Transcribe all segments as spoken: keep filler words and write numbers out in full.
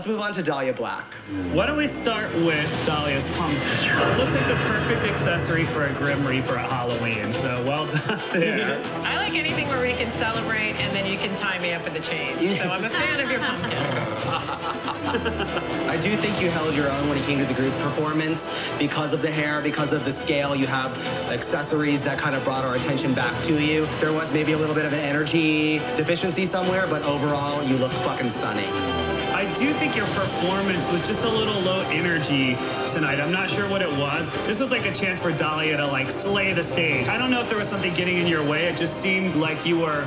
let's move on to Dahlia Black. Why don't we start with Dahlia's pumpkin? It looks like the perfect accessory for a Grim Reaper at Halloween, so well done there. I like anything where we can celebrate and then you can tie me up with a chain, so I'm a fan of your pumpkin. I do think you held your own when it came to the group performance because of the hair, because of the scale. You have accessories that kind of brought our attention back to you. There was maybe a little bit of an energy deficiency somewhere, but overall, you look fucking stunning. I do think your performance was just a little low energy tonight. I'm not sure what it was. This was like a chance for Dahlia to like slay the stage. I don't know if there was something getting in your way. It just seemed like you were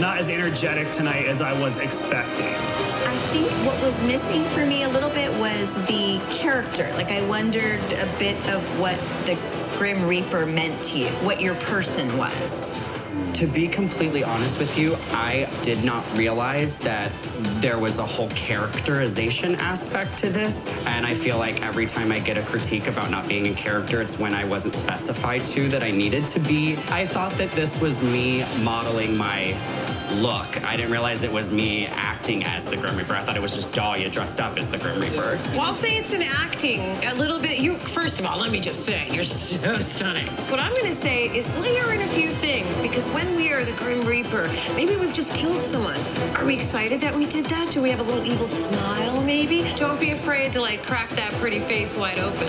not as energetic tonight as I was expecting. I think what was missing for me a little bit was the character. Like I wondered a bit of what the Grim Reaper meant to you, what your person was. To be completely honest with you, I did not realize that there was a whole characterization aspect to this. And I feel like every time I get a critique about not being in character, it's when I wasn't specified to that I needed to be. I thought that this was me modeling my look. I didn't realize it was me acting as the Grim Reaper. I thought it was just Dahlia dressed up as the Grim Reaper. Well, I'll say it's an acting a little bit. You first of all, let me just say, you're so stunning. What I'm going to say is layer in a few things, because when we are the Grim Reaper, maybe we've just killed someone. Are we excited that we did that? Do we have a little evil smile, maybe? Don't be afraid to, like, crack that pretty face wide open.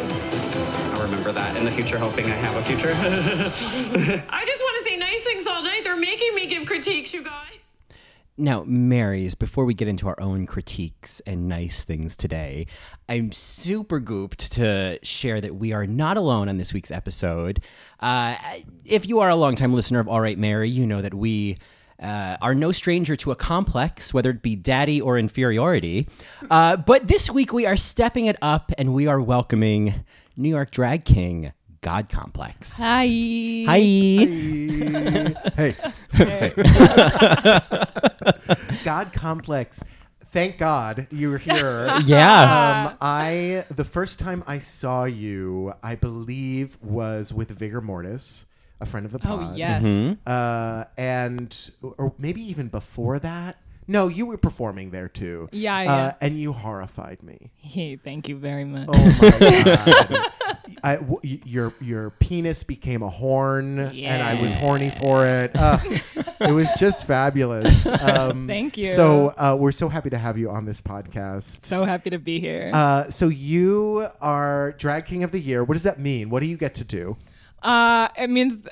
Remember that in the future, hoping I have a future. I just want to say nice things all night. They're making me give critiques, you guys. Now, Marys, before we get into our own critiques and nice things today, I'm super gooped to share that we are not alone on this week's episode. Uh, if you are a longtime listener of All Right Mary, you know that we Uh, are no stranger to a complex, whether it be daddy or inferiority. Uh, but this week we are stepping it up and we are welcoming New York drag king, God Complex. Hi. Hi. Hi. Hey. Hey. God Complex. Thank God you were here. Yeah. Um, I the first time I saw you, I believe, was with Vigor Mortis. A friend of the pod. Oh, yes. Mm-hmm. Uh, and, or maybe even before that. No, you were performing there, too. Yeah, yeah. Uh, and you horrified me. Hey, thank you very much. Oh, my God. I, w- your, your penis became a horn, yeah. And I was horny for it. Uh, it was just fabulous. Um, thank you. So uh, we're so happy to have you on this podcast. So happy to be here. Uh, so you are Drag King of the Year. What does that mean? What do you get to do? Uh, it means th-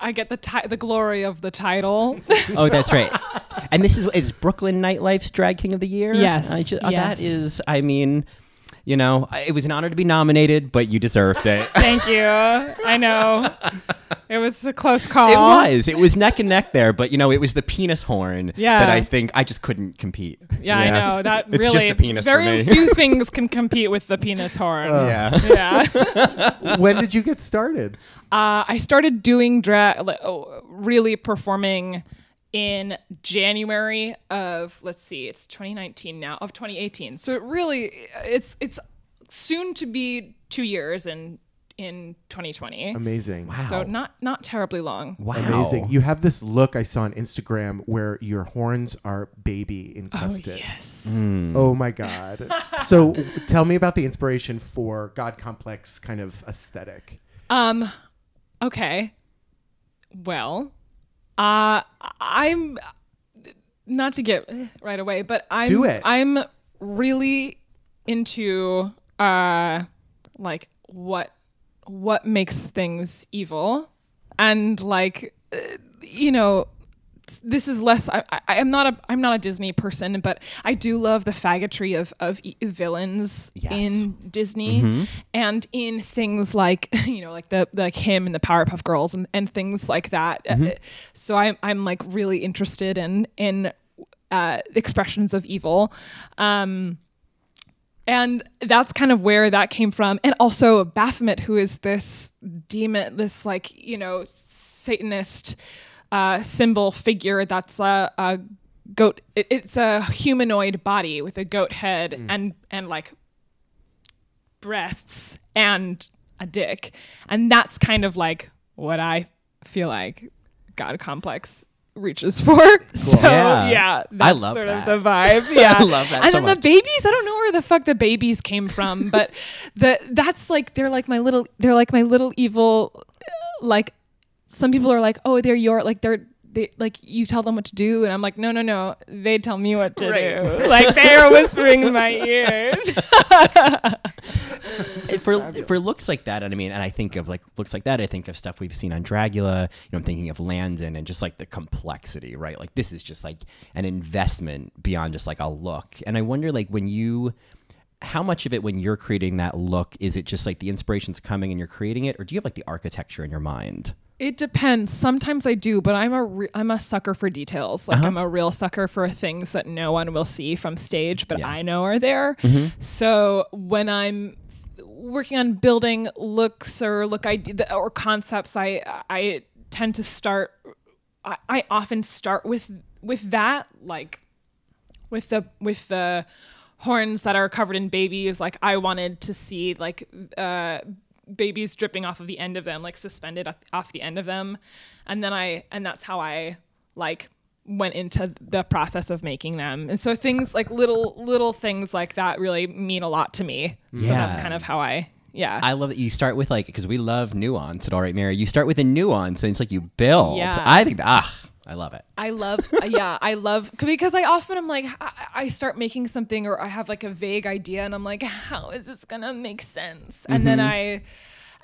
I get the ti- the glory of the title. Oh, that's right. And this is is Brooklyn Nightlife's Drag King of the Year. Yes, I just, yes. Oh, that is. I mean, you know, it was an honor to be nominated, but you deserved it. Thank you. I know. It was a close call. It was. It was neck and neck there, but you know, it was the penis horn yeah. that I think I just couldn't compete. Yeah, yeah. I know. That it's really just the penis very for me. Few things can compete with the penis horn. Uh, yeah. Yeah. When did you get started? Uh, I started doing drag, really performing in January of, let's see, it's twenty nineteen now, of twenty eighteen. So it really, it's it's soon to be two years in in twenty twenty. Amazing. Wow. So not not terribly long. Wow. Amazing. You have this look I saw on Instagram where your horns are baby encrusted. Oh, yes. Mm. Oh, my God. So tell me about the inspiration for God Complex kind of aesthetic. Um. Okay. Well, uh, I'm not to get right away, but I'm Do it. I'm really into uh, like what what makes things evil, and like uh, you know. This is less. I, I, I'm not a. I'm not a Disney person, but I do love the faggotry of of e- villains yes. in Disney, mm-hmm. and in things like you know, like the like him and the Powerpuff Girls and, and things like that. Mm-hmm. So I'm I'm like really interested in in uh, expressions of evil, um, and that's kind of where that came from. And also Baphomet, who is this demon, this like you know Satanist. Uh, symbol figure that's a, a goat. It, it's a humanoid body with a goat head mm. and and like breasts and a dick, and that's kind of like what I feel like God Complex reaches for. Cool. So yeah, yeah that's I love sort that. of the vibe. Yeah. I love that. And so then much. the babies, I don't know where the fuck the babies came from, but the that's like they're like my little they're like my little evil like some people are like, "Oh, they're your like they're They, like you tell them what to do," and I'm like, no, no, no. They tell me what to right. do. Like they are whispering in my ears. for fabulous. for looks like that, and I mean, and I think of like looks like that. I think of stuff we've seen on Dragula. You know, I'm thinking of Landon and just like the complexity, right? Like this is just like an investment beyond just like a look. And I wonder, like when you, how much of it when you're creating that look is it just like the inspiration's coming and you're creating it, or do you have like the architecture in your mind? It depends. Sometimes I do, but I'm a re- I'm a sucker for details. Like uh-huh. I'm a real sucker for things that no one will see from stage, but yeah. I know are there. Mm-hmm. So when I'm working on building looks or look idea or concepts, I I tend to start. I, I often start with with that, like with the with the horns that are covered in babies. Like I wanted to see like. Uh, babies dripping off of the end of them, like suspended off the end of them. And then I, and that's how I like went into the process of making them. And so things like little, little things like that really mean a lot to me. Yeah. So that's kind of how I, yeah. I love that you start with like, because we love nuance at All Right Mary, you start with a nuance and it's like you build. Yeah. I think, ah, I love it. I love, uh, yeah, I love, because I often am like, I, I start making something or I have like a vague idea and I'm like, how is this going to make sense? And mm-hmm. then I,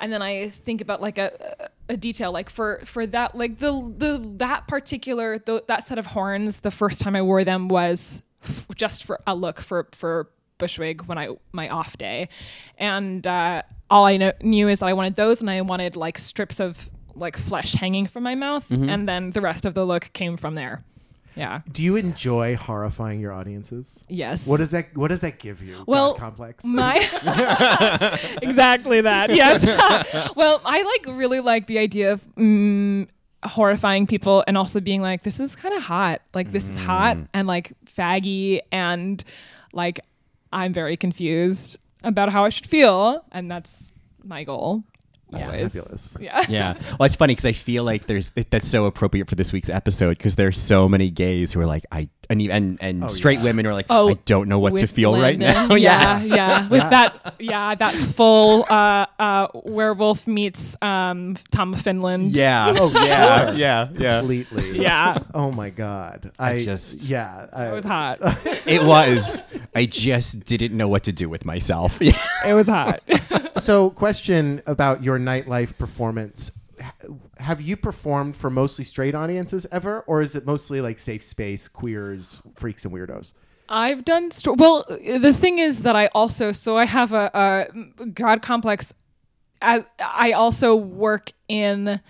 and then I think about like a, a detail, like for, for that, like the, the, that particular, the, that set of horns, the first time I wore them was f- just for a look for, for Bushwig when I, my off day. And, uh, all I know, knew is that I wanted those and I wanted like strips of, like flesh hanging from my mouth, mm-hmm. and then the rest of the look came from there. Yeah. Do you enjoy horrifying your audiences? Yes. What does that What does that give you? Well, God complex. My exactly that. Yes. Well, I like really like the idea of mm, horrifying people, and also being like, this is kind of hot. Like this mm. is hot and like faggy, and like I'm very confused about how I should feel, and that's my goal. Yeah. Fabulous. Yeah. Yeah. Well, it's funny because I feel like there's it, that's so appropriate for this week's episode because there's so many gays who are like I and and, and oh, straight yeah. women who are like oh, I don't know what to feel Landon. right now. Yeah. Yes. Yeah. With yeah. that. Yeah. That full uh, uh, werewolf meets um, Tom of Finland. Yeah. Oh yeah. yeah. Yeah. Completely. Yeah. Oh my God. I, I just. Yeah. I, it was hot. It was. I just didn't know what to do with myself. It was hot. So, question about your nightlife performance. Have you performed for mostly straight audiences ever, or is it mostly like safe space, queers, freaks, and weirdos? I've done st- well. The thing is that I also so I have a, a God complex. I, I also work in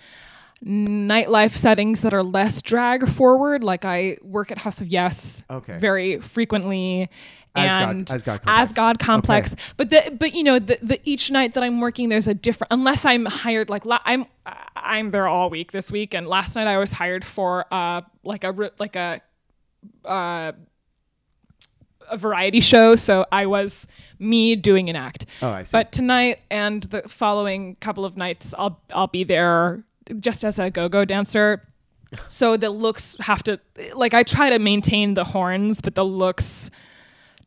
nightlife settings that are less drag forward. Like I work at House of Yes, okay, very frequently. And as God, as God complex, as God complex. Okay. But the, but you know the, the each night that I'm working there's a different unless I'm hired like la- I'm I'm there all week this week and last night I was hired for uh like a like a uh, a variety show so I was me doing an act. Oh, I see. But tonight and the following couple of nights I'll I'll be there just as a go-go dancer. So the looks have to like I try to maintain the horns but the looks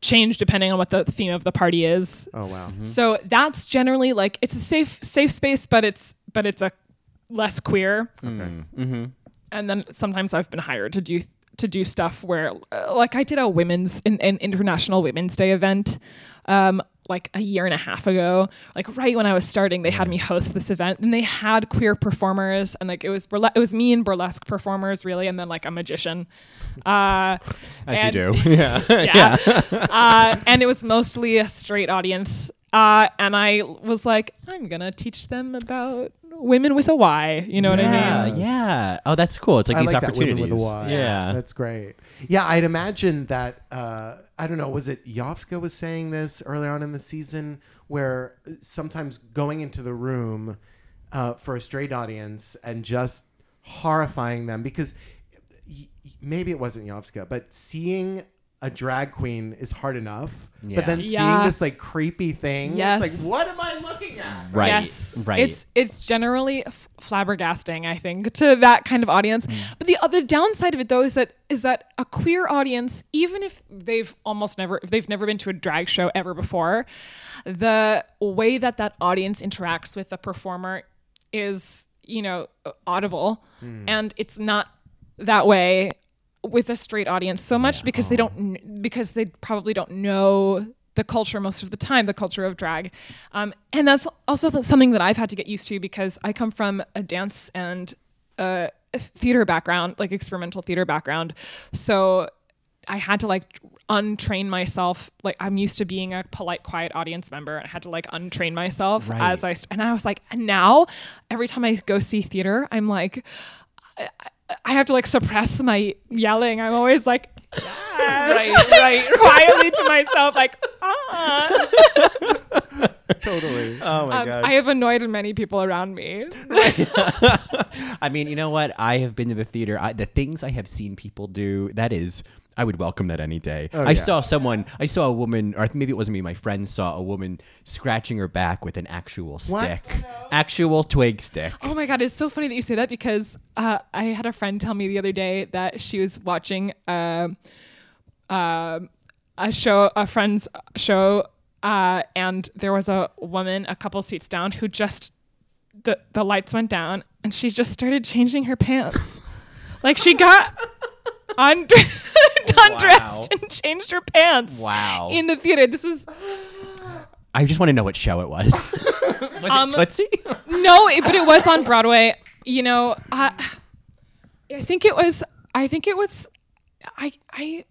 change depending on what the theme of the party is. Oh wow! Mm-hmm. So that's generally like it's a safe safe space, but it's but it's a less queer. Okay. Mm-hmm. And then sometimes I've been hired to do to do stuff where uh, like I did a women's an, an International Women's Day event um, like a year and a half ago. Like right when I was starting, they had me host this event, and they had queer performers, and like it was burles- it was me and burlesque performers really, and then like a magician. Uh, As you do. Yeah. Yeah. yeah. Uh, and it was mostly a straight audience. Uh, and I was like, I'm going to teach them about women with a Y. You know yeah, what I mean? Yeah. Oh, that's cool. It's like I these like opportunities. That women with a Y. Yeah. That's great. Yeah. I'd imagine that, uh, I don't know, was it Yovska was saying this early on in the season where sometimes going into the room uh, for a straight audience and just horrifying them because... maybe it wasn't Yovska, but seeing a drag queen is hard enough, yeah. but then yeah. seeing this like creepy thing, yes. it's like, what am I looking at? Right, yes. right. It's it's generally f- flabbergasting, I think, to that kind of audience. Mm. But the other downside of it, though, is that is that a queer audience, even if they've almost never, if they've never been to a drag show ever before, the way that that audience interacts with the performer is, you know, audible, mm. and it's not that way with a straight audience so much yeah. because they don't, because they probably don't know the culture most of the time, the culture of drag. Um, and that's also something that I've had to get used to because I come from a dance and uh, theater background, like experimental theater background. So I had to like untrain myself. Like I'm used to being a polite, quiet audience member, and I had to like untrain myself right. as I, and I was like, and now every time I go see theater, I'm like, I, I have to like suppress my yelling. I'm always like, yes. right, right, quietly to myself, like, ah. Totally. Oh my um, God. I have annoyed many people around me. I mean, you know what? I have been to the theater. I, the things I have seen people do, that is, I would welcome that any day. Oh, I yeah. saw someone, I saw a woman, or maybe it wasn't me, my friend saw a woman scratching her back with an actual what? stick. No. Actual twig stick. Oh my God, it's so funny that you say that because uh, I had a friend tell me the other day that she was watching uh, uh, a show, a friend's show, uh, and there was a woman a couple seats down who just, the, the lights went down and she just started changing her pants. Like she got... Undre- undressed wow. and changed her pants wow. in the theater. This is... I just want to know what show it was. Was um, it Tootsie? No, it, but it was on Broadway. You know, I, I think it was... I think it was... I I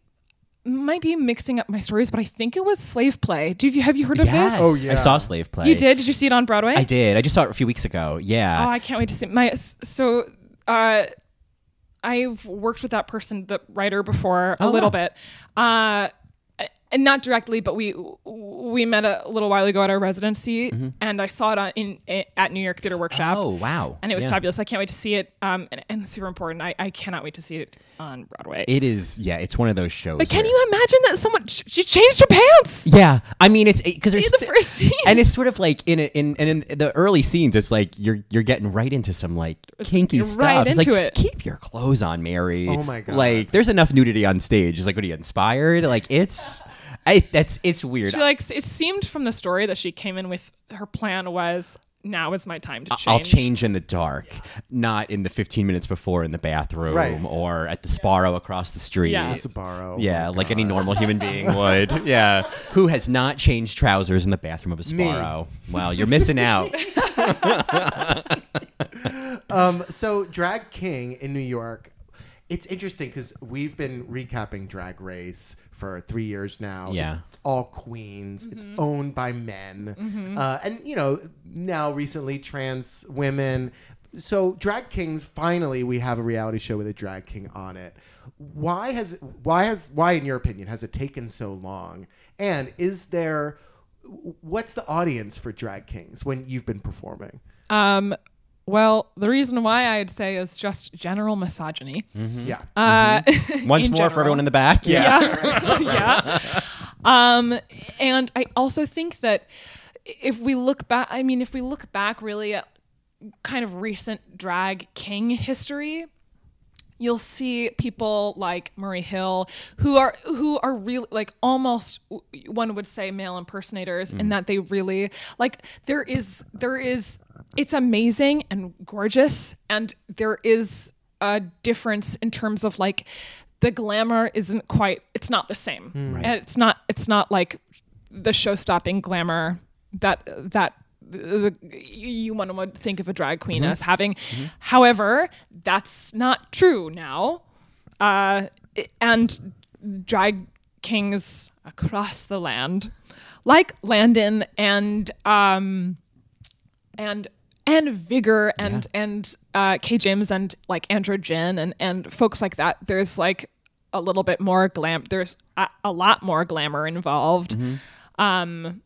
might be mixing up my stories, but I think it was Slave Play. Do you Have you heard of yes. this? Oh, yeah. I saw Slave Play. You did? Did you see it on Broadway? I did. I just saw it a few weeks ago. Yeah. Oh, I can't wait to see it. My, so... Uh, I've worked with that person, the writer, before oh, a little wow. bit, uh, and not directly, but we we met a little while ago at our residency, mm-hmm. and I saw it on in, in at New York Theatre Workshop. Oh wow! And it was yeah. fabulous. I can't wait to see it, um, and, and super important. I, I cannot wait to see it on Broadway. It is, yeah, it's one of those shows. But can you imagine that someone sh- she changed her pants? Yeah, I mean it's because it, there's the th- first scene, and it's sort of like in a, in and in the early scenes, it's like you're you're getting right into some like it's, kinky you're stuff. Right it's into like, it. Keep your clothes on, Mary. Oh my God! Like there's enough nudity on stage. It's like what are you inspired? Like it's. I, that's it's weird. She like it seemed from the story that she came in with her plan was now is my time to change. I'll change in the dark, yeah. not in the fifteen minutes before in the bathroom right. or at the Sbarro yeah. across the street. Yeah, the Sbarro. Yeah, oh like God. Any normal human being would. Yeah, who has not changed trousers in the bathroom of a Sbarro? Me. Well, you're missing out. um, so Drag King in New York. It's interesting because we've been recapping Drag Race for three years now. Yeah. It's, it's all queens. Mm-hmm. It's owned by men. Mm-hmm. Uh, and, you know, now recently trans women. So Drag Kings, finally, we have a reality show with a drag king on it. Why has, why has, why in your opinion, has it taken so long? And is there, what's the audience for Drag Kings when you've been performing? Um. Well, the reason why I'd say is just general misogyny. Mm-hmm. Yeah. Uh, mm-hmm. Once more general. For everyone in the back. Yeah. Yeah. yeah. Um, and I also think that if we look back, I mean, if we look back really at kind of recent drag king history, you'll see people like Murray Hill who are who are really like almost one would say male impersonators mm. in that they really like there is there is. It's amazing and gorgeous, and there is a difference in terms of like the glamour isn't quite. It's not the same. Mm, right. And it's not. It's not like the show-stopping glamour that that the, you one would think of a drag queen mm-hmm. as having. Mm-hmm. However, that's not true now, uh, and drag kings across the land, like Landon and. Um, And and Vigor and yeah. and uh, K. James and like Andro Gin and and folks like that. There's like a little bit more glam. There's a, a lot more glamour involved. Mm-hmm. Um,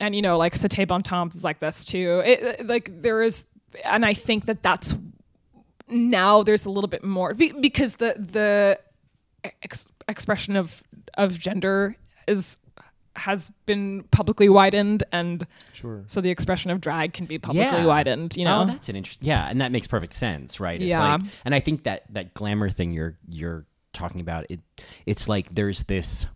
and you know like C'esté bon temps is like this too. It, like there is, and I think that that's now there's a little bit more because the the ex- expression of of gender is has been publicly widened, and sure. so the expression of drag can be publicly yeah. widened, you know. Oh, that's an interesting yeah, and that makes perfect sense, right? It's yeah. like, and I think that that glamour thing you're you're talking about, it it's like there's this,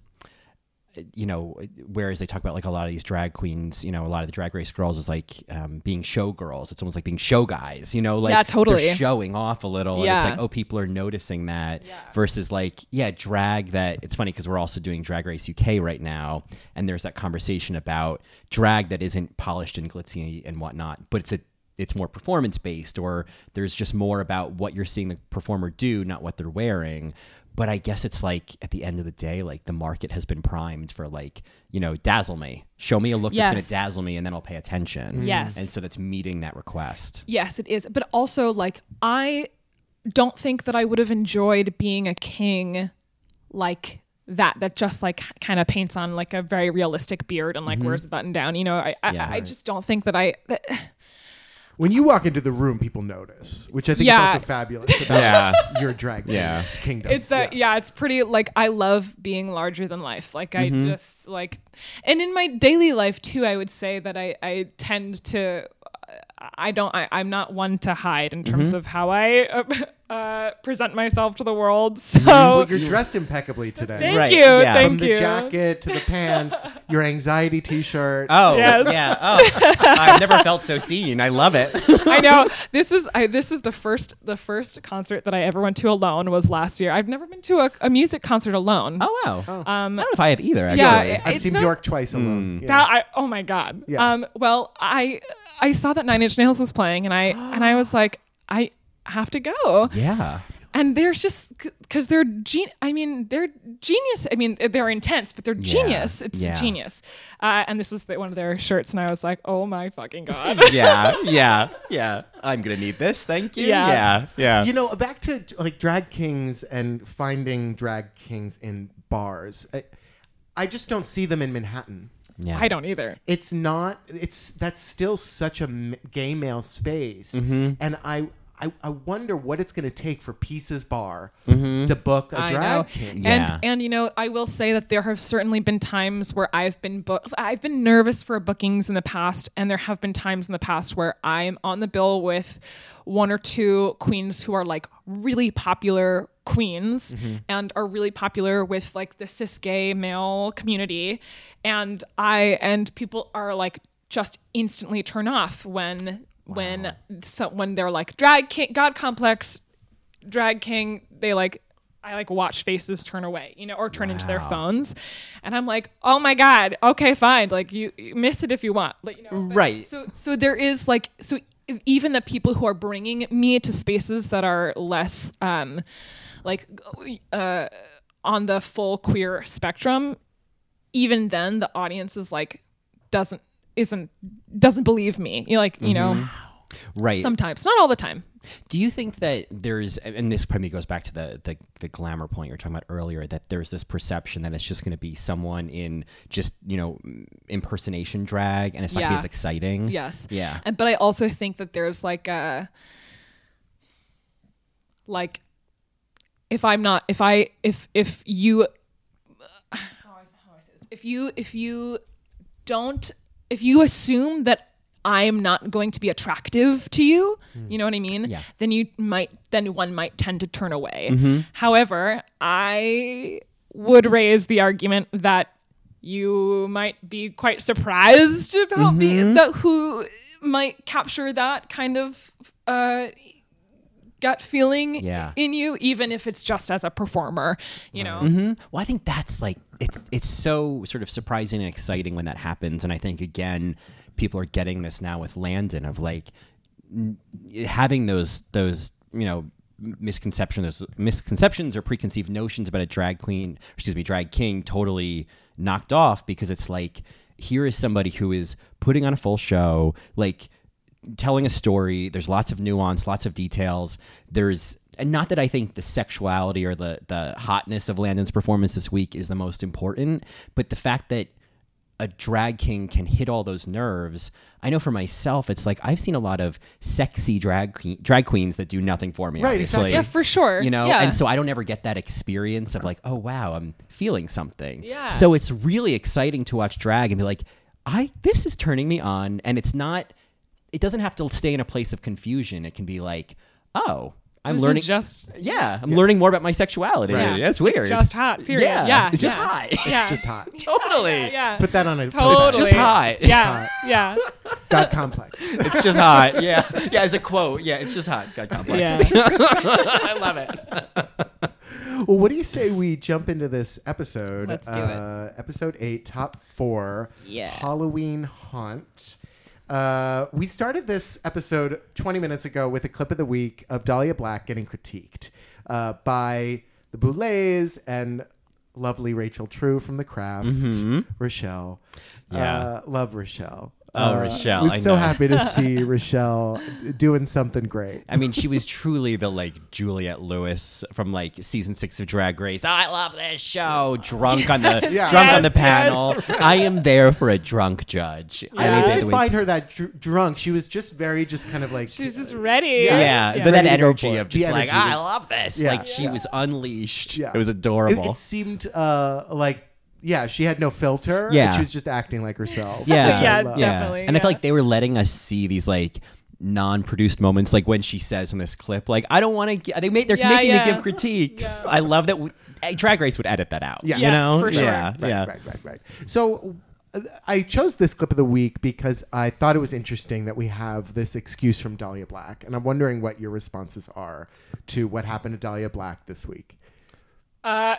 you know, whereas they talk about like a lot of these drag queens, you know, a lot of the Drag Race girls is like um, being show girls. It's almost like being show guys, you know, like yeah, totally. They're showing off a little. Yeah. And it's like, oh, people are noticing that yeah. versus like, yeah, drag that it's funny because we're also doing Drag Race U K right now. And there's that conversation about drag that isn't polished and glitzy and whatnot, but it's a, it's more performance based, or there's just more about what you're seeing the performer do, not what they're wearing. But I guess it's like at the end of the day, like the market has been primed for like, you know, dazzle me. Show me a look yes. that's going to dazzle me and then I'll pay attention. Yes. And so that's meeting that request. Yes, it is. But also like I don't think that I would have enjoyed being a king like that, that just like kind of paints on like a very realistic beard and like mm-hmm. wears a button down. You know, I, I, yeah, I right. just don't think that I... That, when you walk into the room, people notice, which I think yeah. is also fabulous about yeah. your drag yeah. kingdom. It's a, yeah. yeah, it's pretty, like, I love being larger than life. Like, mm-hmm. I just, like, and in my daily life, too, I would say that I, I tend to, I don't, I, I'm not one to hide in terms mm-hmm. of how I uh, uh, present myself to the world, so. Well, you're dressed impeccably today. Thank right. you, yeah. thank you. From the you. jacket to the pants, your anxiety t-shirt. Oh, yes. yeah, oh. I've never felt so seen, I love it. I know, this is I, this is the first the first concert that I ever went to alone was last year. I've never been to a, a music concert alone. Oh, wow. Oh. Um, I don't know if I have either, actually. Yeah, I've seen New York twice alone. Mm. Yeah. That, I, oh my God. Yeah. Um, well, I I saw that Nine Inch Nails was playing, and I and I was like, I have to go. Yeah. And there's just because they're gen. I mean, they're genius. I mean, they're intense, but they're yeah. genius. It's yeah. genius. Uh, and this was the, one of their shirts, and I was like, oh my fucking God. yeah, yeah, yeah. I'm gonna need this. Thank you. Yeah. yeah, yeah. You know, back to like drag kings and finding drag kings in bars. I, I just don't see them in Manhattan. Yeah. I don't either. It's not. It's that's still such a m- gay male space, mm-hmm. and I, I, I wonder what it's going to take for Pieces Bar mm-hmm. to book a I drag know. king. And yeah. and you know, I will say that there have certainly been times where I've been booked. I've been nervous for bookings in the past, and there have been times in the past where I'm on the bill with one or two queens who are like really popular queens mm-hmm. and are really popular with like the cis gay male community, and I and people are like just instantly turn off when wow. when so when they're like drag king God Complex drag king, they like I like watch faces turn away, you know, or turn wow. into their phones, and I'm like, oh my God, okay, fine, like you, you miss it if you want, like, you know, but, right so so there is like so even the people who are bringing me to spaces that are less um like uh, on the full queer spectrum, even then the audience is like doesn't isn't doesn't believe me. You know, like mm-hmm. you know, right? Sometimes, not all the time. Do you think that there's, and this probably goes back to the, the, the glamour point you were talking about earlier, that there's this perception that it's just going to be someone in just, you know, impersonation drag, and it's not yeah. as exciting. Yes. Yeah. And but I also think that there's like a like. If I'm not, if I, if, if you, how I say this? if you, if you don't, if you assume that I'm not going to be attractive to you, mm. you know what I mean? Yeah. Then you might, then one might tend to turn away. Mm-hmm. However, I would raise the argument that you might be quite surprised about mm-hmm. me, that who might capture that kind of, uh, gut feeling yeah. in you, even if it's just as a performer, you right. know? Mm-hmm. Well, I think that's like, it's it's so sort of surprising and exciting when that happens. And I think, again, people are getting this now with Landon of like n- having those, those you know, misconceptions, those misconceptions or preconceived notions about a drag queen, excuse me, drag king totally knocked off, because it's like, here is somebody who is putting on a full show, like, telling a story. There's lots of nuance, lots of details. There's, and not that I think the sexuality or the the hotness of Landon's performance this week is the most important, but the fact that a drag king can hit all those nerves. I know for myself, it's like I've seen a lot of sexy drag que- drag queens that do nothing for me. Right, obviously. Exactly. Yeah, for sure. You know, yeah. And so I don't ever get that experience of like, oh wow, I'm feeling something. Yeah. So it's really exciting to watch drag and be like, I this is turning me on, and it's not. It doesn't have to stay in a place of confusion. It can be like, oh. I'm this learning. Is just yeah, I'm yeah. learning more about my sexuality. Right. Yeah, it's weird. It's just hot. Period. Yeah, yeah. It's just yeah. hot. Yeah. It's just hot. Totally. Yeah, yeah. Put that on a. Totally. It's just hot. It's yeah, hot. yeah. God complex. It's just hot. Yeah, yeah. It's a quote. Yeah, it's just hot. God complex. Yeah. I love it. Well, what do you say we jump into this episode? Let's do uh, it. Episode eight, top four. Yeah. Halloween haunt. Uh, we started this episode twenty minutes ago with a clip of the week of Dahlia Black getting critiqued uh, by the Boulets and lovely Rachel True from The Craft, mm-hmm. Rochelle. Yeah. Uh, love Rochelle. Oh, uh, Rochelle. I was I so know. happy to see Rochelle doing something great. I mean, she was truly the, like, Juliette Lewis from, like, season six of Drag Race. Oh, I love this show. Drunk on the yeah. drunk yes, on the panel. Yes. I am there for a drunk judge. Yeah. I didn't find her that dr- drunk. She was just very just kind of, like... She was just ready. Yeah, yeah. yeah. But that energy of just, like, oh, was, I love this. Yeah. Like, she yeah. was unleashed. Yeah. It was adorable. It, it seemed, uh, like... Yeah, she had no filter. Yeah. And she was just acting like herself. Yeah, yeah, definitely. And yeah. I feel like they were letting us see these like non-produced moments, like when she says in this clip, like, I don't want to... They made, they're yeah, making yeah. me give critiques. Yeah. I love that w- Drag Race would edit that out. Yeah, you yes, know? for sure. Yeah. Right, yeah. right, right, right, right. So uh, I chose this clip of the week because I thought it was interesting that we have this excuse from Dahlia Black. And I'm wondering what your responses are to what happened to Dahlia Black this week. Uh,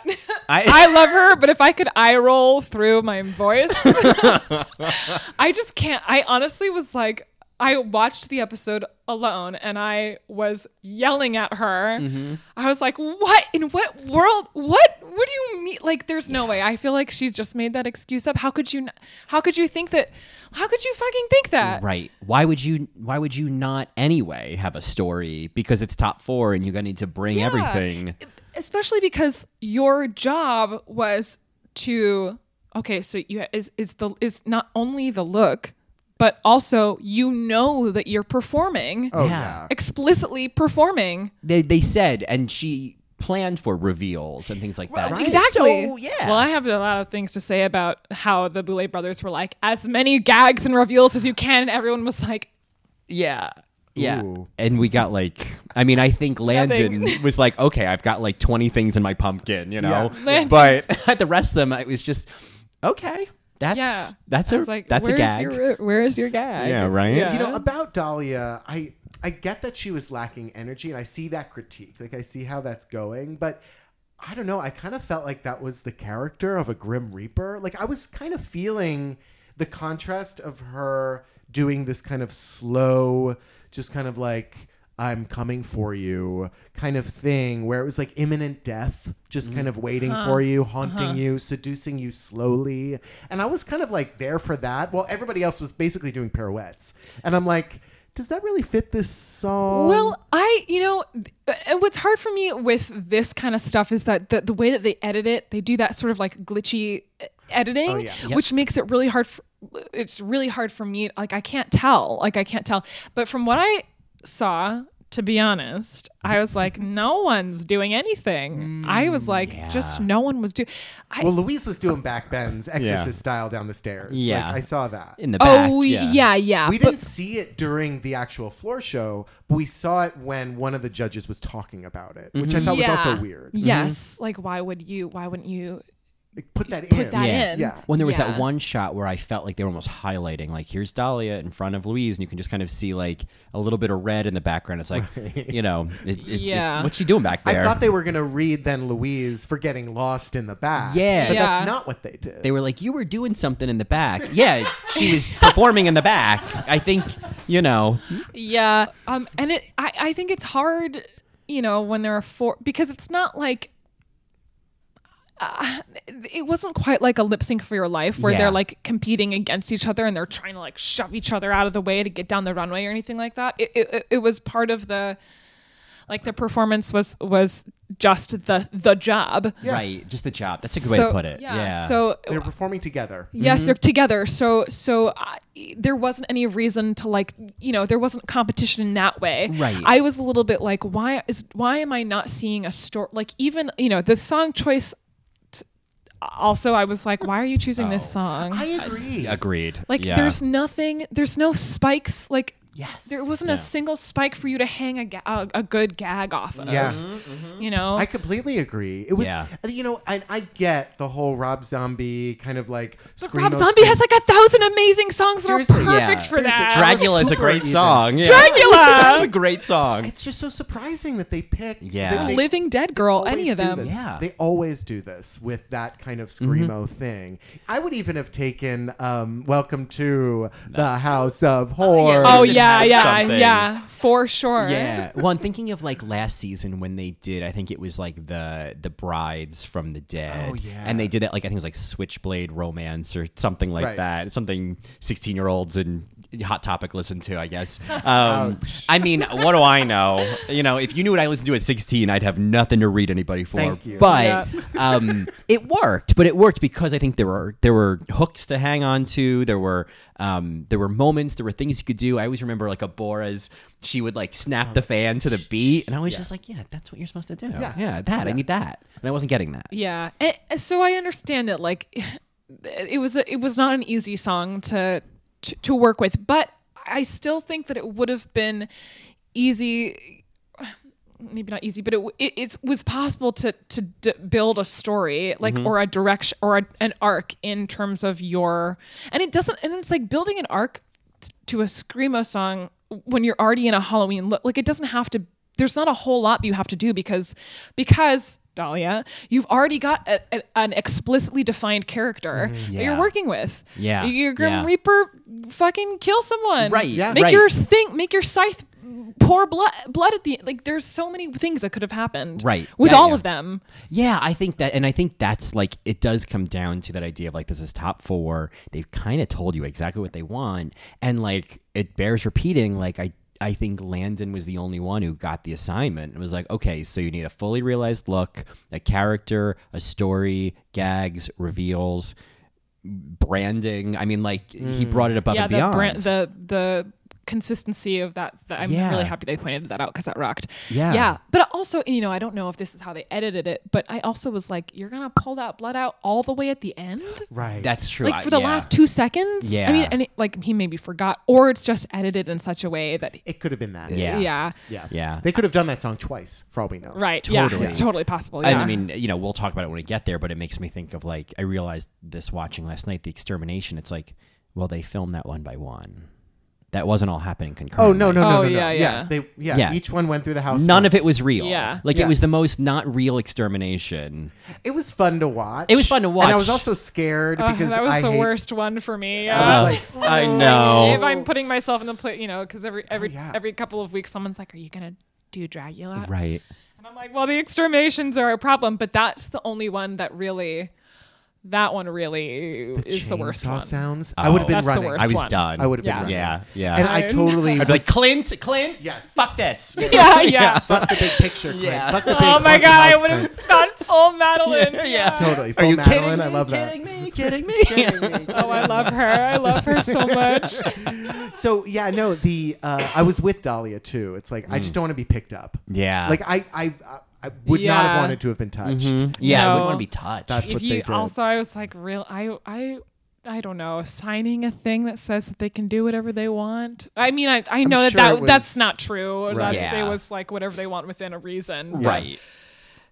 I, I love her, but if I could eye roll through my voice, I just can't. I honestly was like, I watched the episode alone and I was yelling at her. Mm-hmm. I was like, what in what world? What, what do you mean? Like, there's yeah. no way. I feel like she's just made that excuse up. How could you, how could you think that? How could you fucking think that? Right. Why would you, why would you not anyway have a story? Because it's top four and you're going to need to bring yeah. everything. It, Especially because your job was to okay, so you is is the is not only the look, but also you know that you're performing, oh, yeah. explicitly performing. They they said, and she planned for reveals and things like that. Right. Exactly. So, yeah. Well, I have a lot of things to say about how the Boulay brothers were like as many gags and reveals as you can, and everyone was like, yeah. Yeah. Ooh. And we got like, I mean, I think Landon was like, okay, I've got like twenty things in my pumpkin, you know, yeah. but the rest of them, it was just, okay, that's, yeah. that's a, like, that's a gag. Your, where is your gag? Yeah. Right. Yeah. You know, about Dahlia, I, I get that she was lacking energy and I see that critique. Like I see how that's going, but I don't know. I kind of felt like that was the character of a Grim Reaper. Like I was kind of feeling the contrast of her doing this kind of slow, just kind of like, I'm coming for you kind of thing where it was like imminent death, just mm. kind of waiting huh. for you, haunting uh-huh. you, seducing you slowly. And I was kind of like there for that. Well, everybody else was basically doing pirouettes. And I'm like, does that really fit this song? Well, I, you know, th- what's hard for me with this kind of stuff is that the, the way that they edit it, they do that sort of like glitchy editing, oh, yeah. yep. which makes it really hard for, it's really hard for me. Like, I can't tell. Like, I can't tell. But from what I saw, to be honest, I was like, no one's doing anything. Mm, I was like, yeah. just no one was doing. Well, Louise was doing backbends, exorcist yeah. style down the stairs. Yeah. Like, I saw that. In the back. Oh, yeah, yeah. yeah. We but, didn't see it during the actual floor show, but we saw it when one of the judges was talking about it, mm-hmm. which I thought yeah. was also weird. Yes. Mm-hmm. Like, why would you, why wouldn't you? Like, put that put in. That yeah. in. Yeah. When there was yeah. that one shot where I felt like they were almost highlighting, like, here's Dahlia in front of Louise, and you can just kind of see, like, a little bit of red in the background. It's like, right. you know, it, it, yeah. it, what's she doing back there? I thought they were going to read then Louise for getting lost in the back. Yeah. But yeah. that's not what they did. They were like, you were doing something in the back. Yeah, she was performing in the back. I think, you know. Yeah. Um, and it, I, I think it's hard, you know, when there are four, because it's not like, Uh, it wasn't quite like a lip sync for your life where yeah. they're like competing against each other and they're trying to like shove each other out of the way to get down the runway or anything like that. It it, it was part of the Like the performance was was just the the job. Yeah. Right, just the job. That's a good so, way to put it. Yeah. yeah. So they're performing together. Yes, mm-hmm. they're together. So so I, there wasn't any reason to like, you know, there wasn't competition in that way. Right. I was a little bit like, why is why am I not seeing a story? Like even, you know, the song choice. Also, I was like, why are you choosing oh. this song? I agree. I, agreed. Like, yeah. there's nothing, there's no spikes. Like, yes. there wasn't yeah. a single spike for you to hang a, ga- a, a good gag off of. Yeah. Mm-hmm. You know? I completely agree. It was, yeah. you know, and I get the whole Rob Zombie kind of like screamo. Rob Zombie scream. has like a thousand amazing songs Seriously, that are perfect yeah. for Seriously, that. Dragula is a great song. Yeah. Dragula! That's a great song. It's just so surprising that they pick yeah. they Living Dead Girl, any of them. Yeah. They always do this with that kind of screamo mm-hmm. thing. I would even have taken um, Welcome to no. the House of Horror. Oh, yeah. Oh, yeah. Yeah, yeah, something. yeah, for sure. Yeah. Well, I'm thinking of like last season when they did, I think it was like the the Brides from the Dead. Oh, yeah. And they did that, like, I think it was like Switchblade Romance or something like right. that. Something sixteen-year-olds and Hot Topic listen to, I guess. Um, I mean, what do I know? You know, if you knew what I listened to at sixteen, I'd have nothing to read anybody for. Thank you. But yep. um, it worked. But it worked because I think there were there were hooks to hang on to. There were um, there were moments. There were things you could do. I always remember. Remember like a Bora's, she would like snap the fan to the beat, and I was yeah. just like, yeah, that's what you're supposed to do. Yeah, yeah that yeah. I need that, and I wasn't getting that. Yeah, and so I understand that like it was a, it was not an easy song to, to to work with, but I still think that it would have been easy. Maybe not easy, but it it it's, was possible to to d- build a story like mm-hmm. or a direction or a, an arc in terms of your, and it doesn't, and it's like building an arc to a screamo song when you're already in a Halloween look. Like it doesn't have to, there's not a whole lot that you have to do because, because Dahlia, you've already got a, a, an explicitly defined character mm, yeah. that you're working with. Yeah. Your Grim yeah. Reaper fucking kill someone. Right. Yeah. Make right. your thing, make your scythe pour blood, blood at the, like there's so many things that could have happened right. with yeah, all yeah. of them. Yeah, I think that, and I think that's like, it does come down to that idea of like, this is top four. They've kind of told you exactly what they want. And like, it bears repeating, like I, I think Landon was the only one who got the assignment and was like, okay, so you need a fully realized look, a character, a story, gags, reveals, branding. I mean, like mm. he brought it above yeah, and the beyond. Brand, the, the, consistency of that, that I'm yeah. really happy they pointed that out because that rocked. Yeah. Yeah. But also, you know, I don't know if this is how they edited it, but I also was like, you're going to pull that blood out all the way at the end? Right. That's true. Like for the I, yeah. last two seconds? Yeah. I mean, and it, like he maybe forgot, or it's just edited in such a way that... It could have been that. Yeah. Yeah. Yeah. yeah. They could have done that song twice, for all we know. Right. Totally. Yeah. It's totally possible. Yeah. And I mean, you know, we'll talk about it when we get there, but it makes me think of like, I realized this watching last night, the extermination, it's like, well, they filmed that one by one. That wasn't all happening concurrently. Oh, no, no, no, oh, no, no. Yeah, yeah. Yeah, they, yeah, yeah. Each one went through the house. None once. of it was real. Yeah. Like, yeah. it was the most not real extermination. It was fun to watch. It was fun to watch. And I was also scared uh, because I That was I the hate... worst one for me. Yeah. I, like, oh. I know. If I'm putting myself in the place, you know, because every, every, oh, yeah. every couple of weeks, someone's like, are you going to do Dragula? Right. And I'm like, well, the exterminations are a problem, but that's the only one that really... That one really the is the worst one. Sounds. Oh, I would have been that's running. The worst I was one. done. I would have yeah. been running. Yeah, yeah. And I totally. I'd be like, Clint, Clint. Yes. Fuck this. Yeah, yeah. yeah. Fuck the big picture, Clint. Yeah. Fuck the big. Oh my God! I would have gone full Madeline. yeah, yeah. yeah, totally. Full Are you Madeline. kidding me? I love that. Kidding me? Kidding me? kidding me? Kidding oh, I love her. I love her so much. So yeah, no. The uh, I was with Dahlia too. It's like mm. I just don't want to be picked up. Yeah. Like I, I. I I would yeah. not have wanted to have been touched. Mm-hmm. Yeah, no. I wouldn't want to be touched. That's if what you, they did. Also, I was like, real, I, I, I don't know, signing a thing that says that they can do whatever they want. I mean, I, I know I'm that, sure that was, that's not true. Right. That's yeah. it was like whatever they want within a reason. Yeah. Right.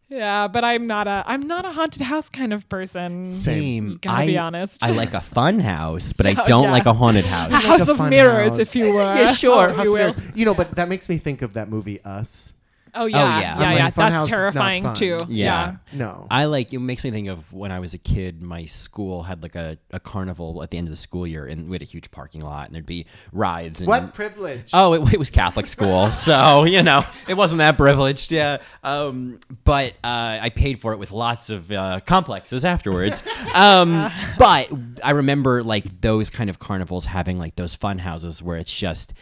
Yeah, but I'm not a I'm not a haunted house kind of person. Same. Gotta I, be honest. I like a fun house, but I don't oh, yeah. like a haunted house. Like house a of mirrors, house. if you will. Yeah, sure. House you, will. you know, but that makes me think of that movie Us. Oh yeah, oh, yeah, yeah, yeah. That's terrifying too. Yeah. yeah, no. I like. It makes me think of when I was a kid. My school had like a, a carnival at the end of the school year, and we had a huge parking lot, and there'd be rides. And, what privilege? Oh, it, it was Catholic school, so you know it wasn't that privileged. Yeah, um, but uh, I paid for it with lots of uh, complexes afterwards. Um, but I remember like those kind of carnivals having like those fun houses where it's just.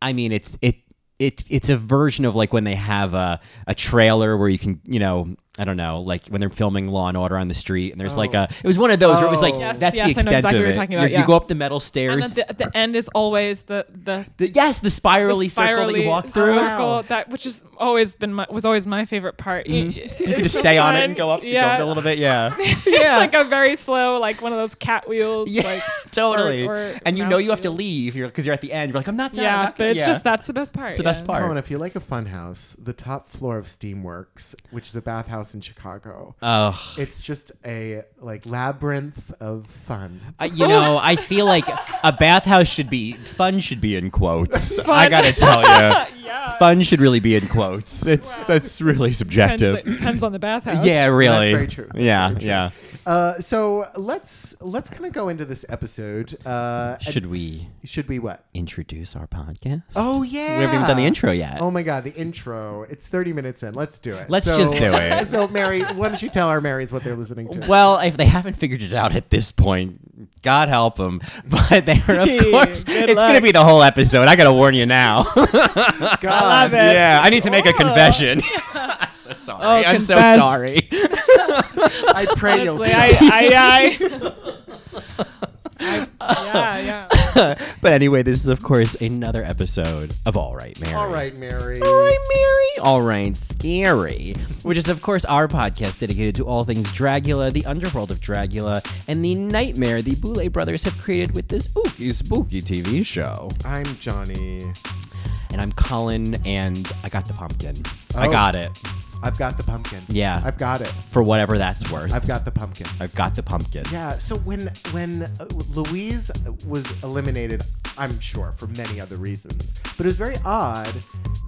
I mean, it's it. it it's a version of like when they have a a trailer where you can, you know, I don't know, like when they're filming Law and Order on the street, and there's oh. like a, it was one of those oh. where it was like, yes, that's yes, the extent I know exactly of what it. You're talking about, yeah. You go up the metal stairs. And at the, the end is always the, the, the yes, the spirally, the spirally circle that you walk through. Circle that, which has always been my, was always my favorite part. Mm-hmm. It, you can just stay fun. On it and go up, yeah. go up a little bit. Yeah. It's yeah. like a very slow, like one of those cat wheels. Yeah, like, totally. Or, or and you know you have to leave because you're, you're at the end. You're like, I'm not done. Yeah, not, but it's yeah. just, that's the best part. It's the yeah. best part. Colin, if you like a fun house, the top floor of Steamworks, which is a bathhouse in Chicago. Oh, it's just a like labyrinth of fun. Uh, you know, I feel like a bathhouse should be fun. Should be in quotes. Fun. I gotta tell you, yeah. fun should really be in quotes. It's wow. that's really subjective. Depends, depends on the bathhouse. Yeah, really. That's very true. That's yeah, very true. yeah. Uh, so let's let's kind of go into this episode. Uh, should we? Should we what? Introduce our podcast? Oh yeah, we haven't even done the intro yet. Oh my god, the intro! It's thirty minutes in. Let's do it. Let's so, just do it. So, Mary, why don't you tell our Marys what they're listening to? Well, if they haven't figured it out at this point, God help them. But they're, of course, it's going to be the whole episode. I got to warn you now. God. I love it. Yeah, I need to make oh. a confession. I'm so sorry. Oh, I'm confess. so sorry. I pray Honestly, you'll see. I, I, I, I, yeah, yeah. But anyway, this is, of course, another episode of All Right Mary. All Right Mary. All Right Mary. All Right Scary, which is, of course, our podcast dedicated to all things Dragula, the underworld of Dragula, and the nightmare the Boulay brothers have created with this spooky, spooky T V show. I'm Johnny. And I'm Colin, and I got the pumpkin. Oh. I got it. I've got the pumpkin. Yeah. I've got it. For whatever that's worth. I've got the pumpkin. I've got the pumpkin. Yeah. So when when Louise was eliminated, I'm sure, for many other reasons, but it was very odd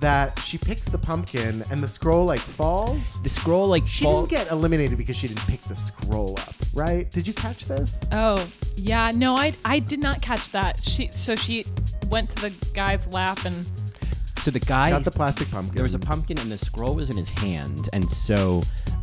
that she picks the pumpkin and the scroll like falls. The scroll like falls. She fall- didn't get eliminated because she didn't pick the scroll up, right? Did you catch this? Oh, yeah. No, I, I did not catch that. She So she went to the guy's lap and... So the guy got the plastic pumpkin. There was a pumpkin, and the scroll was in his hand. And so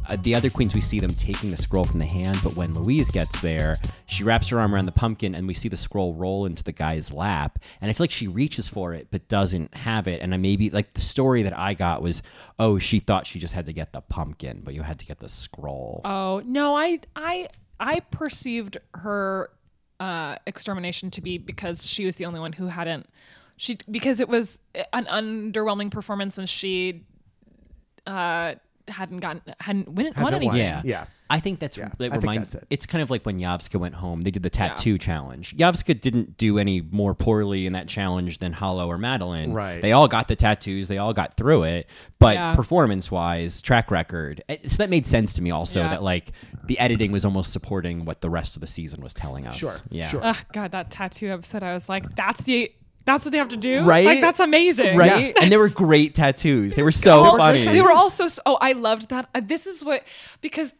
uh, the other queens, we see them taking the scroll from the hand. But when Louise gets there, she wraps her arm around the pumpkin, and we see the scroll roll into the guy's lap. And I feel like she reaches for it, but doesn't have it. And I maybe like the story that I got was, oh, she thought she just had to get the pumpkin, but you had to get the scroll. Oh no, I I I perceived her uh, extermination to be because she was the only one who hadn't. She because it was an underwhelming performance and she uh, hadn't gotten hadn't win, won anything. Yeah. yeah, I think that's yeah. it. I reminds think that's it. It's kind of like when Yovska went home. They did the tattoo yeah. challenge. Yovska didn't do any more poorly in that challenge than Hollow or Madeline. Right. They all got the tattoos. They all got through it. But yeah. performance wise, track record. It, so that made sense to me. Also, yeah. that like the editing was almost supporting what the rest of the season was telling us. Sure. Yeah. Sure. Oh, God, that tattoo episode. I was like, that's the. That's what they have to do? Right? Like, that's amazing. Right? Yeah. And they were great tattoos. They were so oh, funny. They were also so... Oh, I loved that. Uh, this is what... Because,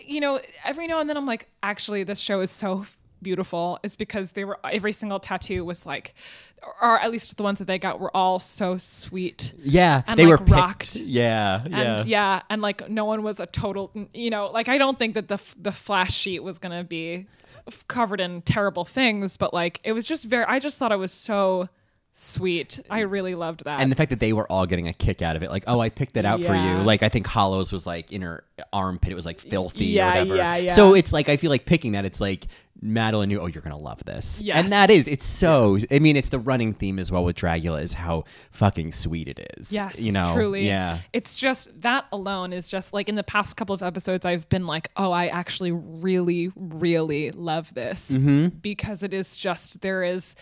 you know, every now and then I'm like, actually, this show is so beautiful. It's because they were... Every single tattoo was like... Or at least the ones that they got were all so sweet. Yeah. And they like were picked. rocked. Yeah. And, yeah. Yeah. And like no one was a total... You know, like I don't think that the the flash sheet was going to be... covered in terrible things, but like it was just very I just thought it was so sweet. I really loved that. And the fact that they were all getting a kick out of it, like, oh, I picked that out yeah. for you. Like I think Hollow's was like in her armpit, it was like filthy yeah, or whatever. Yeah, yeah. So it's like I feel like picking that, it's like Madeline knew, oh, you're gonna love this. Yes. And that is it's so yeah. I mean it's the running theme as well with Dragula is how fucking sweet it is. Yes, you know? Truly. Yeah. It's just that alone is just like in the past couple of episodes I've been like, oh, I actually really, really love this. Mm-hmm. Because it is just there is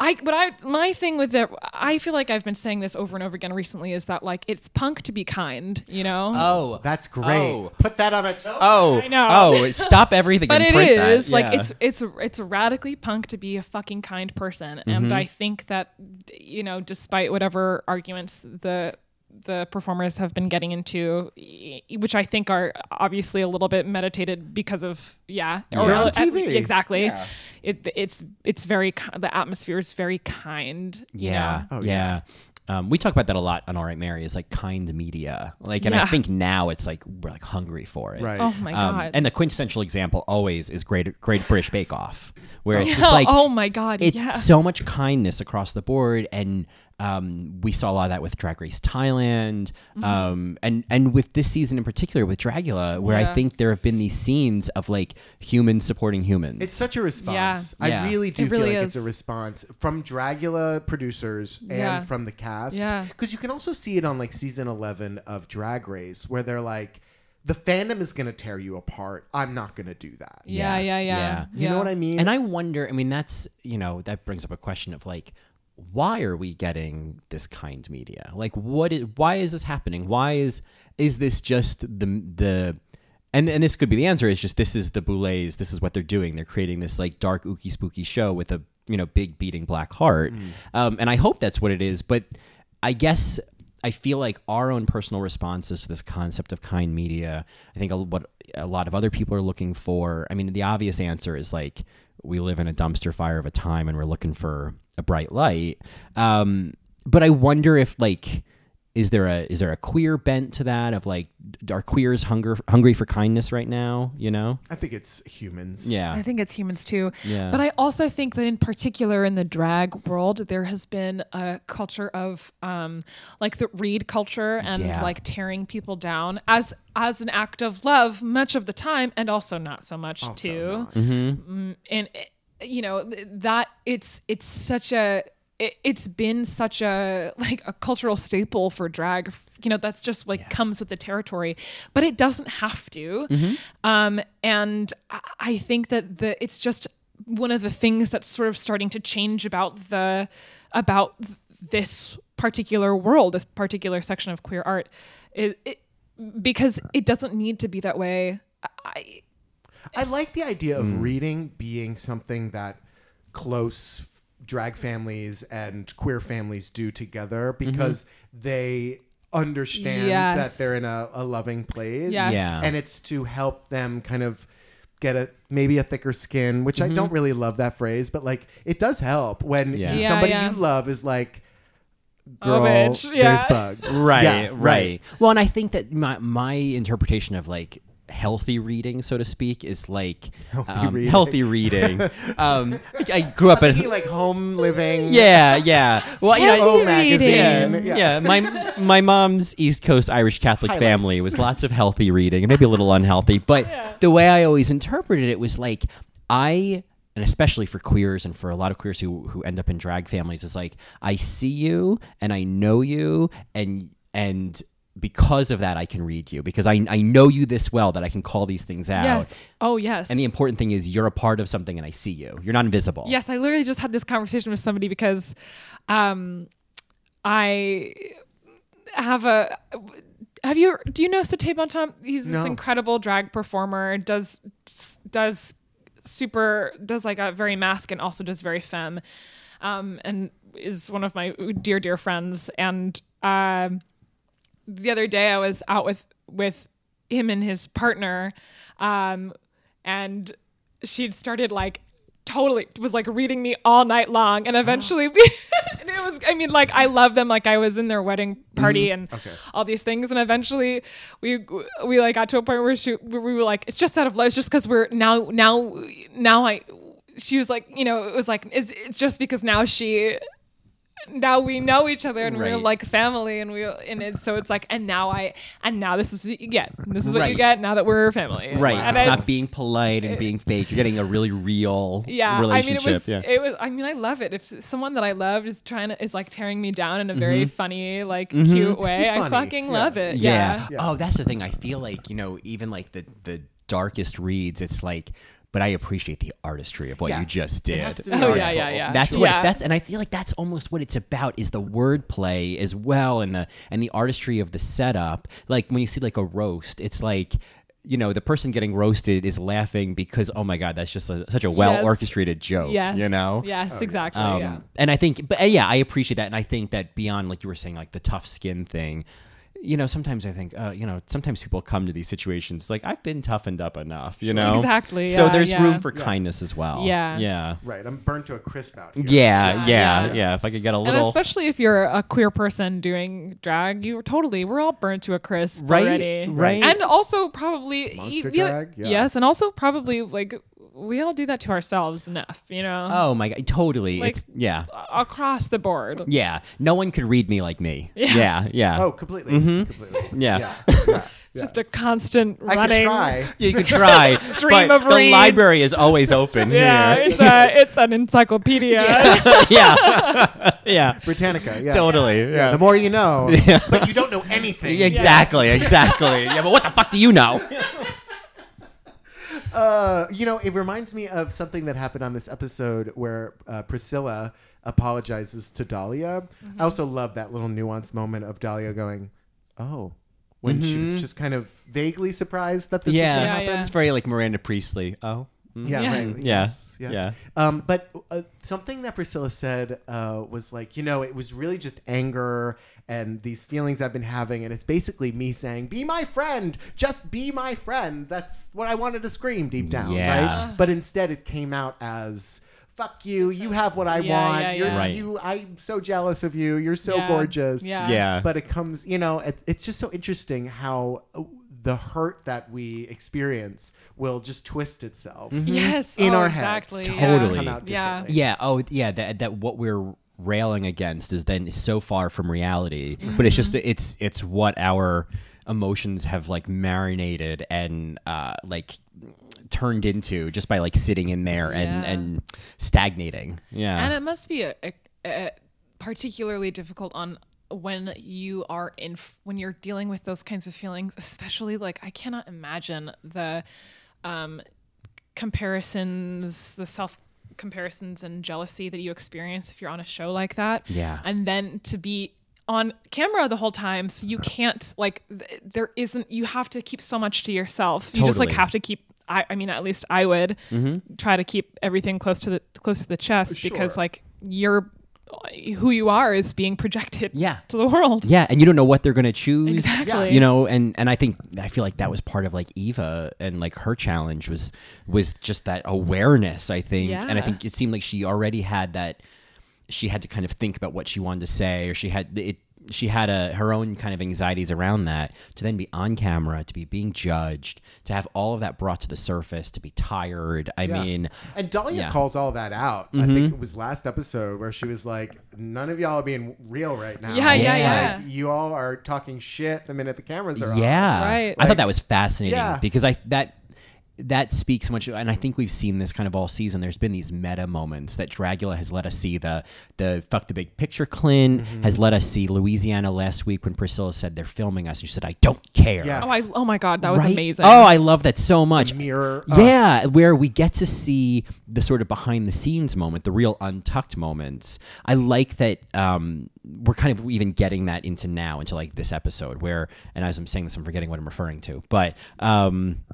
I, but I, my thing with it, I feel like I've been saying this over and over again recently is that like, it's punk to be kind, you know? Oh, that's great. Oh. Put that on a tote. Oh, I know. Oh, stop everything. But and it print is that. like, yeah. it's, it's, it's radically punk to be a fucking kind person. Mm-hmm. And I think that, you know, despite whatever arguments the, the performers have been getting into, which I think are obviously a little bit meditated because of yeah, yeah. Or, on T V. At, exactly. Yeah. It it's it's very the atmosphere is very kind. Yeah, you know? oh, yeah. yeah. Um, we talk about that a lot on All Right Mary. Is like kind media, like, and yeah. I think now it's like we're like hungry for it. Right. Oh my god! Um, and the quintessential example always is Great Great British Bake Off, where it's yeah. just like oh my god, it's yeah. so much kindness across the board and. Um, we saw a lot of that with Drag Race Thailand, mm-hmm. um, and and with this season in particular with Dragula, where yeah. I think there have been these scenes of like humans supporting humans. It's such a response. Yeah. I yeah. really do it feel really like is. It's a response from Dragula producers and yeah. from the cast. Yeah, because you can also see it on like season eleven of Drag Race, where they're like, the fandom is going to tear you apart. I'm not going to do that. Yeah, yeah, yeah. yeah. yeah. You yeah. know what I mean? And I wonder, I mean, that's, you know, that brings up a question of like, why are we getting this kind of media? Like, what is, why is this happening? Why is, is this just the, the, and, and this could be the answer is just, this is the Boulets. This is what they're doing. They're creating this like dark, ooky, spooky show with a, you know, big beating black heart. Mm. Um, and I hope that's what it is, but I guess I feel like our own personal responses to this concept of kind media, I think a, what a lot of other people are looking for. I mean, the obvious answer is like, we live in a dumpster fire of a time and we're looking for a bright light. Um, but I wonder if like, is there a, is there a queer bent to that of like, are queers hunger, hungry for kindness right now? You know, I think it's humans. Yeah. I think it's humans too. Yeah. But I also think that in particular in the drag world, there has been a culture of, um, like the read culture and yeah. like tearing people down as, as an act of love much of the time. And also not so much also too. Mm-hmm. And you know, that it's, it's such a, it's been such a like a cultural staple for drag, you know, that's just like yeah. comes with the territory, but it doesn't have to. Mm-hmm. Um, and I think that the, it's just one of the things that's sort of starting to change about the, about this particular world, this particular section of queer art, it, it, because it doesn't need to be that way. I, I like the idea of mm. reading being something that close drag families and queer families do together because mm-hmm. they understand yes. that they're in a, a loving place yes. yeah. and it's to help them kind of get a maybe a thicker skin, which mm-hmm. I don't really love that phrase, but like it does help when yeah. Yeah, somebody yeah. you love is like, girl, oh, bitch. Yeah. there's bugs. Right, yeah, right, right. Well, and I think that my, my interpretation of like healthy reading, so to speak, is like healthy um, reading. Healthy reading. um, I, I grew up in like home living. Yeah, yeah. Well, you know, home magazine. Yeah. yeah, my my mom's East Coast Irish Catholic Highlights. Family was lots of healthy reading, and maybe a little unhealthy. But yeah. the way I always interpreted it was like I, and especially for queers and for a lot of queers who who end up in drag families, is like I see you and I know you and and. Because of that, I can read you because I I know you this well that I can call these things out. Yes. Oh, yes. And the important thing is you're a part of something and I see you. You're not invisible. Yes. I literally just had this conversation with somebody because um, I have a... Have you... Do you know C'esté bon temps? He's no. this incredible drag performer. Does does super... Does like a very mask and also does very femme. Um, and is one of my dear, dear friends. And... Uh, the other day I was out with, with him and his partner, um, and she'd started like totally was like reading me all night long. And eventually we, and it was, I mean, like, I love them. Like I was in their wedding party mm-hmm. and okay. all these things. And eventually we, we like got to a point where she, where we were like, it's just out of love. It's just cause we're now, now, now I, she was like, you know, it was like, it's, it's just because now she, now we know each other and right. we're like family and we and it so it's like and now I and now this is what you get this is what right. you get now that we're family right and it's and not it's, being polite and it, being fake you're getting a really real yeah relationship. I mean it was, yeah. it was I mean I love it if someone that I loved is trying to is like tearing me down in a very mm-hmm. funny like mm-hmm. cute way I fucking yeah. love it yeah. Yeah. yeah oh that's the thing I feel like you know even like the the darkest reads it's like but I appreciate the artistry of what yeah. you just did. Oh beautiful. yeah, yeah, yeah. That's sure. what yeah. that's, and I feel like that's almost what it's about is the wordplay as well, and the and the artistry of the setup. Like when you see like a roast, it's like, you know, the person getting roasted is laughing because oh my god, that's just a, such a well orchestrated yes. joke. Yes, you know. Yes, oh, exactly. Um, yeah. And I think, but uh, yeah, I appreciate that, and I think that beyond like you were saying, like the tough skin thing. You know, sometimes I think, uh, you know, sometimes people come to these situations like I've been toughened up enough, you know, exactly. Yeah, so there's yeah. room for yeah. kindness as well. Yeah. Yeah. Right. I'm burnt to a crisp out here. Yeah. Yeah. Yeah. yeah. yeah. If I could get a little. And especially if you're a queer person doing drag, you totally, we're all burnt to a crisp right? already. Right. And also probably. Monster you, drag. Yeah. Yes. And also probably like we all do that to ourselves enough, you know? Oh my God. Totally. Like, it's, yeah. Across the board. Yeah. No one could read me like me. Yeah. Yeah. yeah. Oh, completely. Mm-hmm. Completely. Yeah. yeah. yeah. yeah. Just a constant running. I could try. You could try. Stream but of the reads. Library is always open yeah, here. It's a, it's an encyclopedia. Yeah. yeah. yeah. Britannica. Yeah. Totally. Yeah. yeah. The more you know, yeah. but you don't know anything. Exactly. Yeah. Exactly. Yeah. But what the fuck do you know? Uh, you know, it reminds me of something that happened on this episode where uh, Priscilla apologizes to Dahlia. Mm-hmm. I also love that little nuanced moment of Dahlia going, oh, when mm-hmm. she was just kind of vaguely surprised that this yeah. was going to yeah, happen. Yeah. It's very like Miranda Priestley. Oh. Mm-hmm. Yeah. Yeah. Right. Yes, yeah. Yes. yeah. Um, but uh, something that Priscilla said uh, was like, you know, it was really just anger and these feelings I've been having. And it's basically me saying, be my friend, just be my friend. That's what I wanted to scream deep down. Yeah. Right. But instead it came out as, fuck you. You have what I yeah, want. Yeah, You're, yeah. Right. You, I'm so jealous of you. You're so yeah. gorgeous. Yeah. yeah. But it comes, you know, it, it's just so interesting how the hurt that we experience will just twist itself. Mm-hmm. Yes. In oh, our exactly. heads. Totally. Come out yeah. Yeah. Oh, yeah. That, that what we're railing against is then so far from reality. Mm-hmm. But it's just, it's, it's what our emotions have like marinated and uh, like turned into just by like sitting in there and, yeah. and stagnating. Yeah. And it must be a, a, a particularly difficult on when you are in, when you're dealing with those kinds of feelings, especially like, I cannot imagine the um, comparisons, the self comparisons and jealousy that you experience if you're on a show like that. Yeah. And then to be on camera the whole time, so you can't like, th- there isn't, you have to keep so much to yourself. Totally. You just like have to keep, I, I mean, at least I would mm-hmm. try to keep everything close to the, close to the chest sure. because like you're, who you are is being projected yeah. to the world. Yeah. And you don't know what they're going to choose. Exactly. You know, and, and I think, I feel like that was part of like Eva and like her challenge was, was just that awareness, I think. Yeah. And I think it seemed like she already had that, she had to kind of think about what she wanted to say, or she had it, she had a, her own kind of anxieties around that, to then be on camera, to be being judged, to have all of that brought to the surface, to be tired. I yeah. mean... And Dahlia yeah. calls all that out. Mm-hmm. I think it was last episode where she was like, none of y'all are being real right now. Yeah, yeah, yeah. Like, you all are talking shit the minute the cameras are on. Yeah. Right. I like, thought that was fascinating yeah. because I that... that speaks much, and I think we've seen this kind of all season. There's been these meta moments that Dragula has let us see. The the fuck the big picture Clint mm-hmm. has let us see. Louisiana last week when Priscilla said they're filming us, and she said, I don't care. Yeah. Oh, I, oh my God, that right? was amazing. Oh, I love that so much. The mirror. Uh, yeah, where we get to see the sort of behind the scenes moment, the real untucked moments. I like that um, we're kind of even getting that into now, into like this episode where, and as I'm saying this, I'm forgetting what I'm referring to, but... Um,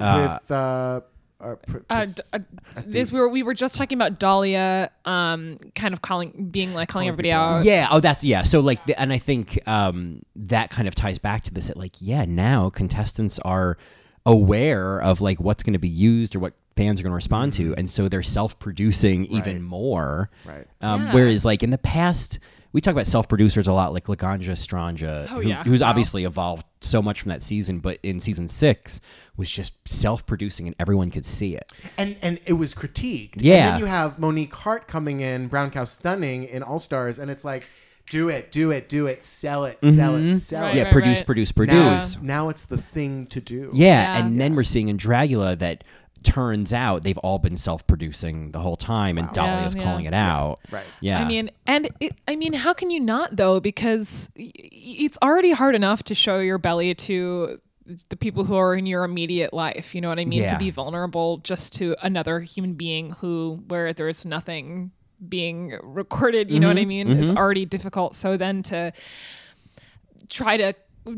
Uh, with uh, our pr- uh, d- uh, this we were we were just talking about Dahlia, um, kind of calling, being like calling everybody out. Yeah. Oh, that's yeah. So like, the, and I think um that kind of ties back to this. That like, yeah, now contestants are aware of like what's going to be used or what fans are going to respond to, and so they're self-producing right. even more. Right. Um, yeah. Whereas like in the past. We talk about self-producers a lot, like Laganja Stranja, oh, who, yeah. who's wow. obviously evolved so much from that season, but in season six was just self-producing and everyone could see it. And and it was critiqued. Yeah. And then you have Monique Hart coming in, Brown Cow Stunning in All Stars, and it's like, do it, do it, do it, sell it, mm-hmm. sell it, sell right, it. Yeah, right, produce, right. produce, produce, produce. Now, now it's the thing to do. Yeah, yeah. and yeah. then we're seeing in Dragula that... turns out they've all been self-producing the whole time, wow. and Dahlia's yeah, yeah. calling it out. Yeah. Right. Yeah. I mean, and it, I mean, how can you not though? Because it's already hard enough to show your belly to the people who are in your immediate life. You know what I mean? Yeah. To be vulnerable just to another human being who, where there is nothing being recorded. You mm-hmm. know what I mean? Mm-hmm. Is already difficult. So then to try to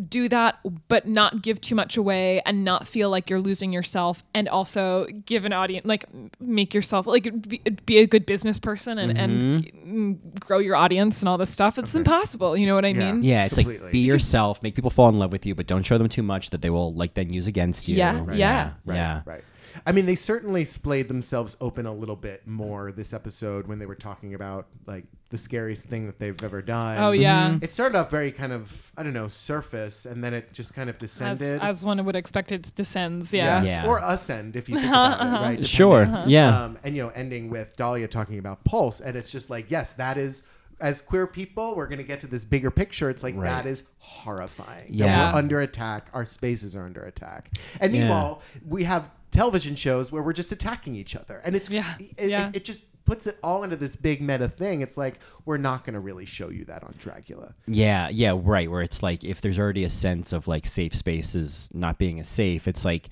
do that but not give too much away and not feel like you're losing yourself, and also give an audience, like make yourself like be, be a good business person and, mm-hmm. and grow your audience and all this stuff. It's okay. impossible. You know what I yeah. mean? Yeah. It's completely. Like be yourself, make people fall in love with you, but don't show them too much that they will like then use against you. Yeah. Right. Yeah. Yeah. Right. Yeah. Right. I mean, they certainly splayed themselves open a little bit more this episode when they were talking about like the scariest thing that they've ever done. Oh, yeah. Mm-hmm. It started off very kind of, I don't know, surface, and then it just kind of descended. As, as one would expect it descends, yeah. Yes. yeah. Or ascend, if you think about uh-huh. it, right? Depending. Sure, uh-huh. yeah. Um, and, you know, ending with Dahlia talking about Pulse, and it's just like, yes, that is... As queer people, we're going to get to this bigger picture. It's like, right. that is horrifying. Yeah. That we're under attack. Our spaces are under attack. And meanwhile, yeah. we have television shows where we're just attacking each other. And it's yeah. It, yeah. It, it just puts it all into this big meta thing. It's like, we're not going to really show you that on Dragula. Yeah, yeah, right. Where it's like, if there's already a sense of like safe spaces not being as safe, it's like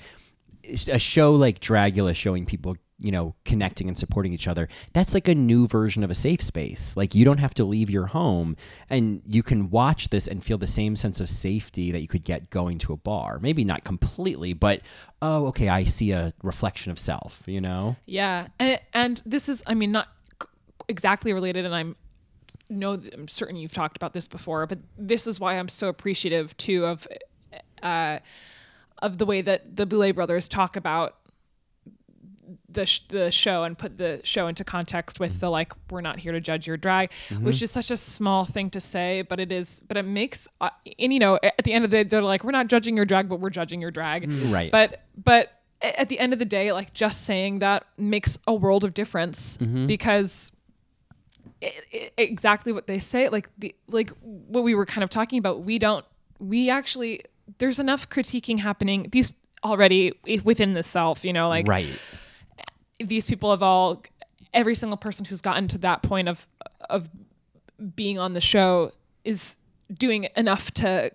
a show like Dragula showing people, you know, connecting and supporting each other. That's like a new version of a safe space. Like, you don't have to leave your home, and you can watch this and feel the same sense of safety that you could get going to a bar. Maybe not completely, but, oh, okay, I see a reflection of self, you know? Yeah. And, and this is, I mean, not exactly related, and I'm no, I'm certain you've talked about this before, but this is why I'm so appreciative too of, uh, of the way that the Boulay brothers talk about the sh- the show and put the show into context with the, like, we're not here to judge your drag, mm-hmm. which is such a small thing to say, but it is, but it makes, uh, and you know, at the end of the day, they're like, we're not judging your drag, but we're judging your drag. Right. But, but at the end of the day, like, just saying that makes a world of difference, mm-hmm. because it, it, exactly what they say, like the, like what we were kind of talking about, we don't, we actually, there's enough critiquing happening these already within the self, you know, like, right. These people have all, every single person who's gotten to that point of of being on the show is doing enough to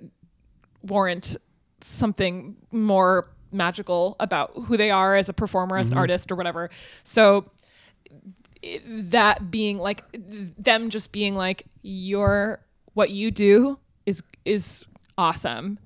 warrant something more magical about who they are as a performer, as mm-hmm. an artist, or whatever. So that being like, them just being like, your, what you do is is awesome.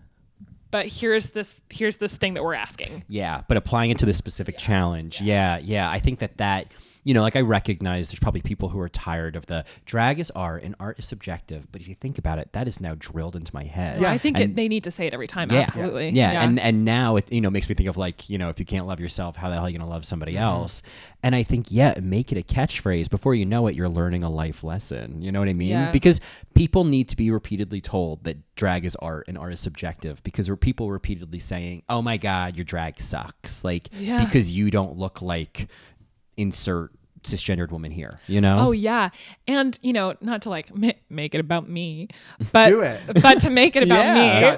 But here's this here's this thing that we're asking. Yeah, but applying it to this specific yeah. challenge. Yeah. yeah, yeah. I think that that, you know, like, I recognize there's probably people who are tired of the drag is art and art is subjective. But if you think about it, that is now drilled into my head. Yeah, I think and, it, they need to say it every time. Yeah, absolutely. Yeah. Yeah. yeah, and and now it, you know, makes me think of, like, you know, if you can't love yourself, how the hell are you going to love somebody mm-hmm. else? And I think, yeah, make it a catchphrase. Before you know it, you're learning a life lesson. You know what I mean? Yeah. Because people need to be repeatedly told that drag is art and art is subjective, because there are people repeatedly saying, oh my God, your drag sucks. Like, yeah. because you don't look like insert cisgendered woman here, you know? Oh, yeah. And, you know, not to, like, ma- make it about me, but do it. But to make it about yeah. me.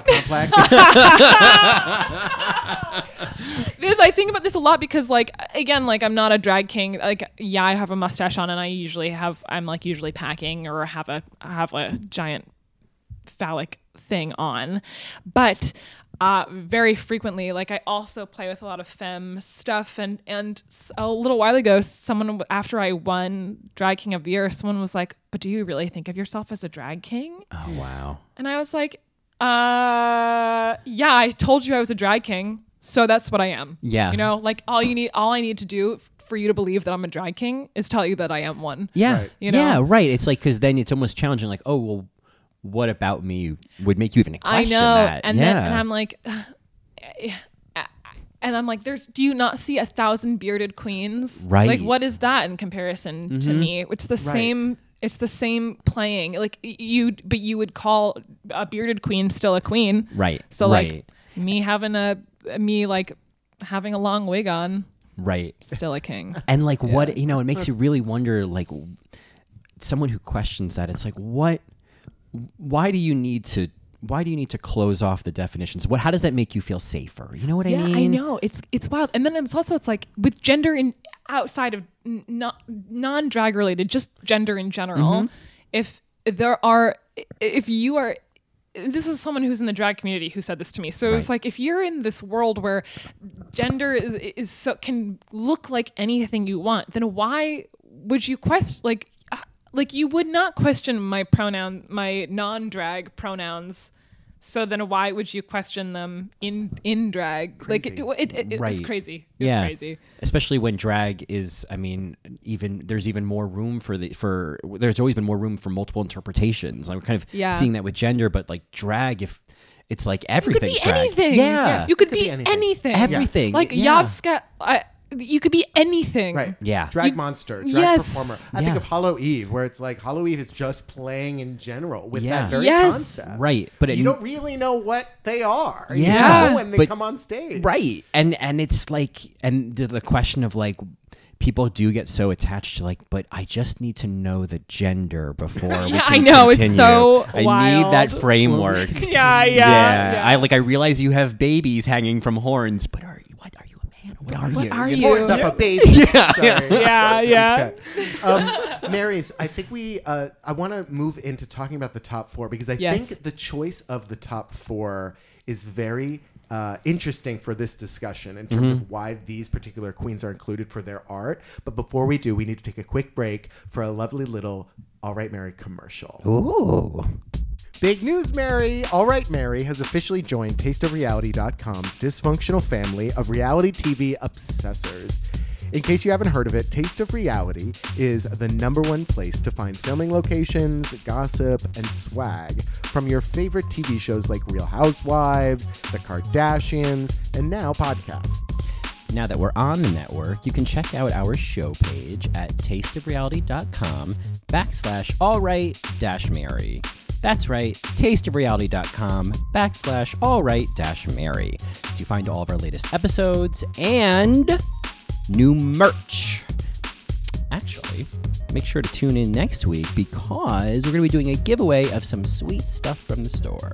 This, I think about this a lot because, like, again, like, I'm not a drag king. Like, yeah, I have a mustache on, and I usually have, I'm like usually packing or have a, have a giant phallic thing on. But Uh, very frequently, like, I also play with a lot of femme stuff, and and a little while ago, someone, after I won Drag King of the Year, someone was like, but do you really think of yourself as a drag king? Oh, wow. And I was like, uh, yeah, I told you I was a drag king, so that's what I am. Yeah. You know, like, all you need, all I need to do f- for you to believe that I'm a drag king is tell you that I am one. Yeah. Right. You know? Yeah, right. It's like, because then it's almost challenging, like, oh, well, what about me would make you even question I know. That? And yeah. then and I'm like, uh, and I'm like, there's, do you not see a thousand bearded queens? Right. Like, what is that in comparison mm-hmm. to me? It's the right. same, it's the same playing. Like, you, but you would call a bearded queen still a queen. Right. So right. like me having a, me like having a long wig on. Right. Still a king. And like yeah. what, you know, it makes you really wonder, like, someone who questions that, it's like, what, why do you need to why do you need to close off the definitions? What how does that make you feel safer? You know what yeah, I mean? Yeah, I know. It's it's wild. And then it's also it's like with gender in outside of not non-drag related, just gender in general. Mm-hmm. If there are if you are this is someone who's in the drag community who said this to me. So right. it's like, if you're in this world where gender is, is so can look like anything you want, then why would you quest like Like you would not question my pronoun, my non-drag pronouns. So then, why would you question them in in drag? Crazy. Like it, it, it, it right. it's crazy. It's yeah. crazy. Especially when drag is, I mean, even there's even more room for the for. There's always been more room for multiple interpretations. Like we're kind of yeah. seeing that with gender, but like drag, if it's like everything, you could be drag. Anything. Yeah. yeah, you could, could be, be anything. anything. Everything. Like yeah. Yovska. I, you could be anything. Right. Yeah. Drag you, monster, drag yes. performer. I yeah. think of Hollow Eve, where it's like Hollow Eve is just playing in general with yeah. that very yes. concept. Right. But it, you don't really know what they are. Yeah. You know, when they but, come on stage. Right. And and it's like, and the, the question of like, people do get so attached to like, but I just need to know the gender before. yeah, we can I know continue. It's so. I wild. need that framework. yeah, yeah, yeah, yeah. I like. I realize you have babies hanging from horns, but are you? What are you? A man? What are what you? Are you? Horns up a baby. yeah, Sorry. yeah, yeah. yeah. Um, Marys, I think we. Uh, I want to move into talking about the top four because I yes. think the choice of the top four is very. Uh, interesting for this discussion in terms mm-hmm. of why these particular queens are included for their art. But before we do, we need to take a quick break for a lovely little All Right Mary commercial. Ooh. Big news, Mary! All Right Mary has officially joined taste of reality dot com's dysfunctional family of reality T V obsessors. In case you haven't heard of it, Taste of Reality is the number one place to find filming locations, gossip, and swag from your favorite T V shows like Real Housewives, The Kardashians, and now podcasts. Now that we're on the network, you can check out our show page at tasteofreality.com backslash all right dash Mary. That's right, tasteofreality.com backslash all right dash Mary to find all of our latest episodes and... new merch. Actually, make sure to tune in next week because we're going to be doing a giveaway of some sweet stuff from the store.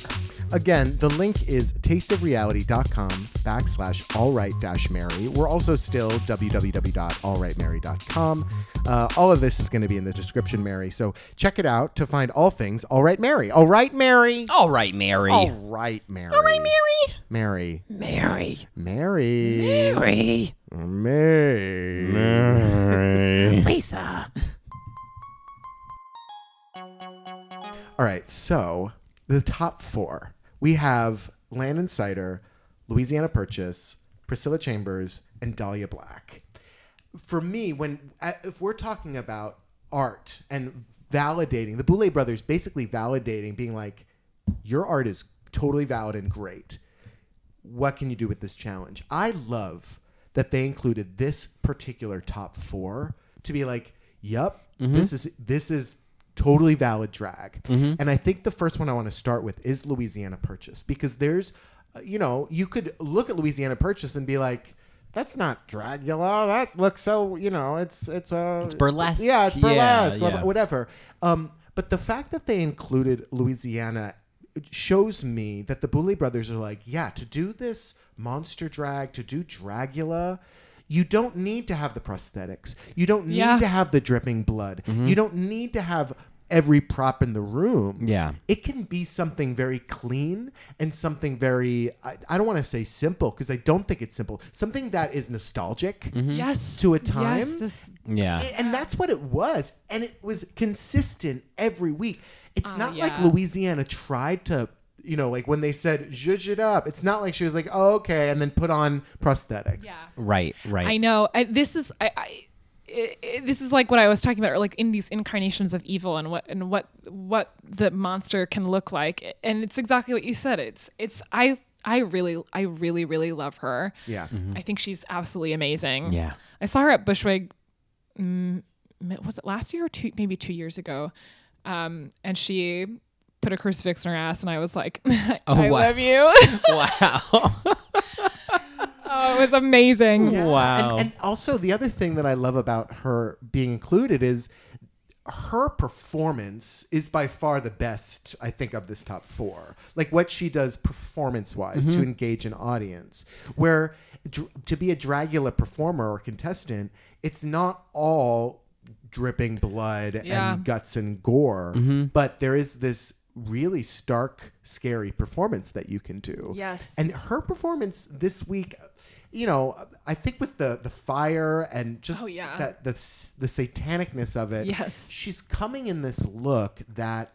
Again, the link is tasteofreality.com backslash all right dash Mary. We're also still w w w dot all right mary dot com. Uh, all of this is going to be in the description, Mary. So check it out to find all things All Right Mary. All right, Mary. All right, Mary. All right, Mary. All right, Mary. Mary. Mary. Mary. Mary. Mary. Mary. Lisa. All right, so the top four. We have Landon Cider, Louisiana Purchase, Priscilla Chambers, and Dahlia Black. For me, when if we're talking about art and validating, the Boulay brothers basically validating, being like, your art is totally valid and great. What can you do with this challenge? I love that they included this particular top four to be like, yep, mm-hmm. this is this is totally valid drag. Mm-hmm. And I think the first one I want to start with is Louisiana Purchase because there's, you know, you could look at Louisiana Purchase and be like, that's not Dragula. That looks so, you know, it's it's a it's burlesque. Yeah, it's burlesque, yeah, yeah. whatever. Um, but the fact that they included Louisiana shows me that the Boulay brothers are like, yeah, to do this monster drag, to do Dragula, you don't need to have the prosthetics. You don't need yeah. to have the dripping blood. Mm-hmm. You don't need to have every prop in the room. Yeah. It can be something very clean and something very, I, I don't want to say simple because I don't think it's simple. Something that is nostalgic mm-hmm. yes. to a time. Yes, this, yeah. And that's what it was. And it was consistent every week. It's uh, not yeah. like Louisiana tried to, you know, like when they said, zhuzh it up. It's not like she was like, oh, okay. And then put on prosthetics. Yeah. Right, right. I know. I, this is, I, I It, it, this is like what I was talking about, like in these incarnations of evil and what and what what the monster can look like, and it's exactly what you said. It's it's I I really I really really love her. Yeah, mm-hmm. I think she's absolutely amazing. Yeah, I saw her at Bushwig. Um, was it last year or two, maybe two years ago? Um, and she put a crucifix in her ass, and I was like, I, oh, I wow. love you. Wow. Oh, it was amazing. Yeah. Wow. And, and also the other thing that I love about her being included is her performance is by far the best, I think, of this top four. Like what she does performance-wise mm-hmm. to engage an audience. Where dr- to be a Dragula performer or contestant, it's not all dripping blood yeah. and guts and gore, mm-hmm. but there is this really stark, scary performance that you can do. Yes. And her performance this week, you know, I think with the the fire and just oh, yeah. that the, the satanicness of it, yes. she's coming in this look that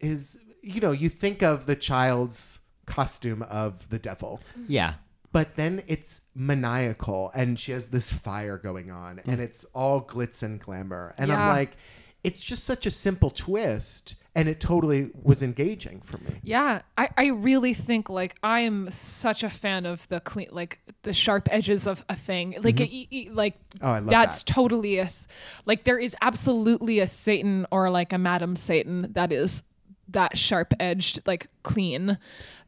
is, you know, you think of the child's costume of the devil. Yeah. But then it's maniacal and she has this fire going on mm. and it's all glitz and glamour. And yeah. I'm like, it's just such a simple twist. And it totally was engaging for me. Yeah. I, I really think, like, I am such a fan of the clean, like the sharp edges of a thing. Like, mm-hmm. it, it, like oh, I love that's that. Totally a, like, there is absolutely a Satan or like a Madam Satan that is that sharp edged, like clean.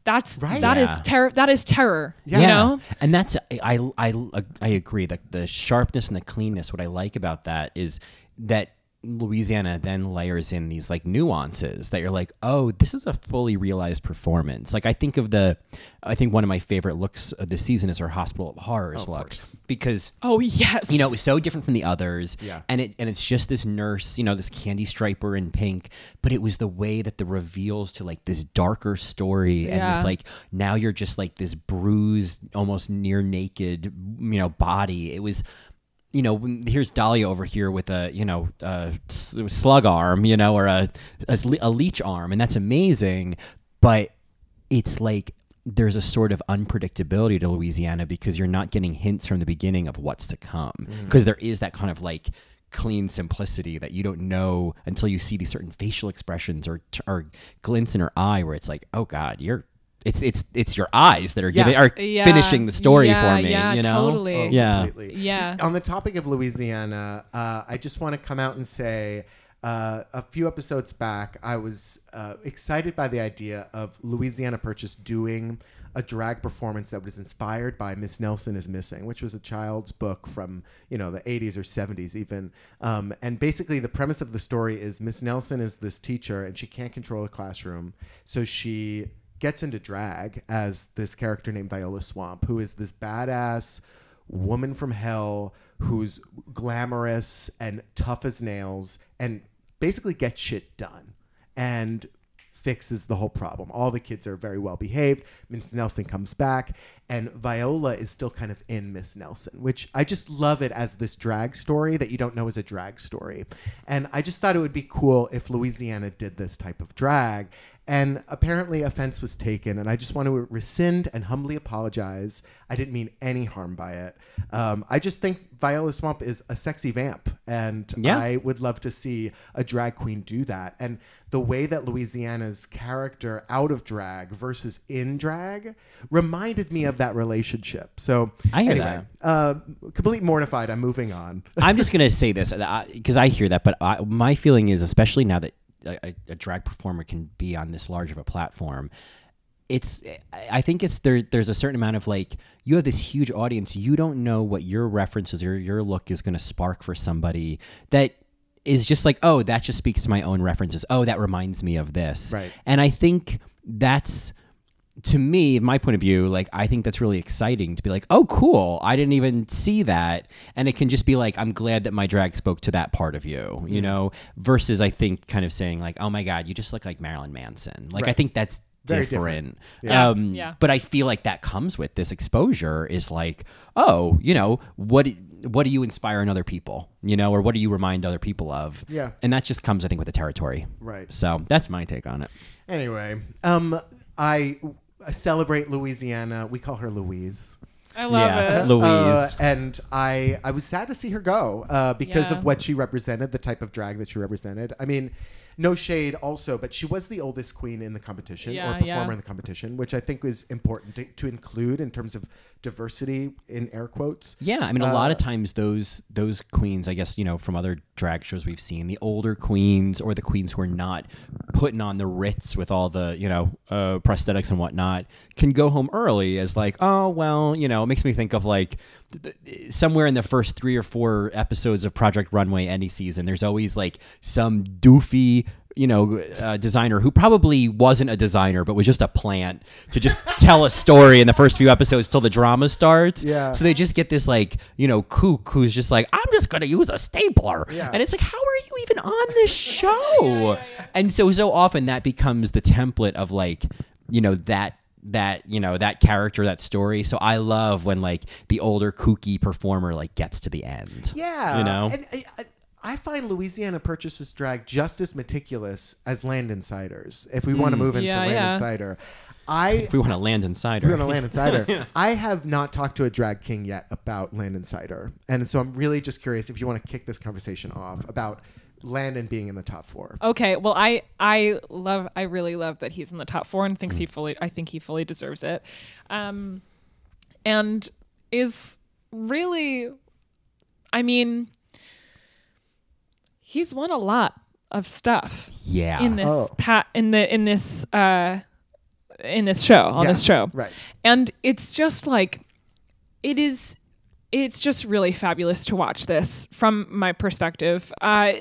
That's right. that yeah. is terror. That is terror. Yeah. You know, and that's I I I agree that the sharpness and the cleanness. What I like about that is that Louisiana then layers in these like nuances that you're like, oh, this is a fully realized performance. Like I think of the, I think one of my favorite looks of this season is her Hospital of Horrors oh, look. Because oh yes, you know, it was so different from the others, yeah. and it and it's just this nurse, you know, this candy striper in pink, but it was the way that the reveals to like this darker story yeah. and this like now you're just like this bruised, almost near naked, you know, body. It was, you know, here's Dahlia over here with a, you know, a slug arm, you know, or a a, a leech arm, and that's amazing, but it's like there's a sort of unpredictability to Louisiana because you're not getting hints from the beginning of what's to come. Because mm. there is that kind of like clean simplicity that you don't know until you see these certain facial expressions or or glints in her eye where it's like, oh God, you're it's it's it's your eyes that are yeah. giving, are yeah. finishing the story yeah, for me. Yeah, you know? Totally. Oh, yeah, completely. Yeah. On the topic of Louisiana, uh, I just want to come out and say, Uh, a few episodes back, I was uh, excited by the idea of Louisiana Purchase doing a drag performance that was inspired by Miss Nelson is Missing, which was a child's book from, you know, the eighties or seventies even. Um, and basically the premise of the story is Miss Nelson is this teacher and she can't control a classroom. So she gets into drag as this character named Viola Swamp, who is this badass woman from hell who's glamorous and tough as nails and basically gets shit done and fixes the whole problem. All the kids are very well behaved. Miss Nelson comes back and Viola is still kind of in Miss Nelson, which I just love it as this drag story that you don't know is a drag story. And I just thought it would be cool if Louisiana did this type of drag. And apparently offense was taken, and I just want to rescind and humbly apologize. I didn't mean any harm by it. Um, I just think Viola Swamp is a sexy vamp, and yeah. I would love to see a drag queen do that. And the way that Louisiana's character out of drag versus in drag reminded me of that relationship. So I hear anyway, that. Uh, completely mortified. I'm moving on. I'm just going to say this, because I hear that, but I, my feeling is, especially now that A, a drag performer can be on this large of a platform, it's I think it's there there's a certain amount of like, you have this huge audience, you don't know what your references or your look is going to spark for somebody that is just like, oh, that just speaks to my own references, oh, that reminds me of this, right? And I think that's, to me, my point of view, like, I think that's really exciting to be like, oh, cool, I didn't even see that. And it can just be like, I'm glad that my drag spoke to that part of you, you yeah. know, versus I think kind of saying like, oh my God, you just look like Marilyn Manson. Like, right. I think that's very different. different. Yeah. Um, yeah. But I feel like that comes with this exposure is like, oh, you know, what what do you inspire in other people, you know, or what do you remind other people of? Yeah. And that just comes, I think, with the territory. Right. So that's my take on it. Anyway, um, I... celebrate Louisiana. We call her Louise. I love yeah, it. Louise. Uh, and I I was sad to see her go uh, because yeah. of what she represented, the type of drag that she represented. I mean, no shade also, but she was the oldest queen in the competition yeah, or performer yeah. in the competition, which I think was important to, to include in terms of diversity in air quotes. Yeah. I mean, uh, a lot of times those those queens, I guess, you know, from other drag shows we've seen, the older queens or the queens who are not putting on the Ritz with all the, you know, uh, prosthetics and whatnot can go home early as like, oh, well, you know, it makes me think of like th- th- somewhere in the first three or four episodes of Project Runway any season, there's always like some doofy, you know, uh, designer who probably wasn't a designer, but was just a plant to just tell a story in the first few episodes till the drama starts. Yeah. So they just get this like, you know, kook who's just like, I'm just going to use a stapler. Yeah. And it's like, how are you even on this show? yeah, yeah, yeah, yeah. And so, so often that becomes the template of like, you know, that, that, you know, that character, that story. So I love when like the older kooky performer like gets to the end. Yeah. You know? And, and, and, I find Louisiana Purchase's drag just as meticulous as Landon Cider's. If we mm, want to move into yeah, Landon yeah. Cider, I if we want to Landon Cider, we want to Landon Cider. yeah. I have not talked to a drag king yet about Landon Cider, and so I'm really just curious if you want to kick this conversation off about Landon being in the top four. Okay, well, I I love I really love that he's in the top four and thinks mm. he fully I think he fully deserves it, um, and is really, I mean, he's won a lot of stuff. Yeah, in this oh. pat in the in this uh, in this show on yeah, this show, right? And it's just like it is. It's just really fabulous to watch this from my perspective, uh,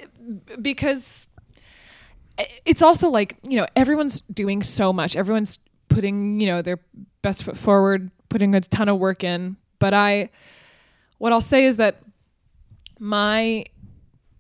because it's also like, you know, everyone's doing so much. Everyone's putting, you know, their best foot forward, putting a ton of work in. But I, what I'll say is that my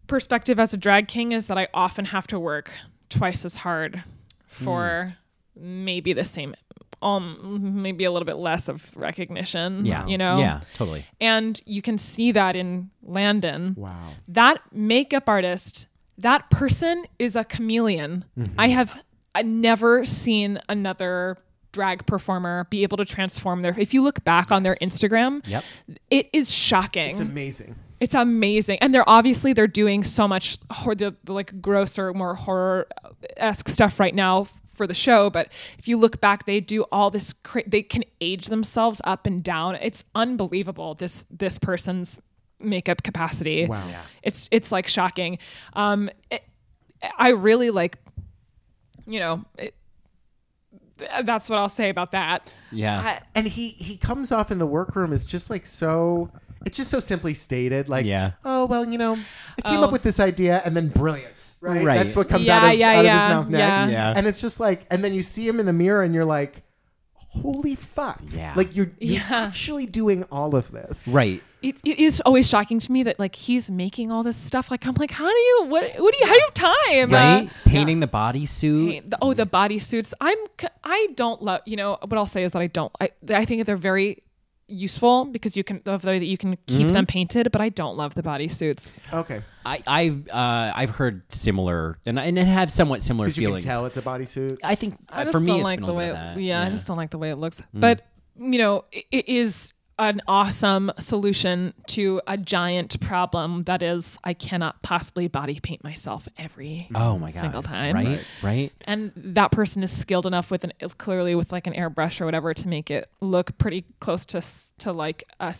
perspective as a drag king is that I often have to work twice as hard for mm. maybe the same Um, maybe a little bit less of recognition. Yeah, you know. Yeah, totally. And you can see that in Landon. Wow. That makeup artist, that person is a chameleon. Mm-hmm. I have I've never seen another drag performer be able to transform their. If you look back yes. on their Instagram, yep. it is shocking. It's amazing. It's amazing, and they're obviously they're doing so much hor- the, the like grosser, more horror-esque stuff right now for the show, but if you look back, they do all this cra- they can age themselves up and down. It's unbelievable, this this person's makeup capacity. Wow. Yeah. It's it's like shocking. Um it, I really like, you know, it, that's what I'll say about that. Yeah. I, and he he comes off in the workroom as just like so it's just so simply stated, like, yeah. oh, well, you know, I came oh. up with this idea and then brilliance, right? right. That's what comes yeah, out, of, yeah, out yeah. of his mouth next. Yeah. Yeah. And it's just like, and then you see him in the mirror and you're like, holy fuck. Yeah. Like, you're, you're yeah. actually doing all of this. Right. It, it is always shocking to me that, like, he's making all this stuff. Like, I'm like, how do you, what, what do you, how do you have time? Right? Uh, Painting yeah. the bodysuit. Paint the, oh, the bodysuits. I'm, I don't love, you know, what I'll say is that I don't, I, I think they're very useful because you can of the way that you can keep mm-hmm. them painted, but I don't love the bodysuits. Okay, I I've uh, I've heard similar and and it have somewhat similar feelings. You can tell it's a bodysuit. I think I just for me don't it's like been the way. It, yeah, yeah, I just don't like the way it looks. Mm. But you know, it, it is an awesome solution to a giant problem that is I cannot possibly body paint myself every oh my God. single time. Right, right. And that person is skilled enough with an clearly with like an airbrush or whatever to make it look pretty close to to like a,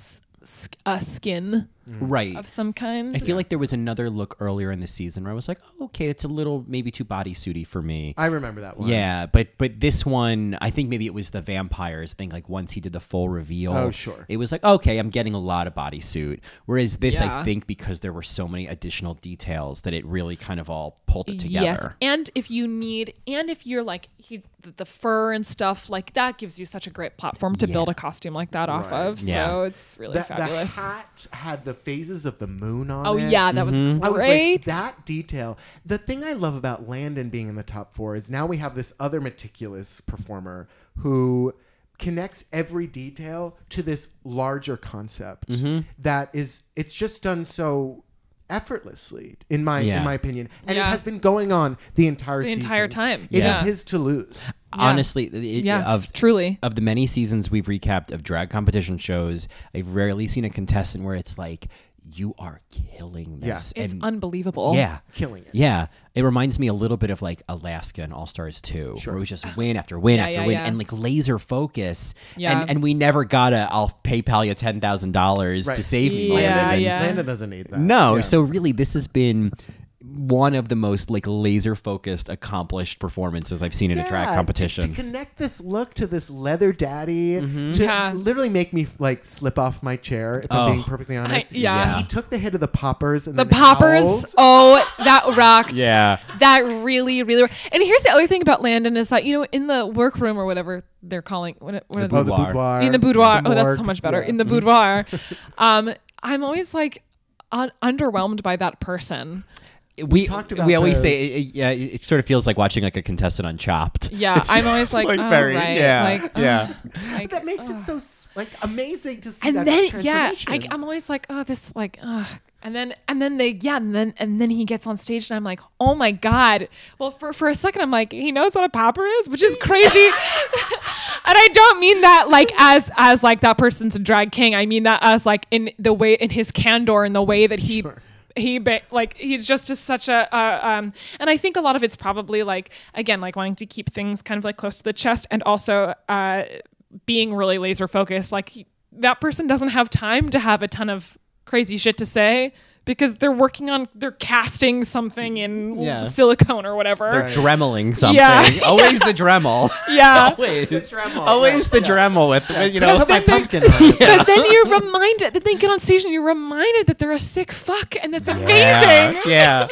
a skin right of some kind. I feel yeah. like there was another look earlier in the season where I was like, oh, okay, it's a little maybe too bodysuity for me. I remember that one. Yeah, but but this one, I think maybe it was the vampires thing. Like once he did the full reveal, oh sure, it was like okay, I'm getting a lot of bodysuit. Whereas this, yeah. I think because there were so many additional details that it really kind of all pulled it together. Yes, and if you need, and if you're like he, the fur and stuff like that gives you such a great platform to yeah. build a costume like that right. off of. Yeah. So it's really the, fabulous. The hat had the phases of the moon on oh, it. Oh yeah, that was mm-hmm. great. I was like, that detail. The thing I love about Landon being in the top four is now we have this other meticulous performer who connects every detail to this larger concept mm-hmm. that is, it's just done so effortlessly in my yeah. in my opinion. And yeah. it has been going on the entire the season. The entire time. It yeah. is his to lose. Yeah. Honestly, it, yeah, of truly of the many seasons we've recapped of drag competition shows, I've rarely seen a contestant where it's like, you are killing this. Yeah. It's and unbelievable. Yeah. Killing it. Yeah. It reminds me a little bit of like Alaska and All Stars two, sure. where it was just win after win yeah, after yeah, win yeah. and like laser focus. Yeah. And, and we never got a, I'll PayPal you ten thousand dollars right. to save me. Yeah, Landon. Yeah. Landon doesn't need that. No. Yeah. So really this has been one of the most like laser focused accomplished performances I've seen in yeah, a drag competition. To, to connect this look to this leather daddy mm-hmm. to yeah. literally make me like slip off my chair if oh. I'm being perfectly honest. I, yeah. yeah. He took the hit of the poppers and the poppers. Howled. Oh, that rocked. Yeah. That really, really rocked. And here's the other thing about Landon is that, you know, in the workroom or whatever they're calling what, what the are boudoir. The boudoir. In the boudoir. The oh, that's so much better. Yeah. In the boudoir. um, I'm always like un- underwhelmed by that person. We we, we always say it, it, yeah it sort of feels like watching like a contestant on Chopped. Yeah, it's, I'm always like, like oh, very, right. yeah, like, oh, yeah. Like, but that makes oh. it so like amazing to see. And that then transformation. yeah, I, I'm always like oh this like oh. and then and then they yeah and then and then he gets on stage and I'm like oh my God. Well for for a second I'm like he knows what a popper is, which is crazy. And I don't mean that like as as like that person's a drag king. I mean that as like in the way in his candor and the way that he. Sure. he ba- like he's just just such a uh, um and I think a lot of it's probably like, again, like wanting to keep things kind of like close to the chest, and also uh being really laser focused. Like he, that person doesn't have time to have a ton of crazy shit to say because they're working on, they're casting something in yeah. silicone or whatever. They're right. dremeling something. Yeah. Always yeah. the Dremel. Yeah. Always the Dremel. Always yeah. the Dremel with, yeah. you know, but with my pumpkin. They, yeah. But then you're reminded, then they get on stage and you're reminded that they're a sick fuck, and that's amazing. Yeah. yeah.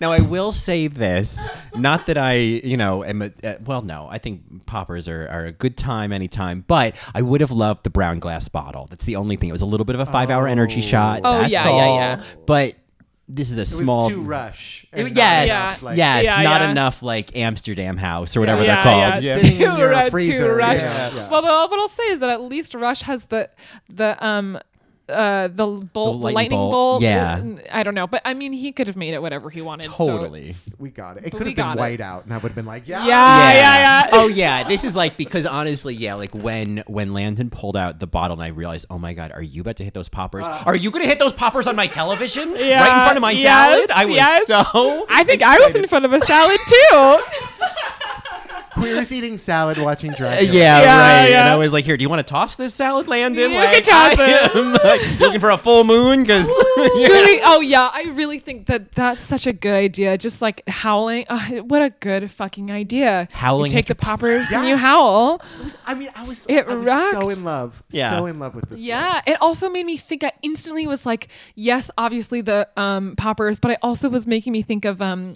Now, I will say this, not that I, you know, am a, uh, well, no, I think poppers are, are a good time anytime, but I would have loved the brown glass bottle. That's the only thing. It was a little bit of a five-hour oh. energy shot. Oh, that's yeah, all. yeah, yeah. But this is a it small... It was too rush. It, yes, yeah. like, yes, yeah, not yeah. enough like Amsterdam House or whatever yeah, they're yeah, called. Yeah. Sitting in your uh, freezer. Too rush. Yeah. Yeah. Well, the, what I'll say is that at least Rush has the... the um. Uh, the bolt, the lightning, lightning bolt. bolt. Yeah, I don't know, but I mean, he could have made it whatever he wanted. Totally, so we got it. It could have been white it. out, and I would have been like, yeah, yeah, yeah, yeah. yeah. Oh yeah, this is like, because honestly, yeah, like when when Landon pulled out the bottle, and I realized, oh my god, are you about to hit those poppers? Uh, are you going to hit those poppers on my television yeah, right in front of my yes, salad? I was yes. so. I think excited. I was in front of a salad too. Queers eating salad, watching Dragula. Yeah, yeah, right. Yeah. And I was like, here, do you want to toss this salad, Landon? You like, can toss it. I'm like, looking for a full moon? Because yeah. Truly, oh, yeah. I really think that that's such a good idea. Just like howling. Uh, what a good fucking idea. Howling. You take the poppers yeah. and you howl. It was, I mean, I was, it I was so in love. Yeah. So in love with this. Yeah. Thing. It also made me think, I instantly was like, yes, obviously the um, poppers, but it also was making me think of... Um,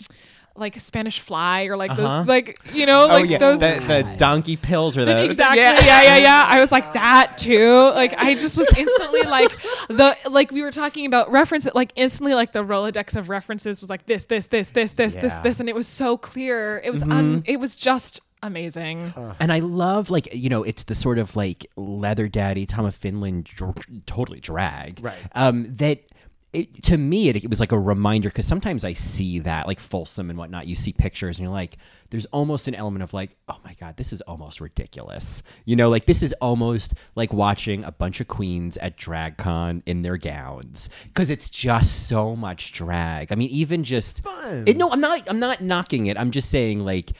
like a Spanish fly, or like uh-huh. those, like, you know, like oh, yeah. those the, the donkey pills or those. Exactly. Yeah. yeah, yeah, yeah. I was like that too. Like I just was instantly like the like we were talking about reference. Like instantly, like the Rolodex of references was like this, this, this, this, this, yeah. this, this, and it was so clear. It was mm-hmm. um, it was just. Amazing. Uh, and I love, like, you know, it's the sort of like leather daddy Tom of Finland dr- totally drag. Right. Um, that. It, to me, it, it was like a reminder, because sometimes I see that, like Folsom and whatnot, you see pictures and you're like, there's almost an element of like, oh my God, this is almost ridiculous. You know, like this is almost like watching a bunch of queens at DragCon in their gowns, because it's just so much drag. I mean, even just... Fun. It, no, I'm not, I'm not knocking it. I'm just saying, like,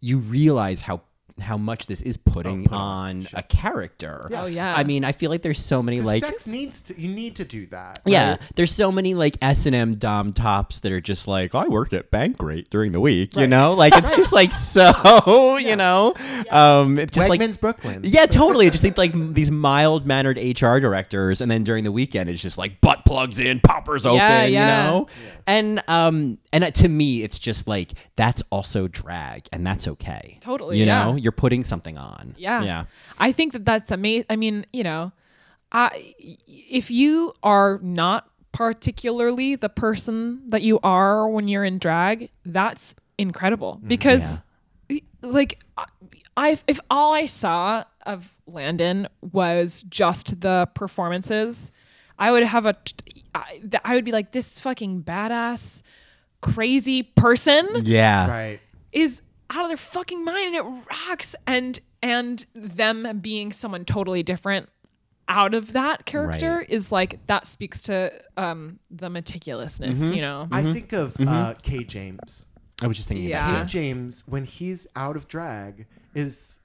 you realize how how much this is putting oh, put on shit. a character. Yeah. Oh yeah. I mean, I feel like there's so many like sex needs to, you need to do that. Yeah. Right? There's so many like S and M dom tops that are just like, I work at Bankrate during the week, right. you know? Like it's just like so, yeah. you know. Yeah. Um it's just Wegmans, like Brooklyn. Yeah, totally. Just think like these mild-mannered H R directors, and then during the weekend it's just like butt plugs in, poppers open, yeah, yeah. you know? Yeah. And um and to me it's just like that's also drag, and that's okay. Totally. You yeah. know? You're putting something on. Yeah. Yeah. I think that that's amazing. I mean, you know, I, if you are not particularly the person that you are when you're in drag, that's incredible, because yeah. like I, if all I saw of Landon was just the performances, I would have a, I, I would be like, this fucking badass, crazy person. Yeah. Right. Is out of their fucking mind, and it rocks, and and them being someone totally different out of that character right. is like, that speaks to um the meticulousness, mm-hmm. you know. I mm-hmm. think of mm-hmm. uh K. James. I was just thinking yeah. about K. James when he's out of drag is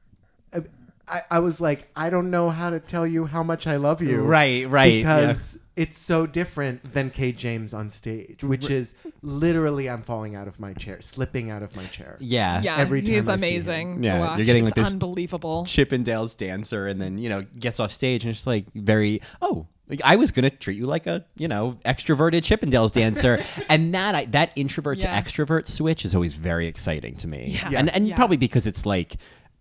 uh, I, I was like, I don't know how to tell you how much I love you. Right, right. Because yeah. it's so different than K. James on stage, which R- is literally I'm falling out of my chair, slipping out of my chair. Yeah. yeah Every time he's I amazing see him. To yeah, watch. You're getting, it's like this unbelievable Chippendales dancer, and then, you know, gets off stage and just like very, oh, like, I was going to treat you like a, you know, extroverted Chippendales dancer. And that I, that introvert yeah. to extrovert switch is always very exciting to me. Yeah. Yeah. And, and yeah. probably because it's like,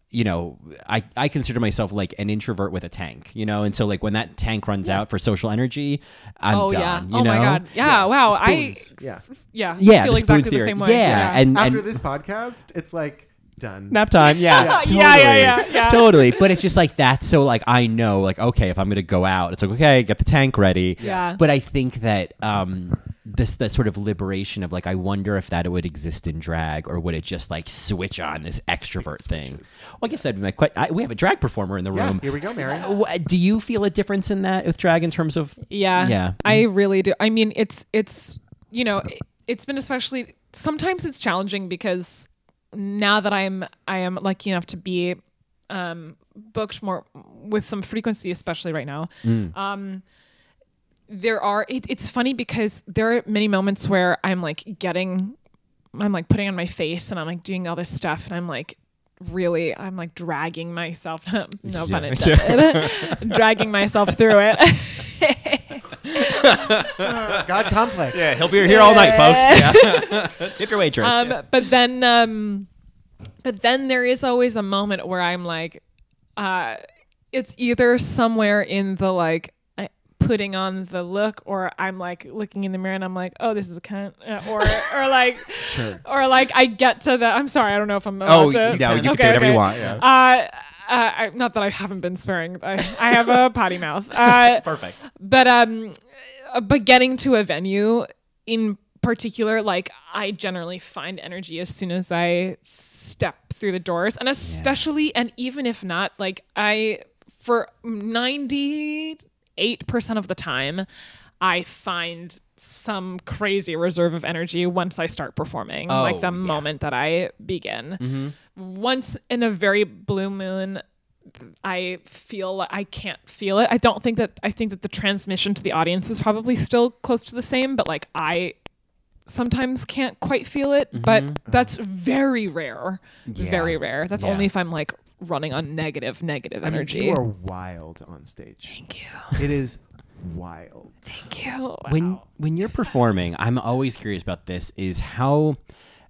you know, I, I consider myself like an introvert with a tank, you know? And so like when that tank runs yeah. out for social energy, I'm oh, done, yeah. you oh, know? Oh, my God. Yeah, yeah. wow. I yeah. yeah, yeah, feel the exactly the same way. Yeah. yeah. And, After and, this podcast, it's like, done. Nap time. Yeah, yeah. Totally. yeah, yeah, yeah, yeah. Totally. But it's just like, that's so like, I know, like, okay, if I'm going to go out, it's like, okay, get the tank ready. Yeah. But I think that... um this that sort of liberation of like, I wonder if that would exist in drag, or would it just like switch on this extrovert thing? Well, I guess that'd be my question. We have a drag performer in the yeah, room. Here we go, Mary. Uh, do you feel a difference in that with drag in terms of? Yeah, yeah, I really do. I mean, it's it's you know, it, it's been especially, sometimes it's challenging because now that I'm, I am lucky enough to be um, booked more with some frequency, especially right now. Mm. Um, there are, it, it's funny because there are many moments where I'm like getting, I'm like putting on my face and I'm like doing all this stuff and I'm like, really, I'm like dragging myself, no yeah. pun intended, dragging myself through it. God Complex. Yeah, he'll be here all night, folks. Yeah. Tip your waitress. Um, yeah. But then, um, but then there is always a moment where I'm like, uh, it's either somewhere in the like uh, putting on the look, or I'm like looking in the mirror and I'm like, oh, this is a cunt, uh, or or like, sure. or like I get to the. I'm sorry, I don't know if I'm. Oh, to, no, you can okay, do whatever okay. you want. Yeah. Uh, Uh, I, not that I haven't been swearing. I, I have a potty mouth. Uh, Perfect. But um, but getting to a venue in particular, like I generally find energy as soon as I step through the doors, and especially, yeah. and even if not, like I for ninety-eight percent of the time, I find some crazy reserve of energy once I start performing, oh, like the yeah. moment that I begin. Mm-hmm. Once in a very blue moon, I feel like I can't feel it. I don't think that, I think that the transmission to the audience is probably still close to the same, but like I sometimes can't quite feel it, mm-hmm. but that's very rare, yeah. very rare. That's yeah. only if I'm like running on negative, negative I energy. Mean, you are wild on stage. Thank you. It is wild. Thank you. Wow. When, when you're performing, I'm always curious about this is how...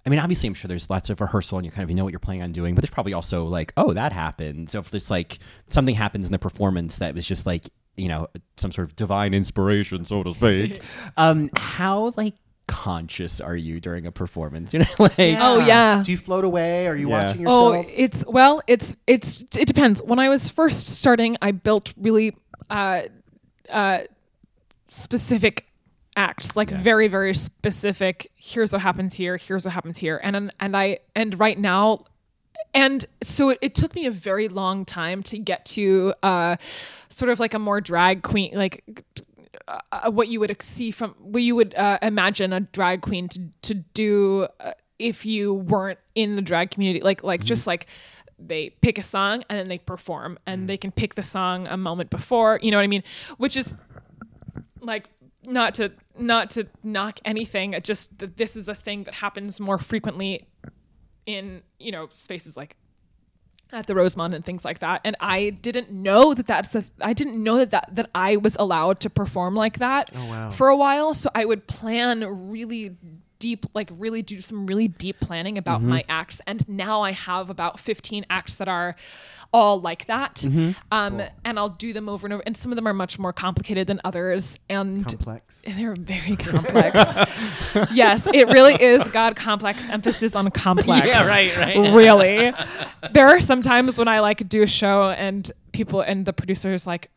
I mean, obviously, I'm sure there's lots of rehearsal and you kind of you know what you're planning on doing, but there's probably also like, oh, that happened. So if there's like something happens in the performance that was just like, you know, some sort of divine inspiration, so to speak, um, how like conscious are you during a performance? You know, like yeah. oh yeah, do you float away? Are you yeah. watching yourself? Oh, it's well, it's it's it depends. When I was first starting, I built really uh, uh, specific. Acts like yeah. very very specific. Here's what happens here. Here's what happens here. And and I and right now, and so it, it took me a very long time to get to uh, sort of like a more drag queen like uh, what you would see from what you would uh, imagine a drag queen to to do uh, if you weren't in the drag community. Like like mm-hmm. just like. They pick a song and then they perform and mm-hmm. they can pick the song a moment before. You know what I mean? Which is like. Not to not to knock anything. Just that this is a thing that happens more frequently in you know spaces like at the Rosemont and things like that. And I didn't know that that's a. I didn't know that that, that I was allowed to perform like that oh, wow. for a while. So I would plan really deep, like really do some really deep planning about mm-hmm. my acts. And now I have about fifteen acts that are all like that. Mm-hmm. Um, cool. And I'll do them over and over. And some of them are much more complicated than others. And complex. They're very complex. Yes, it really is. God Complex, emphasis on complex. Yeah, right, right. Really. There are some times when I like do a show and people and the producer's like,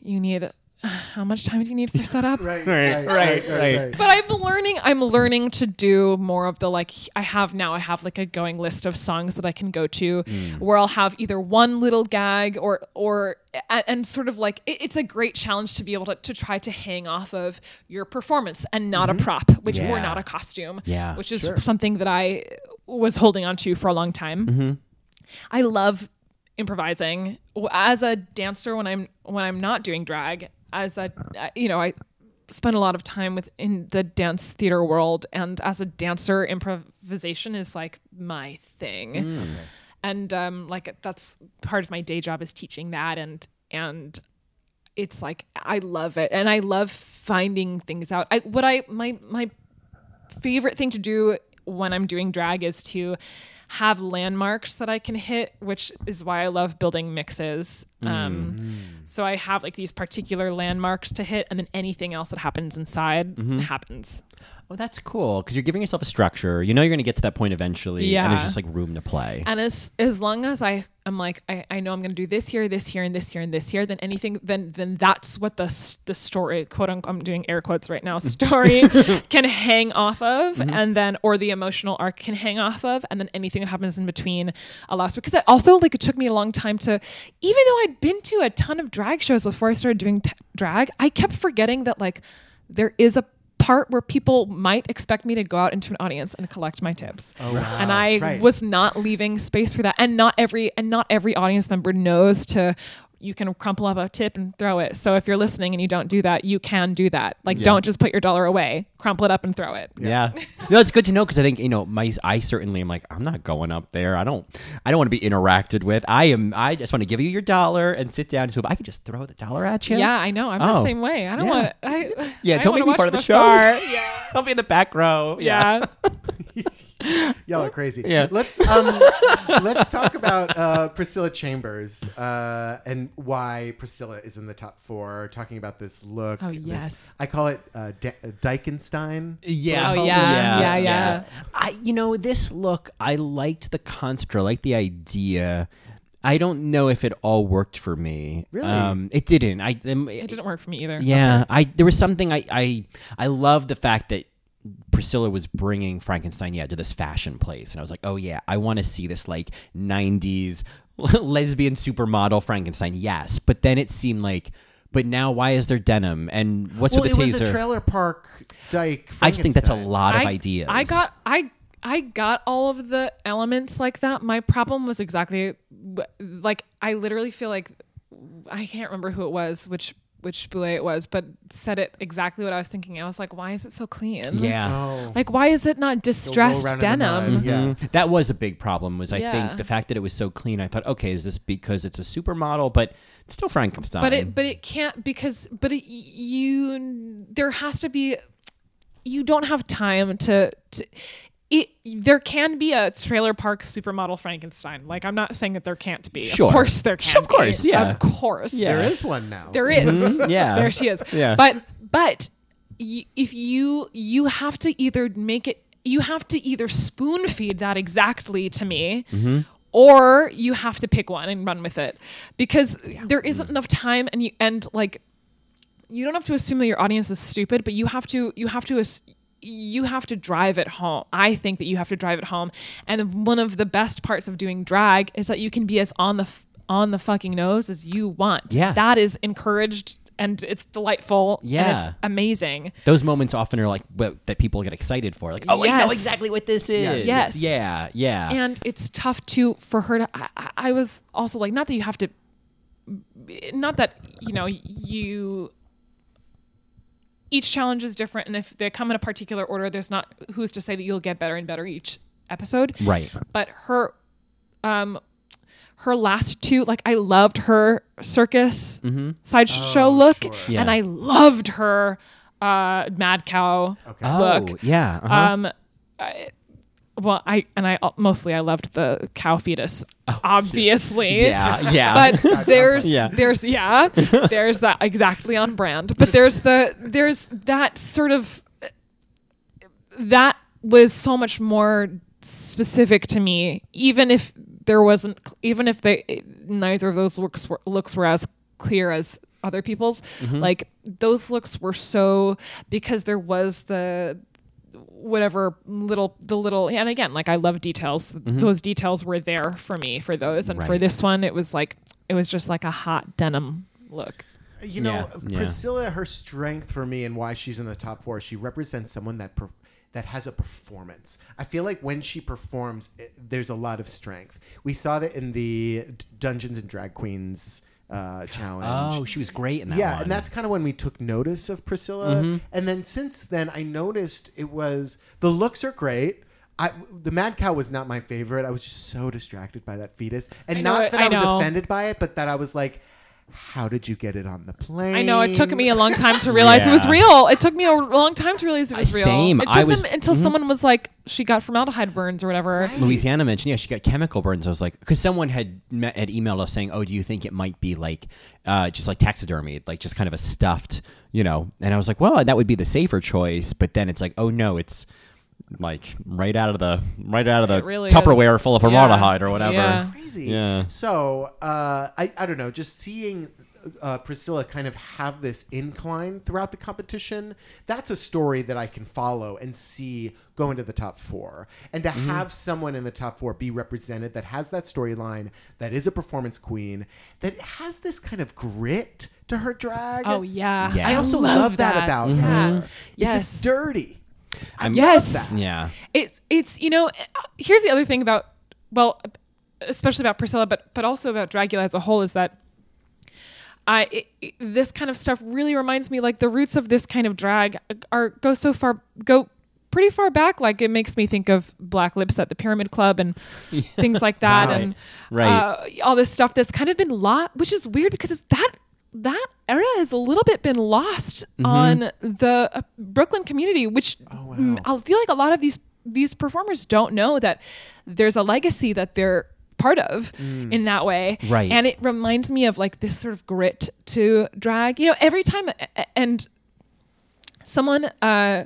you need how much time do you need for setup? Right, right, right, right, right. But I'm learning, I'm learning to do more of the, like, I have now, I have like a going list of songs that I can go to mm. where I'll have either one little gag or, or, and sort of like, it, it's a great challenge to be able to, to try to hang off of your performance and not mm-hmm. a prop, which yeah. or not a costume, yeah, which is sure. something that I was holding on to for a long time. Mm-hmm. I love improvising as a dancer when I'm, when I'm not doing drag. As a, you know, I spent a lot of time with in the dance theater world, and as a dancer, improvisation is like my thing, mm. and um, like that's part of my day job is teaching that, and and it's like I love it, and I love finding things out. I what I my my favorite thing to do when I'm doing drag is to have landmarks that I can hit, which is why I love building mixes. Um, mm. So I have like these particular landmarks to hit, and then anything else that happens inside mm-hmm. happens. Oh, that's cool. Because you're giving yourself a structure. You know you're going to get to that point eventually. Yeah. And there's just like room to play. And as as long as I, I'm like, I, I know I'm going to do this here, this here, and this here, and this here, then anything, then then that's what the the story, quote unquote, I'm doing air quotes right now, story can hang off of. Mm-hmm. And then, or the emotional arc can hang off of. And then anything that happens in between allows. Because it also, like, it took me a long time to, even though I'd been to a ton of drag shows before I started doing t- drag, I kept forgetting that, like, there is a part where people might expect me to go out into an audience and collect my tips. Oh, wow. And I right. was not leaving space for that. And not every and not every audience member knows to, you can crumple up a tip and throw it. So if you're listening and you don't do that, you can do that. Like, yeah. don't just put your dollar away, crumple it up and throw it. Yeah. yeah. No, it's good to know. Cause I think, you know, my, I certainly am like, I'm not going up there. I don't, I don't want to be interacted with. I am, I just want to give you your dollar and sit down. So if I could just throw the dollar at you. Yeah, I know. I'm oh. the same way. I don't yeah. want to, I, yeah. I don't make me part of the show. yeah. Don't be in the back row. Yeah. yeah. Y'all are crazy. Yeah. Let's um, let's talk about uh, Priscilla Chambers uh, and why Priscilla is in the top four. Talking about this look. Oh yes, this, I call it uh, De- Dykenstein. Yeah. Oh yeah. Yeah. yeah. yeah. Yeah. I you know this look. I liked the concept. I liked the idea. I don't know if it all worked for me. Really, um, it didn't. I um, it, it didn't work for me either. Yeah. Okay. I there was something I I I loved the fact that Priscilla was bringing Frankenstein, yeah, to this fashion place. And I was like, oh, yeah, I want to see this, like, nineties lesbian supermodel Frankenstein. Yes. But then it seemed like, but now why is there denim? And what's well, with the taser? Well, it was a trailer park dyke Frankenstein. I just think that's a lot of I, ideas. I got... I. I got all of the elements like that. My problem was exactly... Like, I literally feel like... I can't remember who it was, which... which Boulet it was, but said it exactly what I was thinking. I was like, why is it so clean? Yeah. Oh. Like, why is it not distressed denim? Mm-hmm. Yeah. That was a big problem, was I yeah. think the fact that it was so clean. I thought, okay, is this because it's a supermodel, but it's still Frankenstein. But it, but it can't, because, but it, you, there has to be, you don't have time to, to It, there can be a trailer park supermodel Frankenstein. Like, I'm not saying that there can't be. Sure. Of course there can sure, of course, be. Yeah. Of course. Yeah. There is one now. There is. Mm-hmm. Yeah. There she is. Yeah. But but y- if you you have to either make it you have to either spoon feed that exactly to me, mm-hmm. or you have to pick one and run with it. Because yeah. there isn't mm-hmm. enough time, and you and like you don't have to assume that your audience is stupid, but you have to you have to ass- you have to drive it home. I think that you have to drive it home. And one of the best parts of doing drag is that you can be as on the f- on the fucking nose as you want. Yeah. That is encouraged and it's delightful. Yeah. And it's amazing. Those moments often are like, well, that people get excited for. Like, oh, yes. I know exactly what this is. Yes. yes. Yeah. Yeah. And it's tough too for her to, I, I was also like, not that you have to, not that, you know, you, each challenge is different, and if they come in a particular order, there's not who's to say that you'll get better and better each episode. Right. But her, um, her last two, like I loved her circus mm-hmm. sideshow oh, look, sure. yeah. and I loved her uh, mad cow okay. look. Oh, yeah. Uh-huh. Um, I, well, I and I mostly I loved the cow fetus, oh, obviously. Yeah, yeah. But there's yeah. there's yeah there's that exactly on brand. But there's the there's that sort of that was so much more specific to me. Even if there wasn't, even if they neither of those looks were, looks were as clear as other people's. Mm-hmm. Like those looks were so because there was the. Whatever little the little and again like I love details mm-hmm. those details were there for me for those and right. for this one it was like it was just like a hot denim look you know yeah. Priscilla yeah. her strength for me and why she's in the top four she represents someone that per- that has a performance. I feel like when she performs it, there's a lot of strength. We saw that in the Dungeons and Drag Queens Uh, challenge. Oh, she was great in that yeah, one. Yeah, and that's kind of when we took notice of Priscilla. Mm-hmm. And then since then, I noticed it was, the looks are great. I, the mad cow was not my favorite. I was just so distracted by that fetus. And not it, that I, I was know. offended by it, but that I was like, how did you get it on the plane? I know. It took me a long time to realize yeah. it was real. It took me a long time to realize it was real. Same. It took I was, them until mm-hmm. someone was like, she got formaldehyde burns or whatever. Right. Louisiana mentioned, yeah, she got chemical burns. I was like, because someone had met, had emailed us saying, oh, do you think it might be like, uh, just like taxidermy, like just kind of a stuffed, you know? And I was like, well, that would be the safer choice. But then it's like, oh no, it's like right out of the right out of the really Tupperware is. Full of formaldehyde yeah. or whatever. Yeah. Crazy. Yeah. So uh, I I don't know. Just seeing uh, Priscilla kind of have this incline throughout the competition. That's a story that I can follow and see go into the top four. And to mm-hmm. have someone in the top four be represented that has that storyline, that is a performance queen, that has this kind of grit to her drag. Oh, yeah. yeah. I also I love, love that, that about mm-hmm. her. Yes. It's dirty. I yes. love that. Yeah. It's, it's, you know, here's the other thing about, well, especially about Priscilla, but, but also about Dragula as a whole, is that I, it, it, this kind of stuff really reminds me, like, the roots of this kind of drag are go so far, go pretty far back. Like, it makes me think of Black Lips at the Pyramid Club and yeah. things like that. Right. And right. Uh, all this stuff that's kind of been lost, which is weird because it's that, that era has a little bit been lost mm-hmm. on the uh, Brooklyn community, which oh, wow. m- I feel like a lot of these, these performers don't know that there's a legacy that they're part of mm. in that way. Right. And it reminds me of, like, this sort of grit to drag, you know, every time. And someone, uh,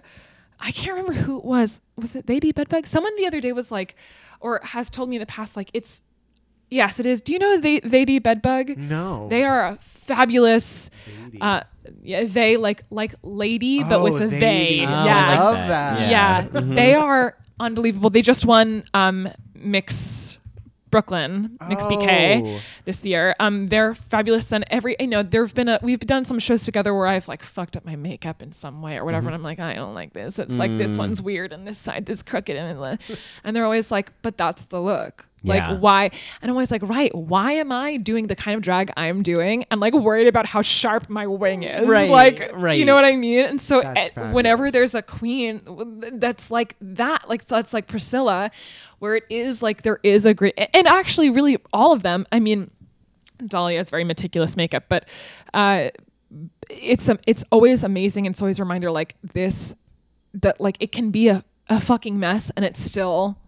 I can't remember who it was, was it Lady Bedbug? Someone the other day was like, or has told me in the past, like, it's, yes, it is. Do you know they Lady Bedbug? No. They are a fabulous, lady. uh, yeah, they like, like lady, oh, but with a they. they. Oh, yeah. I love that. Yeah. yeah. Mm-hmm. They are unbelievable. They just won, um, Mix Brooklyn, Mix oh. B K this year. Um, they're fabulous. And every, you know, there've been a, we've done some shows together where I've like fucked up my makeup in some way or whatever. Mm-hmm. And I'm like, I don't like this. It's mm. like, this one's weird. And this side is crooked. And, and they're always like, but that's the look. Like yeah. why? And I'm always like, right. Why am I doing the kind of drag I'm doing? And like worried about how sharp my wing is. Right. Like, right. you know what I mean? And so it, whenever there's a queen that's like that, like, so that's like Priscilla, where it is like, there is a great, and actually really all of them. I mean, Dahlia has very meticulous makeup, but, uh, it's, um, it's always amazing. And it's always a reminder like this, that like, it can be a, a fucking mess and it's still,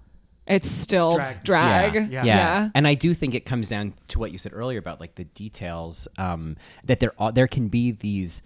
It's still it's drag. drag. Yeah. Yeah. Yeah. yeah. And I do think it comes down to what you said earlier about like the details, um, that there are, there can be these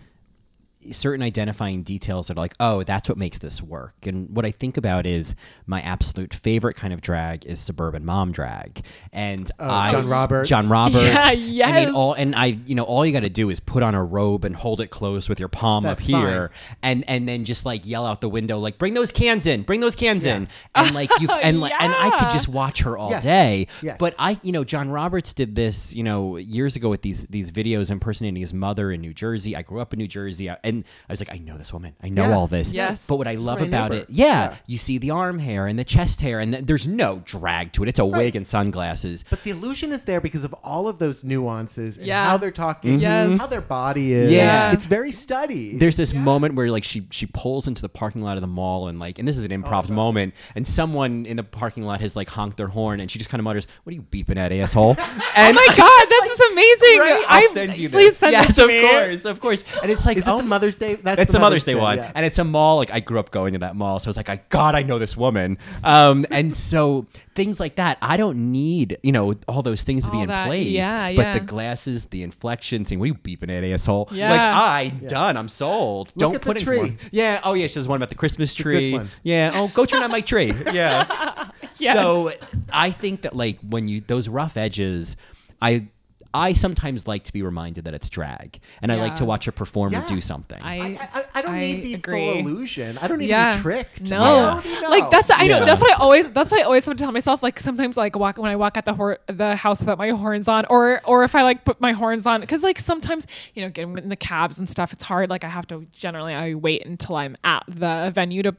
certain identifying details that are like, oh, that's what makes this work. And what I think about is my absolute favorite kind of drag is suburban mom drag. And oh, I, John Roberts. John Roberts. Yeah, yes. And, it all, and I, you know, all you got to do is put on a robe and hold it close with your palm that's up here fine. and and then just like yell out the window, like, bring those cans in, bring those cans yeah. in. And like, you and like, yeah. and I could just watch her all yes. day. Yes. But I, you know, John Roberts did this, you know, years ago with these, these videos impersonating his mother in New Jersey. I grew up in New Jersey. I, and And I was like, I know this woman. I know yeah. all this. Yes. But what I love about neighbor. it, yeah, yeah, you see the arm hair and the chest hair, and the, there's no drag to it. It's a right. wig and sunglasses. But the illusion is there because of all of those nuances and yeah. how they're talking, mm-hmm. yes. how their body is. Yeah. It's very studied. There's this yeah. moment where like she she pulls into the parking lot of the mall, and like, and this is an improv oh, moment, and someone in the parking lot has like honked their horn, and she just kind of mutters, "What are you beeping at, asshole?" And, oh my God, this like, is amazing. Right? I'll send you this. Please send yes, this to me. Yes, of course, of course. And it's like, is oh my. Mother's Day. That's it's the Mother's, Mother's Day, Day one, yeah. and it's a mall. Like I grew up going to that mall, so I was like, I God, I know this woman. Um, and so things like that, I don't need you know all those things all to be in that, place. Yeah, but yeah. the glasses, the inflection, saying, "What are you beeping at, asshole?" Yeah. Like I yeah. done, I'm sold. Look don't at put the tree. Anymore. Yeah. Oh yeah, she does one about the Christmas tree. Yeah. Oh, go turn on my tree. Yeah. yes. So I think that like when you those rough edges, I. I sometimes like to be reminded that it's drag, and yeah. I like to watch a performer yeah. do something. I, I, I, I don't I need the agree. full illusion. I don't need yeah. to be tricked. No, yeah. know. like that's I yeah. know that's what I always that's what I always have to tell myself. Like sometimes, like walk when I walk out the hor- the house without my horns on, or or if I like put my horns on, because like sometimes you know getting in the cabs and stuff, it's hard. Like I have to generally I wait until I'm at the venue to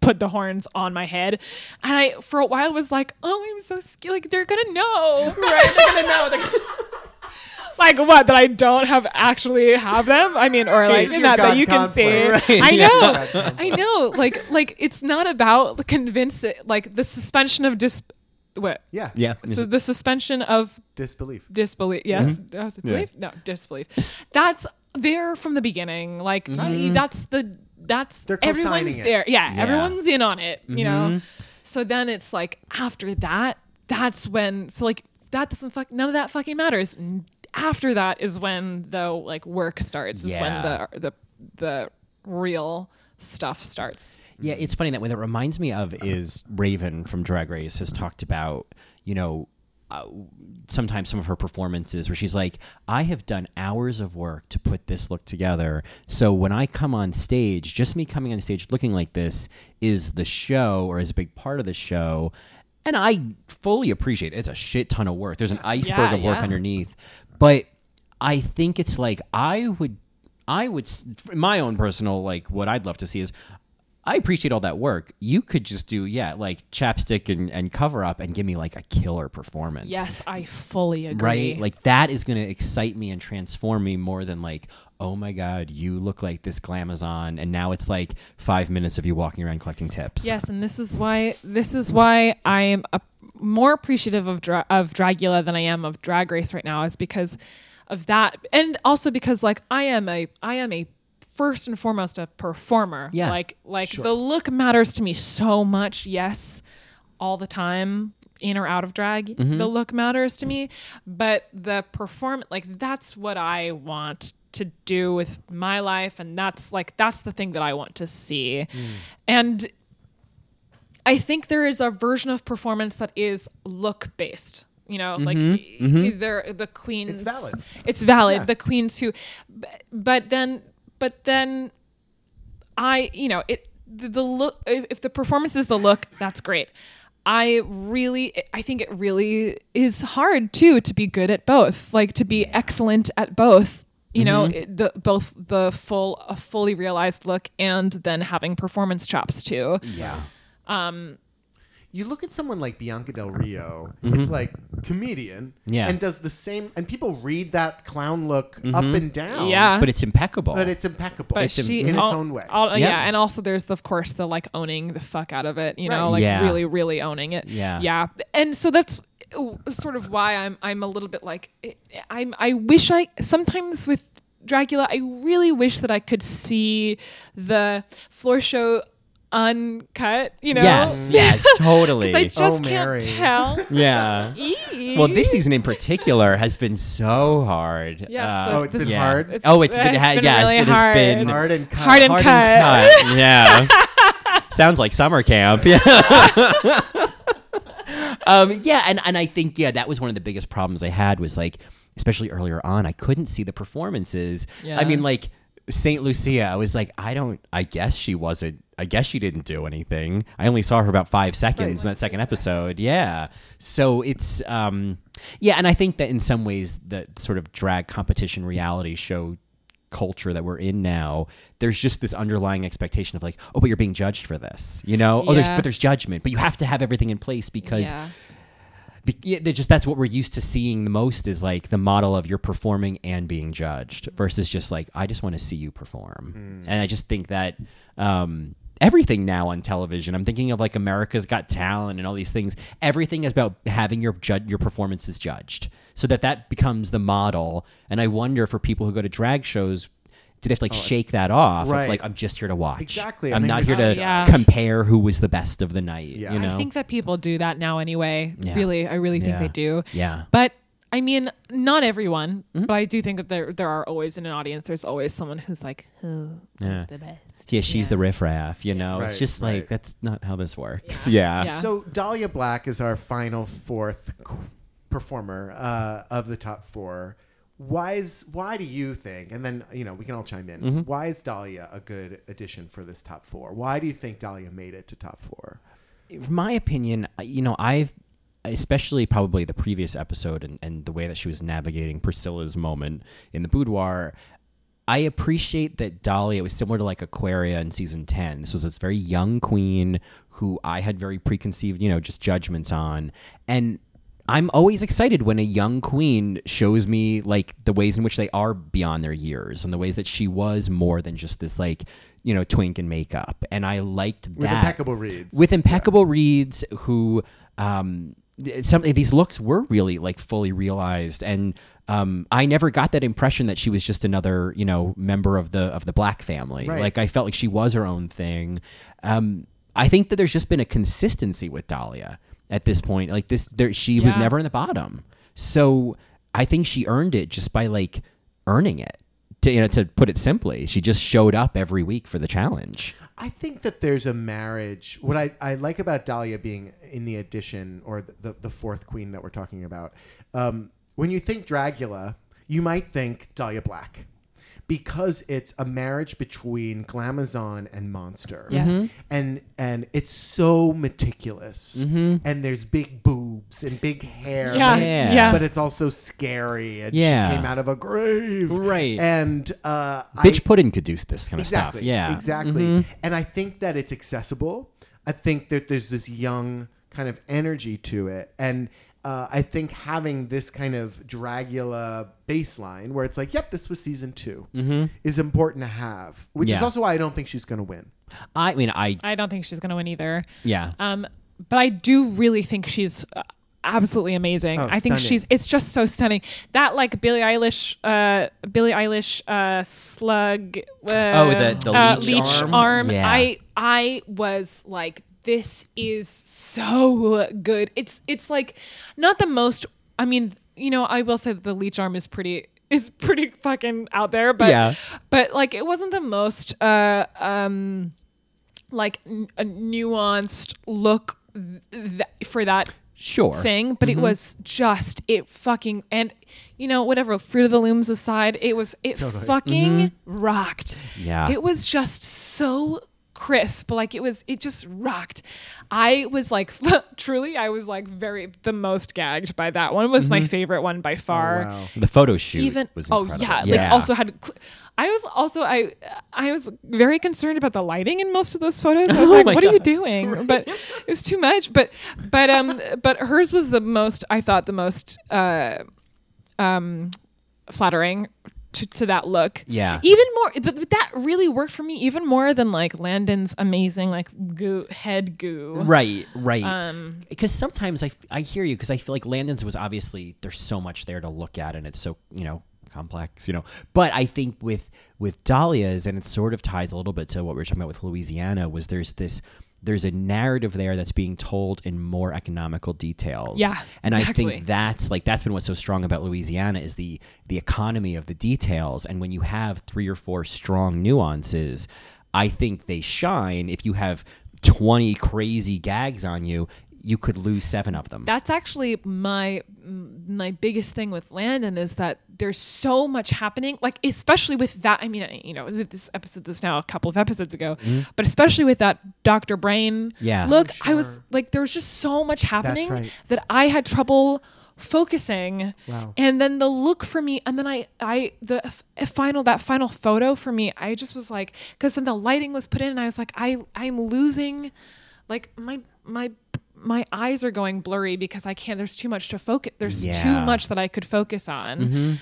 put the horns on my head. And I for a while was like, oh, I'm so scared. Like they're gonna know, right? They're gonna know. They're gonna- Like what? That I don't have actually have them. I mean, or like not that you can see. Right? I know, yeah. I know. Like, like it's not about convince it. Like the suspension of dis. What? Yeah, yeah. So the suspension of disbelief. Disbelief. Yes. Mm-hmm. Was it belief? Yeah. No, disbelief. That's there from the beginning. Like mm-hmm. that's the that's They're everyone's there. Yeah, yeah, everyone's in on it. You mm-hmm. know. So then it's like after that, that's when. So like that doesn't fuck. None of that fucking matters. After that is when the like work starts. Is yeah. when the the the real stuff starts. Yeah, it's funny that what it reminds me of is Raven from Drag Race has talked about you know uh, sometimes some of her performances where she's like, I have done hours of work to put this look together. So when I come on stage, just me coming on stage looking like this is the show or is a big part of the show, and I fully appreciate it. It's a shit ton of work. There's an iceberg yeah, of work yeah. underneath. But I think it's like I would, I would, my own personal, like what I'd love to see is, I appreciate all that work. You could just do, yeah, like Chapstick and, and Cover Up and give me like a killer performance. Yes, I fully agree. Right? Like that is going to excite me and transform me more than like, oh my God, you look like this glamazon, and now it's like five minutes of you walking around collecting tips. Yes, and this is why this is why I am a, more appreciative of dra- of Dragula than I am of Drag Race right now, is because of that, and also because like I am a I am a first and foremost a performer. Yeah, like like sure. The look matters to me so much. Yes, all the time. In or out of drag, mm-hmm. The look matters to me, but the perform like that's what I want to do with my life, and that's like that's the thing that I want to see. Mm. And I think there is a version of performance that is look based. You know, mm-hmm. like mm-hmm. there the queens. It's valid. It's valid. Yeah. The queens who, but, but then, but then, I you know it the, the look. If, if the performance is the look, that's great. I really, I think it really is hard too to be good at both, like to be excellent at both, you mm-hmm. know, the, both the full, a fully realized look and then having performance chops too. Yeah. Um, you look at someone like Bianca Del Rio, mm-hmm. it's like comedian yeah. and does the same, and people read that clown look mm-hmm. up and down. Yeah. But it's impeccable. But it's impeccable but it's she, in all, its own way. All, yeah. yeah. And also there's, the, of course, the like owning the fuck out of it, you right. know, like yeah. really, really owning it. Yeah. Yeah. And so that's sort of why I'm I'm a little bit like, I'm I wish I, sometimes with Dragula, I really wish that I could see the floor show uncut, you know? Yes, yes, totally. Because I just oh, can't Mary. Tell. Yeah. Eee. Well, this season in particular has been so hard. Yes, uh, oh, it's been yeah. hard? It's, oh, it's, it's been, ha- been yes, really it hard. Has been hard and cut. Hard and hard cut. And cut. Yeah. Sounds like summer camp. Yeah. um, yeah, and, and I think, yeah, that was one of the biggest problems I had was like, especially earlier on, I couldn't see the performances. Yeah. I mean, like, Saint Lucia, I was like, I don't, I guess she wasn't, I guess she didn't do anything. I only saw her about five seconds right. in that second episode. Yeah. So it's, um, yeah. And I think that in some ways that sort of drag competition reality show culture that we're in now, there's just this underlying expectation of like, oh, but you're being judged for this, you know? Yeah. Oh, there's, but there's judgment, but you have to have everything in place because yeah. Be- just that's what we're used to seeing the most is like the model of you're performing and being judged versus just like, I just want to see you perform. Mm. And I just think that um, everything now on television, I'm thinking of like America's Got Talent and all these things, everything is about having your ju- your performances judged so that that becomes the model. And I wonder for people who go to drag shows, do they have to like oh, shake that off? Right. It's like, I'm just here to watch. Exactly. I'm not here to yeah. compare who was the best of the night. Yeah. You know? I think that people do that now anyway. Yeah. Really, I really think yeah. they do. Yeah. But I mean, not everyone, mm-hmm. but I do think that there there are always in an audience, there's always someone who's like, who yeah. is the best? Yeah, she's yeah. the riffraff, you know? Right, it's just right. like, that's not how this works. Yeah. yeah. yeah. So Dahlia Black is our final fourth performer uh, of the top four. Why is why do you think, and then you know we can all chime in, mm-hmm. why is Dahlia a good addition for this top four? Why do you think Dahlia made it to top four? In my opinion, you know, I've, especially probably the previous episode and, and the way that she was navigating Priscilla's moment in the boudoir, I appreciate that Dahlia was similar to like Aquaria in season ten. This was this very young queen who I had very preconceived, you know, just judgments on. And I'm always excited when a young queen shows me like the ways in which they are beyond their years and the ways that she was more than just this like, you know, twink in makeup. And I liked that. With impeccable reads. With impeccable yeah. reads who, um, some these looks were really like fully realized. And um, I never got that impression that she was just another, you know, member of the, of the Black family. Right. Like I felt like she was her own thing. Um, I think that there's just been a consistency with Dahlia. At this point, like this, there, she yeah. was never in the bottom. So I think she earned it just by like earning it. To, you know, to put it simply, she just showed up every week for the challenge. I think that there's a marriage. What I, I like about Dahlia being in the addition or the, the, the fourth queen that we're talking about, um, when you think Dragula, you might think Dahlia Black. Because it's a marriage between glamazon and monster. Yes. Mm-hmm. And and it's so meticulous. Mm-hmm. And there's big boobs. and big hair. Yeah. But, yeah. It's, yeah. but it's also scary. And yeah. she came out of a grave. Right. And uh, Bitch I, Puddin could do this kind exactly, of stuff. Yeah. Exactly. Mm-hmm. And I think that it's accessible. I think that there's this young kind of energy to it. And uh, I think having this kind of Dragula baseline where it's like, yep, this was season two mm-hmm. is important to have, which yeah. is also why I don't think she's going to win. I mean, I... I don't think she's going to win either. Yeah. Um, but I do really think she's absolutely amazing. Oh, I think stunning. she's... It's just so stunning. That, like, Billie Eilish... Uh, Billie Eilish uh, slug... Uh, oh, the, the uh, leech, leech arm. arm. Yeah. I I was like, this is so good. It's, it's like, not the most... I mean, you know, I will say that the leech arm is pretty... Is pretty fucking out there, but yeah. but like it wasn't the most uh, um, like n- a nuanced look th- for that sure thing, but mm-hmm. it was just it fucking and you know whatever Fruit of the Looms aside, it was it totally. fucking mm-hmm. rocked. Yeah, it was just so crisp, like it was it just rocked. I was like truly I was like very the most gagged by that one. It was mm-hmm. my favorite one by far. Oh, wow. The photo shoot even was incredible. oh yeah, yeah like also had I was also I I was very concerned about the lighting in most of those photos. I was oh like what God. are you doing, but it was too much, but but um but hers was the most I thought the most uh um flattering To, to that look. Yeah. Even more, but, but that really worked for me even more than like Landon's amazing like goo, head goo. Right, right. Um, because sometimes I, I hear you because I feel like Landon's was obviously, there's so much there to look at and it's so, you know, complex, you know. But I think with, with Dahlia's, and it sort of ties a little bit to what we were talking about with Louisiana, was there's this, there's a narrative there that's being told in more economical details. Yeah, and exactly. I think that's like that's been what's so strong about Louisiana is the the economy of the details. And when you have three or four strong nuances, I think they shine. If you have twenty crazy gags on you, you could lose seven of them. That's actually my my biggest thing with Landon is that there's so much happening, like especially with that. I mean, you know, this episode, this now a couple of episodes ago, mm-hmm. but especially with that Doctor Brain yeah. look, oh, sure. I was like, there was just so much happening right. that I had trouble focusing. Wow. And then the look for me, and then I, I the f- final that final photo for me, I just was like, because then the lighting was put in, and I was like, I I'm losing, like my my. my eyes are going blurry because I can't, there's too much to focus. There's yeah. too much that I could focus on. Mm-hmm. Um,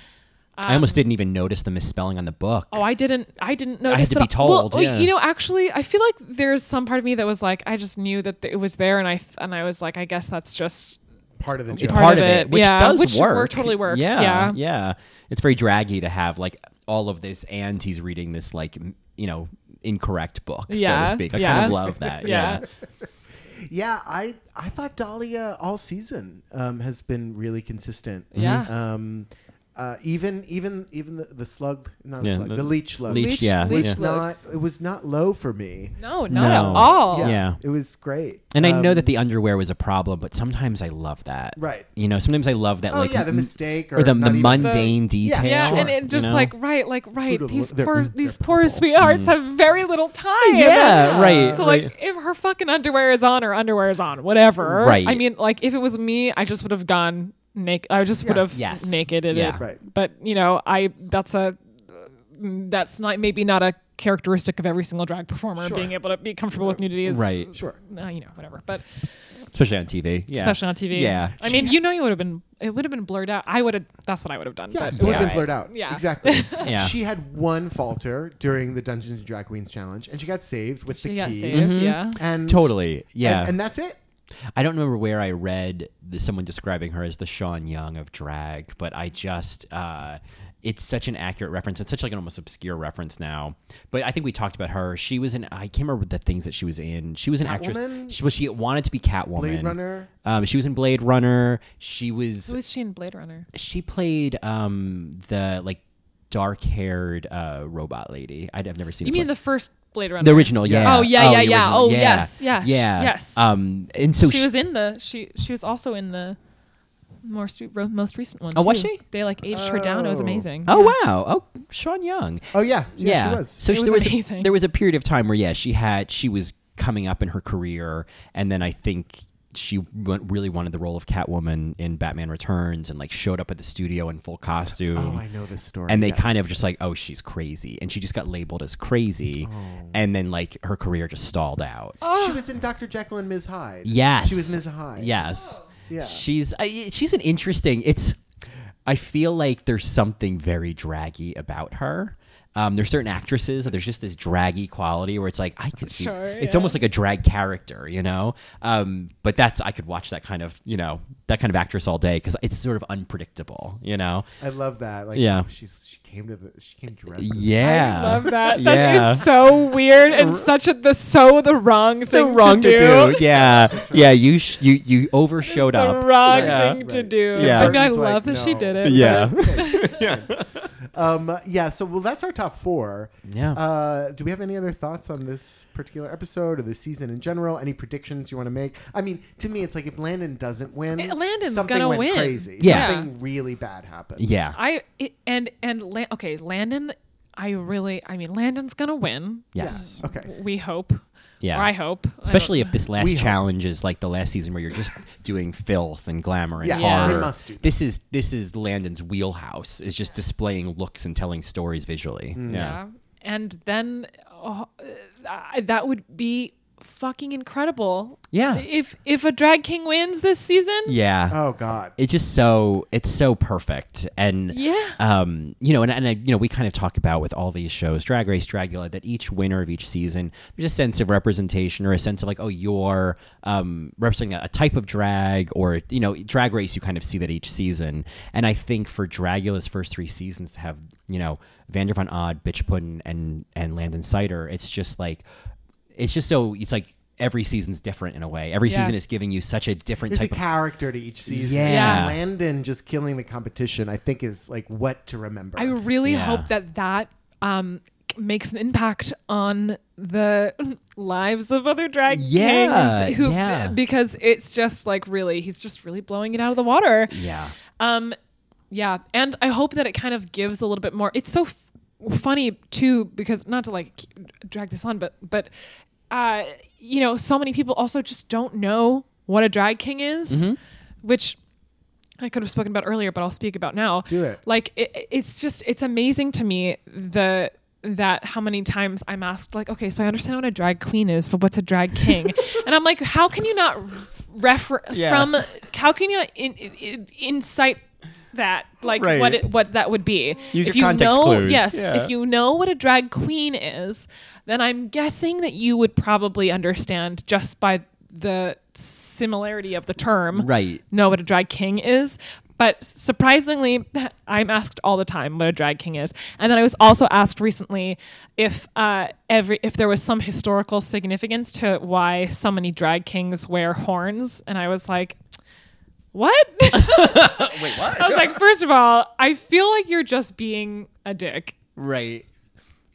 I almost didn't even notice the misspelling on the book. Oh, I didn't, I didn't notice. I had to be told. Well, yeah. You know, actually I feel like there's some part of me that was like, I just knew that it was there. And I, th- and I was like, I guess that's just part of the job. Part, part of it, it which yeah, does which work. Which totally works. Yeah, yeah. Yeah. It's very draggy to have like all of this and he's reading this like, you know, incorrect book, yeah. so to speak. I yeah. kind of love that. yeah. yeah. Yeah, I, I thought Dahlia all season um, has been really consistent. Yeah. Um, uh, even even even the, the slug, not yeah, slug, the, the leech lug. Leech, leech yeah. Leech yeah. Not, it was not low for me. No, not no. at all. Yeah, yeah. It was great. And um, I know that the underwear was a problem, but sometimes I love that. Right. You know, sometimes I love that. Oh, like, yeah, the mistake. Or, or the, the mundane the, detail. Yeah, yeah sure. and it just you know? like, right, like, right. These the, poor, these poor sweethearts mm. have very little time. Yeah, and, right. So, right. like, if her fucking underwear is on, her underwear is on, whatever. Right. I mean, like, if it was me, I just would have gone... Naked. I just yeah. would have yes. naked in yeah. it. Right. But you know, I that's a that's not maybe not a characteristic of every single drag performer. Sure. Being able to be comfortable sure. with nudity is right. Sure. Uh, you know, whatever. But especially on T V. Yeah. Especially on T V. Yeah. I mean, you know, you would have been. It would have been blurred out. I would have. That's what I would have done. Yeah. But, it would have yeah. been blurred out. Yeah. Exactly. yeah. She had one falter during the Dungeons and Drag Queens challenge, and she got saved with she the got key. Saved, mm-hmm. Yeah. And totally. Yeah. And, and that's it. I don't remember where I read the, someone describing her as the Sean Young of drag, but I just, uh, it's such an accurate reference. It's such like an almost obscure reference now, but I think we talked about her. She was in, I can't remember the things that she was in. She was an Cat actress. Woman? She was, she wanted to be Catwoman. Blade Runner. Um, she was in Blade Runner. She was. Who was she in Blade Runner? She played, um, the like dark-haired, uh, robot lady. I'd, I've never seen. You mean play. the first Blade Runner. The original, yeah. Oh, yeah, yeah, oh, yeah. Original, oh, yeah. yes, yes, yeah. yes. Um, and so she, she was in the. She she was also in the more stu- most recent one. Oh, too. Was she? They like aged oh. her down. It was amazing. Oh yeah. wow. Oh, Sean Young. Oh yeah, yeah. yeah. She was. So she, was there was amazing. A, there was a period of time where yeah, she had she was coming up in her career, and then I think she went, really wanted the role of Catwoman in Batman Returns, and like showed up at the studio in full costume. Oh, I know this story. And they yes, kind of just like, oh, she's crazy. And she just got labeled as crazy. Oh. And then like her career just stalled out. Oh. She was in Doctor Jekyll and Miz Hyde. Yes. She was Miz Hyde. Yes. Oh. Yeah. She's, I, she's an interesting, it's, I feel like there's something very draggy about her. Um, there's certain actresses that there's just this draggy quality where it's like, I could see, sure, it's yeah. almost like a drag character, you know? Um, but that's, I could watch that kind of, you know, that kind of actress all day because it's sort of unpredictable, you know? I love that. Like, yeah. oh, she's, she came to the, she came dressed. Yeah. As I love that. That yeah. is so weird and such a, the, so the wrong thing the wrong to, to do. do. Yeah. Right. Yeah. You, sh- you, you over showed up. The wrong yeah. thing right. to do. Yeah. I mean, I love like, that no. she did it. Yeah. Yeah. Um, yeah, so well, that's our top four. Yeah. Uh, do we have any other thoughts on this particular episode or the season in general? Any predictions you want to make? I mean, to me, it's like if Landon doesn't win, it, Landon's something gonna went win. Crazy. Yeah. Something really bad happened. Yeah. I it, and and La- okay, Landon. I really, I mean, Landon's gonna win. Yes. Yeah. Okay. We hope. Yeah. Or I hope. Especially I if this last we challenge hope. Is like the last season where you're just doing filth and glamour and yeah, horror. Yeah, they must do that. This is this is Landon's wheelhouse, is just displaying looks and telling stories visually. Mm. Yeah. yeah. And then oh, uh, that would be fucking incredible. Yeah. If if a drag king wins this season. Yeah. Oh God. It's just so it's so perfect. And yeah. um, you know, and and I, you know, we kind of talk about with all these shows, Drag Race, Dragula, that each winner of each season, there's a sense of representation or a sense of like, oh, you're um representing a, a type of drag, or you know, Drag Race, you kind of see that each season. And I think for Dragula's first three seasons to have, you know, Vander Von Odd, Bitch Puddin', and and Landon Cider, it's just like It's just so, it's like every season's different in a way. Every yeah. season is giving you such a different There's type of... There's a character to each season. Yeah. yeah. Landon just killing the competition, I think, is like what to remember. I really yeah. hope that that um, makes an impact on the lives of other drag yeah. kings. Who, yeah. Because it's just like really, he's just really blowing it out of the water. Yeah. Um, yeah. And I hope that it kind of gives a little bit more. It's so f- funny, too, because not to like drag this on, but but... Uh, you know, so many people also just don't know what a drag king is, mm-hmm. which I could have spoken about earlier, but I'll speak about now. Do it. Like, it, it's just, it's amazing to me the that how many times I'm asked, like, okay, so I understand what a drag queen is, but what's a drag king? And I'm like, how can you not refer yeah. from, how can you not in, in, in, incite that, like right. what it, what that would be. Use if your you context know, clues. Yes, yeah. If you know what a drag queen is, then I'm guessing that you would probably understand just by the similarity of the term. Right. Know what a drag king is. But surprisingly, I'm asked all the time what a drag king is. And then I was also asked recently if uh, every if there was some historical significance to why so many drag kings wear horns. And I was like, what? Wait, what? I was like, first of all, I feel like you're just being a dick. Right.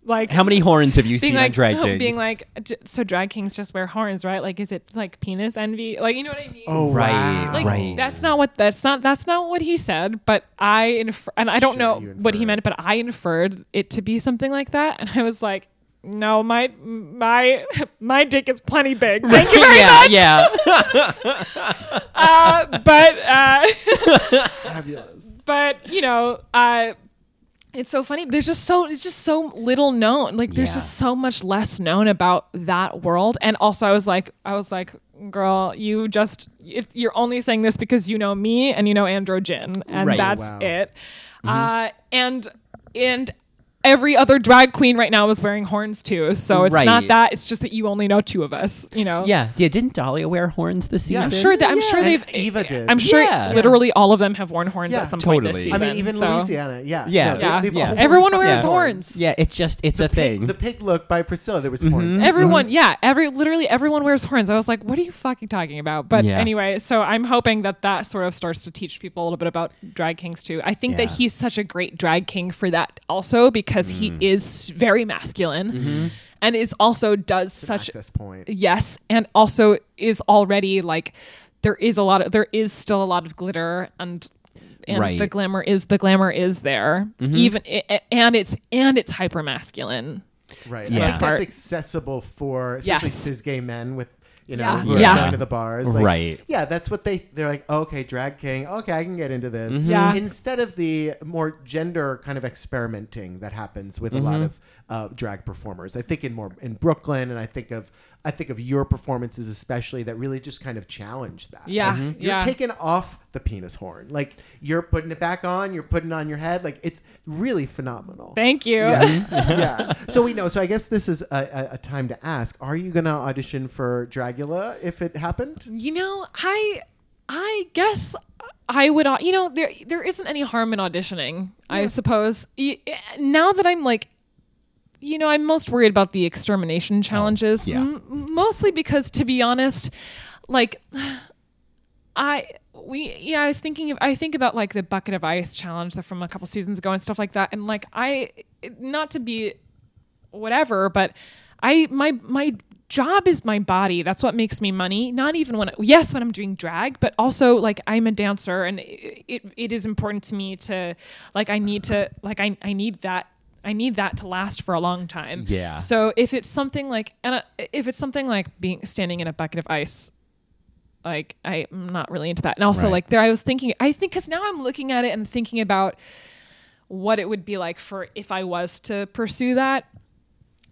Like, how many horns have you seen like, on drag no, kings? Being like, so drag kings just wear horns, right? Like, is it like penis envy? Like, you know what I mean? Oh, right, wow. Like, right. That's not what that's not that's not what he said. But I infer, and I don't sure, know what he meant, but I inferred it to be something like that, and I was like, no, my my my dick is plenty big. Thank you very yeah, much. Yeah. uh, but uh, fabulous. But you know, uh, it's so funny. There's just so it's just so little known. Like there's yeah. just so much less known about that world. And also, I was like, I was like, girl, you just it's, you're only saying this because you know me and you know Andro Gin, and right. that's wow. it. Mm-hmm. Uh, and and. Every other drag queen right now is wearing horns too, so it's right. not that. It's just that you only know two of us, you know. Yeah, yeah. Didn't Dahlia wear horns this season? Yeah, I'm sure that. I'm yeah. sure and they've. Eva did. I'm sure yeah. literally all of them have worn horns yeah. at some totally. Point this season. I mean, even so. Louisiana. Yeah, yeah, yeah. They, yeah. Everyone wears yeah. horns. Yeah, it's just it's the a pig, thing. The pig look by Priscilla. There was mm-hmm. horns. Everyone, yeah, every literally everyone wears horns. I was like, what are you fucking talking about? But yeah. anyway, so I'm hoping that that sort of starts to teach people a little bit about drag kings too. I think yeah. that he's such a great drag king for that also because. Because mm. he is very masculine mm-hmm. and is also does it's such access point. Yes. And also is already like there is a lot of there is still a lot of glitter and and right. the glamour is the glamour is there mm-hmm. even and it's and it's hyper masculine. Right. Yeah. That's accessible for especially cis yes. gay men with you know, yeah. yeah. going to the bars. Like, right. Yeah, that's what they, they're like, oh, okay, drag king. Okay, I can get into this. Mm-hmm. Yeah. Instead of the more gender kind of experimenting that happens with mm-hmm. a lot of uh, drag performers. I think in more in Brooklyn, and I think of I think of your performances especially that really just kind of challenge that. Yeah. Like, mm-hmm. You're yeah. taking off the penis horn. Like, you're putting it back on, you're putting it on your head. Like, it's really phenomenal. Thank you. Yeah. yeah. So we know. So I guess this is a, a, a time to ask, are you going to audition for Dragula if it happened? You know, I I guess I would, you know, there there isn't any harm in auditioning, yeah. I suppose. Now that I'm like, you know, I'm most worried about the extermination challenges, oh, yeah. M- mostly because, to be honest, like, I, we, yeah, I was thinking, of, I think about like the bucket of ice challenge that from a couple seasons ago and stuff like that. And like, I, not to be whatever, but I, my, my job is my body. That's what makes me money. Not even when, I, yes, when I'm doing drag, but also like I'm a dancer and it, it, it is important to me to like, I need to, like, I, I need that. I need that to last for a long time. Yeah. So if it's something like, and if it's something like being standing in a bucket of ice, like I'm not really into that. And also right. like there, I was thinking, I think, cause now I'm looking at it and thinking about what it would be like for, if I was to pursue that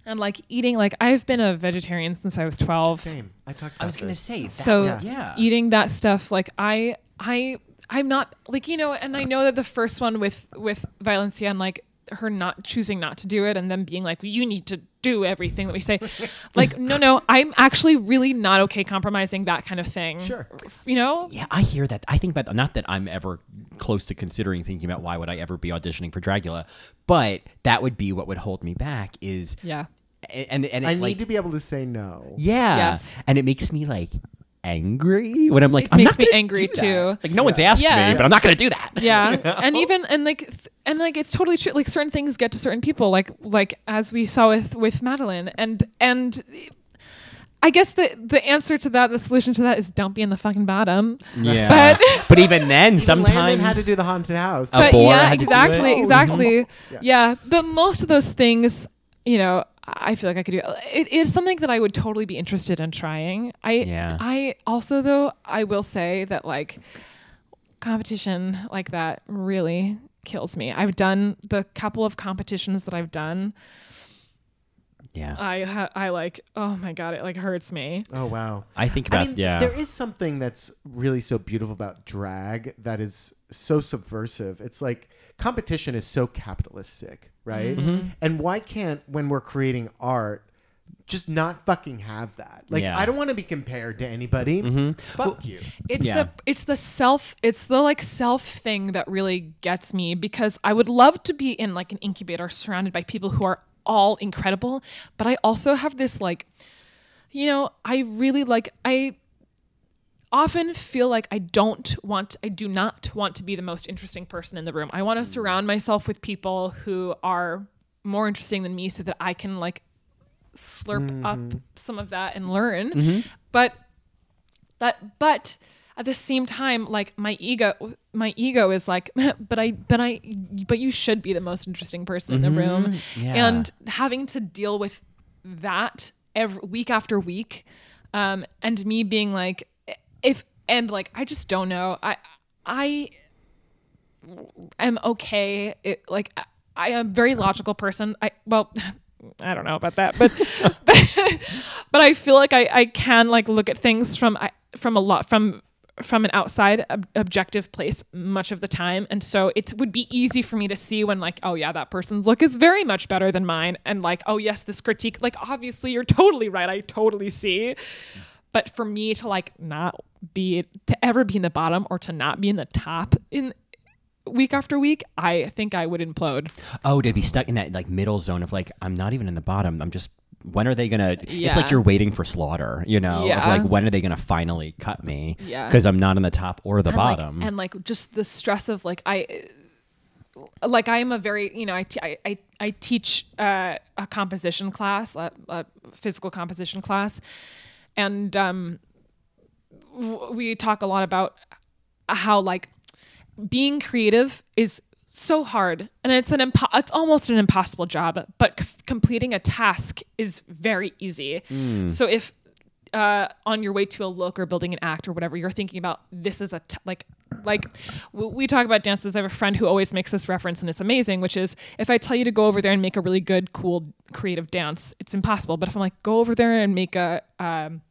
and like eating, like I've been a vegetarian since I was twelve. Same. I talked about I was going to say, that. So yeah. yeah, eating that stuff. Like I, I, I'm not like, you know, and I know that the first one with, with Violencia and like, her not choosing not to do it and then being like, you need to do everything that we say. Like, no, no, I'm actually really not okay compromising that kind of thing. Sure. You know? Yeah, I hear that. I think about, not that I'm ever close to considering thinking about why would I ever be auditioning for Dragula, but that would be what would hold me back is. Yeah. And, and it, I need like, to be able to say no. Yeah. Yes. And it makes me like angry when I'm like, it I'm makes not me angry too. Like no yeah. one's asked yeah. me, but I'm not going to do that. Yeah. You know? And even, and like, th- and like, it's totally true. Like certain things get to certain people, like, like as we saw with, with Madeline and, and I guess the, the answer to that, the solution to that is don't be in the fucking bottom. Yeah. But, but even then even sometimes Landon had to do the haunted house. But yeah, exactly. Exactly. yeah. yeah. But most of those things, you know, I feel like I could do it. It is something that I would totally be interested in trying. I, yeah. I also though, I will say that like competition like that really kills me. I've done the couple of competitions that I've done. Yeah. I, ha- I like, oh my God, it like hurts me. Oh, wow. I think about, I mean, yeah. There is something that's really so beautiful about drag that is so subversive. It's like competition is so capitalistic, right? Mm-hmm. And why can't, when we're creating art, just not fucking have that? Like, yeah. I don't want to be compared to anybody. Mm-hmm. Fuck well, you. It's yeah. the it's the self it's the like self thing that really gets me because I would love to be in like an incubator surrounded by people who are all incredible, but I also have this like, you know, I really like I often feel like I don't want, I do not want to be the most interesting person in the room. I want to surround myself with people who are more interesting than me so that I can like slurp mm-hmm. up some of that and learn. Mm-hmm. But that, but at the same time, like my ego, my ego is like, but I, but I, but you should be the most interesting person mm-hmm. in the room. Yeah. And having to deal with that every week after week. Um, and me being like, If and like I just don't know. I I am okay. It, like I, I am a very logical person. I well, I don't know about that, but but, but I feel like I, I can like look at things from I, from a lot from from an outside ob- objective place much of the time, and so it would be easy for me to see when like, oh yeah, that person's look is very much better than mine, and like, oh yes, this critique, like obviously you're totally right. I totally see. But for me to like not be, to ever be in the bottom or to not be in the top in week after week, I think I would implode. Oh, to be stuck in that like middle zone of like, I'm not even in the bottom. I'm just, when are they going to, yeah. it's like you're waiting for slaughter, you know, yeah. of like, when are they going to finally cut me? Yeah. Because I'm not in the top or the and bottom. Like, and like just the stress of like, I, like I am a very, you know, I, t- I, I, I teach uh, a composition class, a, a physical composition class. And um, w- we talk a lot about how like being creative is so hard, and it's an impo- it's almost an impossible job. But c- completing a task is very easy. Mm. So if uh, on your way to a look or building an act or whatever, you're thinking about this is a t- like like we talk about dances. I have a friend who always makes this reference, and it's amazing, which is if I tell you to go over there and make a really good, cool, creative dance, it's impossible. But if I'm like, go over there and make a um,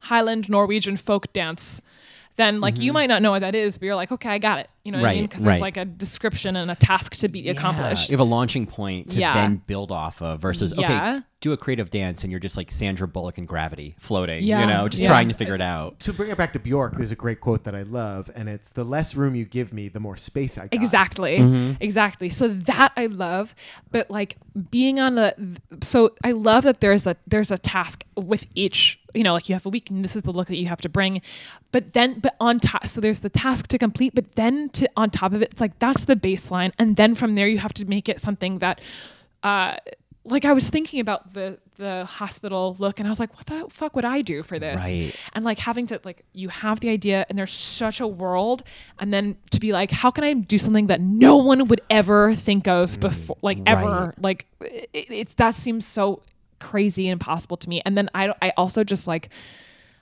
Highland Norwegian folk dance, then like mm-hmm. you might not know what that is, but you're like, okay, I got it. You know what right, I mean? Because right. it's like a description and a task to be yeah. accomplished. You have a launching point to yeah. then build off of versus, yeah. okay, do a creative dance and you're just like Sandra Bullock in Gravity floating, yeah. you know, just yeah. trying to figure it out. To bring it back to Bjork, there's a great quote that I love, and it's, the less room you give me, the more space I got. Exactly. Mm-hmm. Exactly. So that I love, but like being on the, so I love that there's a, there's a task with each, you know, like you have a week and this is the look that you have to bring, but then, but on top, so there's the task to complete, but then to on top of it, it's like, that's the baseline. And then from there you have to make it something that, uh, like I was thinking about the, the hospital look, and I was like, what the fuck would I do for this? Right. And like having to like, you have the idea and there's such a world, and then to be like, how can I do something that no one would ever think of before? Like right. ever, like it, it's, that seems so crazy and impossible to me. And then I, I also just like,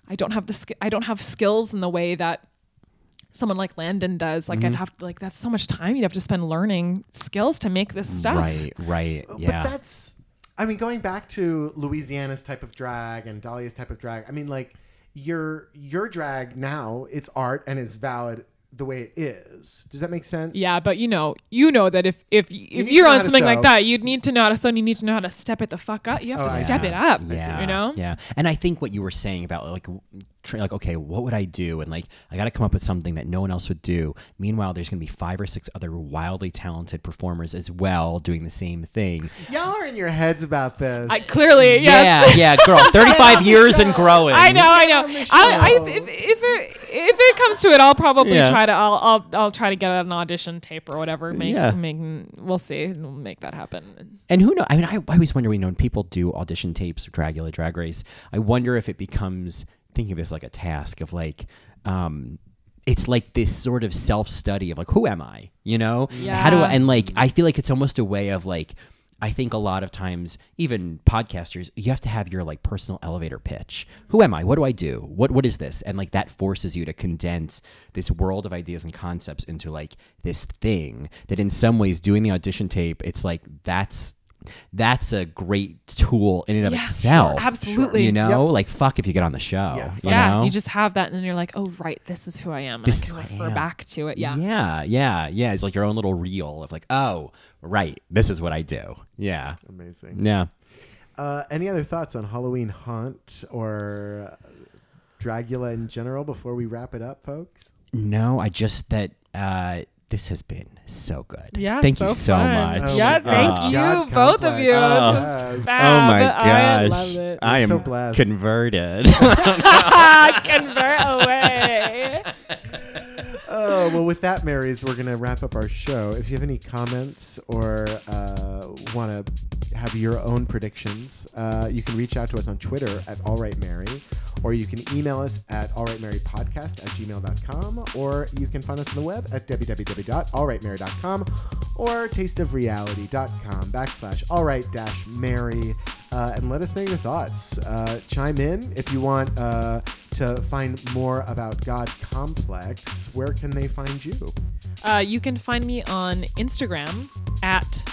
I don't have the, sk- I don't have skills in the way that someone like Landon does, like mm-hmm. I'd have to, like, that's so much time you'd have to spend learning skills to make this stuff. Right, right, yeah. But that's, I mean, going back to Louisiana's type of drag and Dahlia's type of drag, I mean, like, your your drag now, it's art and it's valid the way it is. Does that make sense? Yeah, but you know, you know that if if, if you you're on something like that, you'd need to know how to sew and you need to know how to step it the fuck up. You have oh, to I step see. it up, yeah, you know? Yeah, and I think what you were saying about like, tra- like, okay, what would I do? And like, I got to come up with something that no one else would do. Meanwhile, there's going to be five or six other wildly talented performers as well doing the same thing. Y'all are in your heads about this. I, clearly, yes. Yeah, yeah, girl, thirty-five years and growing. I know, I know. I, I, if, if, it, if it comes to it, I'll probably yeah. try. To, I'll, I'll I'll try to get an audition tape or whatever. Make, yeah. make, we'll see. We'll make that happen. And who knows? I mean, I, I always wonder, you know, when people do audition tapes for Dragula, Drag Race, I wonder if it becomes, thinking of this like a task of like, um, it's like this sort of self-study of like, who am I? You know? Yeah. How do I, and like, I feel like it's almost a way of like, I think a lot of times, even podcasters, you have to have your like personal elevator pitch. Who am I? What do I do? What What is this? And like that forces you to condense this world of ideas and concepts into like this thing that in some ways doing the audition tape, it's like that's that's a great tool in and of yeah, itself. Sure, absolutely. You know, yep. like fuck if you get on the show. Yeah. You, yeah know? You just have that and then you're like, oh, right, this is who I am. This I can refer am. back to it. Yeah. Yeah. Yeah. Yeah. It's like your own little reel of like, oh, right, this is what I do. Yeah. Amazing. Yeah. Uh, any other thoughts on Halloween Haunt or Dragula in general before we wrap it up, folks? No, I just that... Uh, This has been so good. Yeah, thank so you so fun. much. Oh yeah, thank oh. you, God both complex. of you. Oh, this is fab. oh my gosh, I love it. I We're am so blessed. Converted. Convert away. Oh, well, with that, Marys, we're going to wrap up our show. If you have any comments or uh, want to have your own predictions, uh, you can reach out to us on Twitter at All Right Mary, or you can email us at allrightmarypodcast at gmail dot com, or you can find us on the web at w w w dot all right mary dot com or tasteofreality dot com backslash all right dash mary. Uh, and let us know your thoughts. Uh, chime in if you want uh, to find more about God Complex. Where can they find you? Uh, you can find me on Instagram at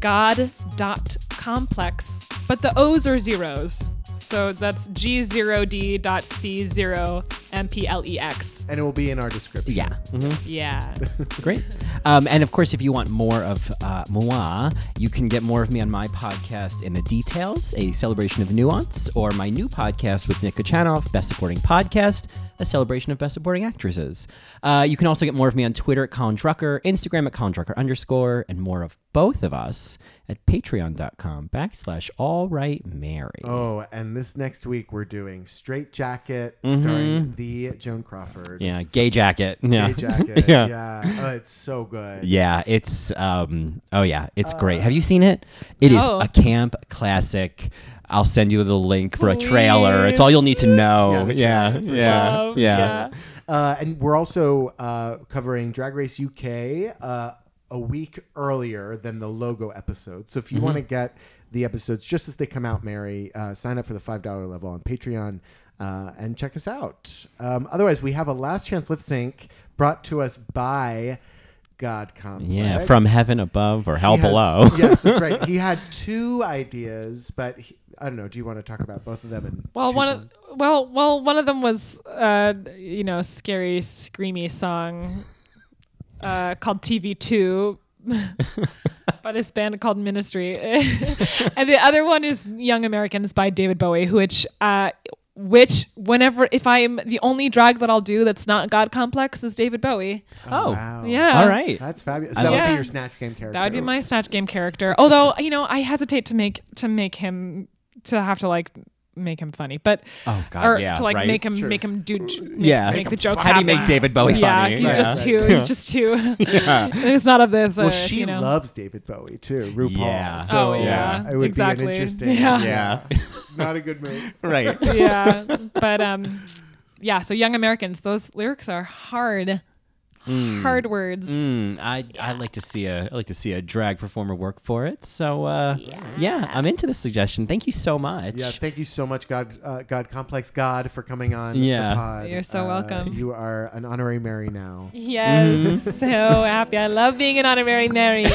god dot complex, but the O's are zeros. So that's G zero D dot C zero M P L E X. And it will be in our description. Yeah. Mm-hmm. Yeah. Great. Um, and of course, if you want more of uh, moi, you can get more of me on my podcast In the Details, a celebration of nuance, or my new podcast with Nick Kuchanov, Best Supporting Podcast, a celebration of Best Supporting Actresses. Uh, you can also get more of me on Twitter at Colin Drucker, Instagram at Colin Drucker underscore, and more of both of us at patreon dot com backslash all right mary. Oh, and this next week we're doing Straight Jacket, mm-hmm. starring the Joan Crawford. Yeah, Gay Jacket. Yeah. Gay Jacket. yeah. yeah. Oh, it's so good. Yeah, it's, um, oh yeah, it's uh, great. Have you seen it? It no. is a camp classic. I'll send you the link for a trailer. Please. It's all you'll need to know. Yeah, yeah, yeah. Love, yeah. yeah. Uh, and we're also uh, covering Drag Race U K uh, a week earlier than the logo episode. So if you mm-hmm. want to get the episodes just as they come out, Mary. Uh, sign up for the five dollar level on Patreon uh, and check us out. Um, otherwise, we have a last chance lip sync brought to us by God Complex. Yeah, from heaven above or hell he below. Has, yes, that's right. He had two ideas, but he, I don't know. Do you want to talk about both of them? And well, one of, well, well, one of them was, uh, you know, scary, screamy song uh, called T V two by this band called Ministry. And the other one is Young Americans by David Bowie, which... Uh, Which, whenever, if I'm the only drag that I'll do that's not God Complex is David Bowie. Oh, oh wow. Yeah. All right. That's fabulous. So that yeah. would be your Snatch Game character. That would be my Snatch Game character. Although, you know, I hesitate to make, to make him, to have to like make him funny, but, oh God, or yeah, to like right? make him, make him do, make, yeah. make, make the jokes. How do you make David Bowie yeah, funny? He's yeah. Just too, he's just too, yeah. It's not of this. Well, uh, she you know. loves David Bowie too, RuPaul. Yeah. So oh, yeah. it would exactly. be an interesting. Yeah. yeah. yeah. Not a good move. Right. Yeah. But, um, yeah. So Young Americans, those lyrics are hard, mm. hard words. Mm. I, yeah. I like to see a, I like to see a drag performer work for it. So, uh, yeah, yeah I'm into this suggestion. Thank you so much. Yeah. Thank you so much. God, uh, God Complex God for coming on yeah. the pod. You're so uh, welcome. You are an honorary Mary now. Yes. Mm-hmm. So happy. I love being an honorary Mary.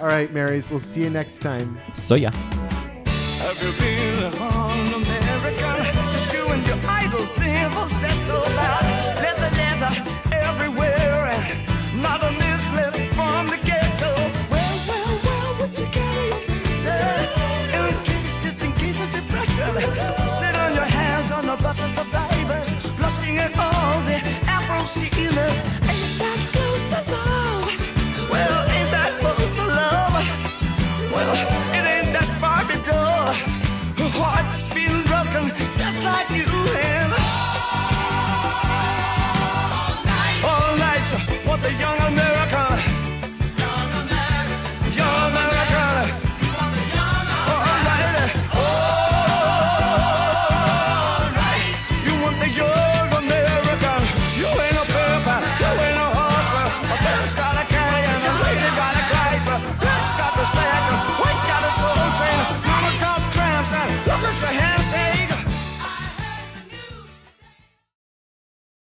All right, Marys, we'll see you next time. So, yeah. Have you been on America? Just you and your idol symbols, that's all out.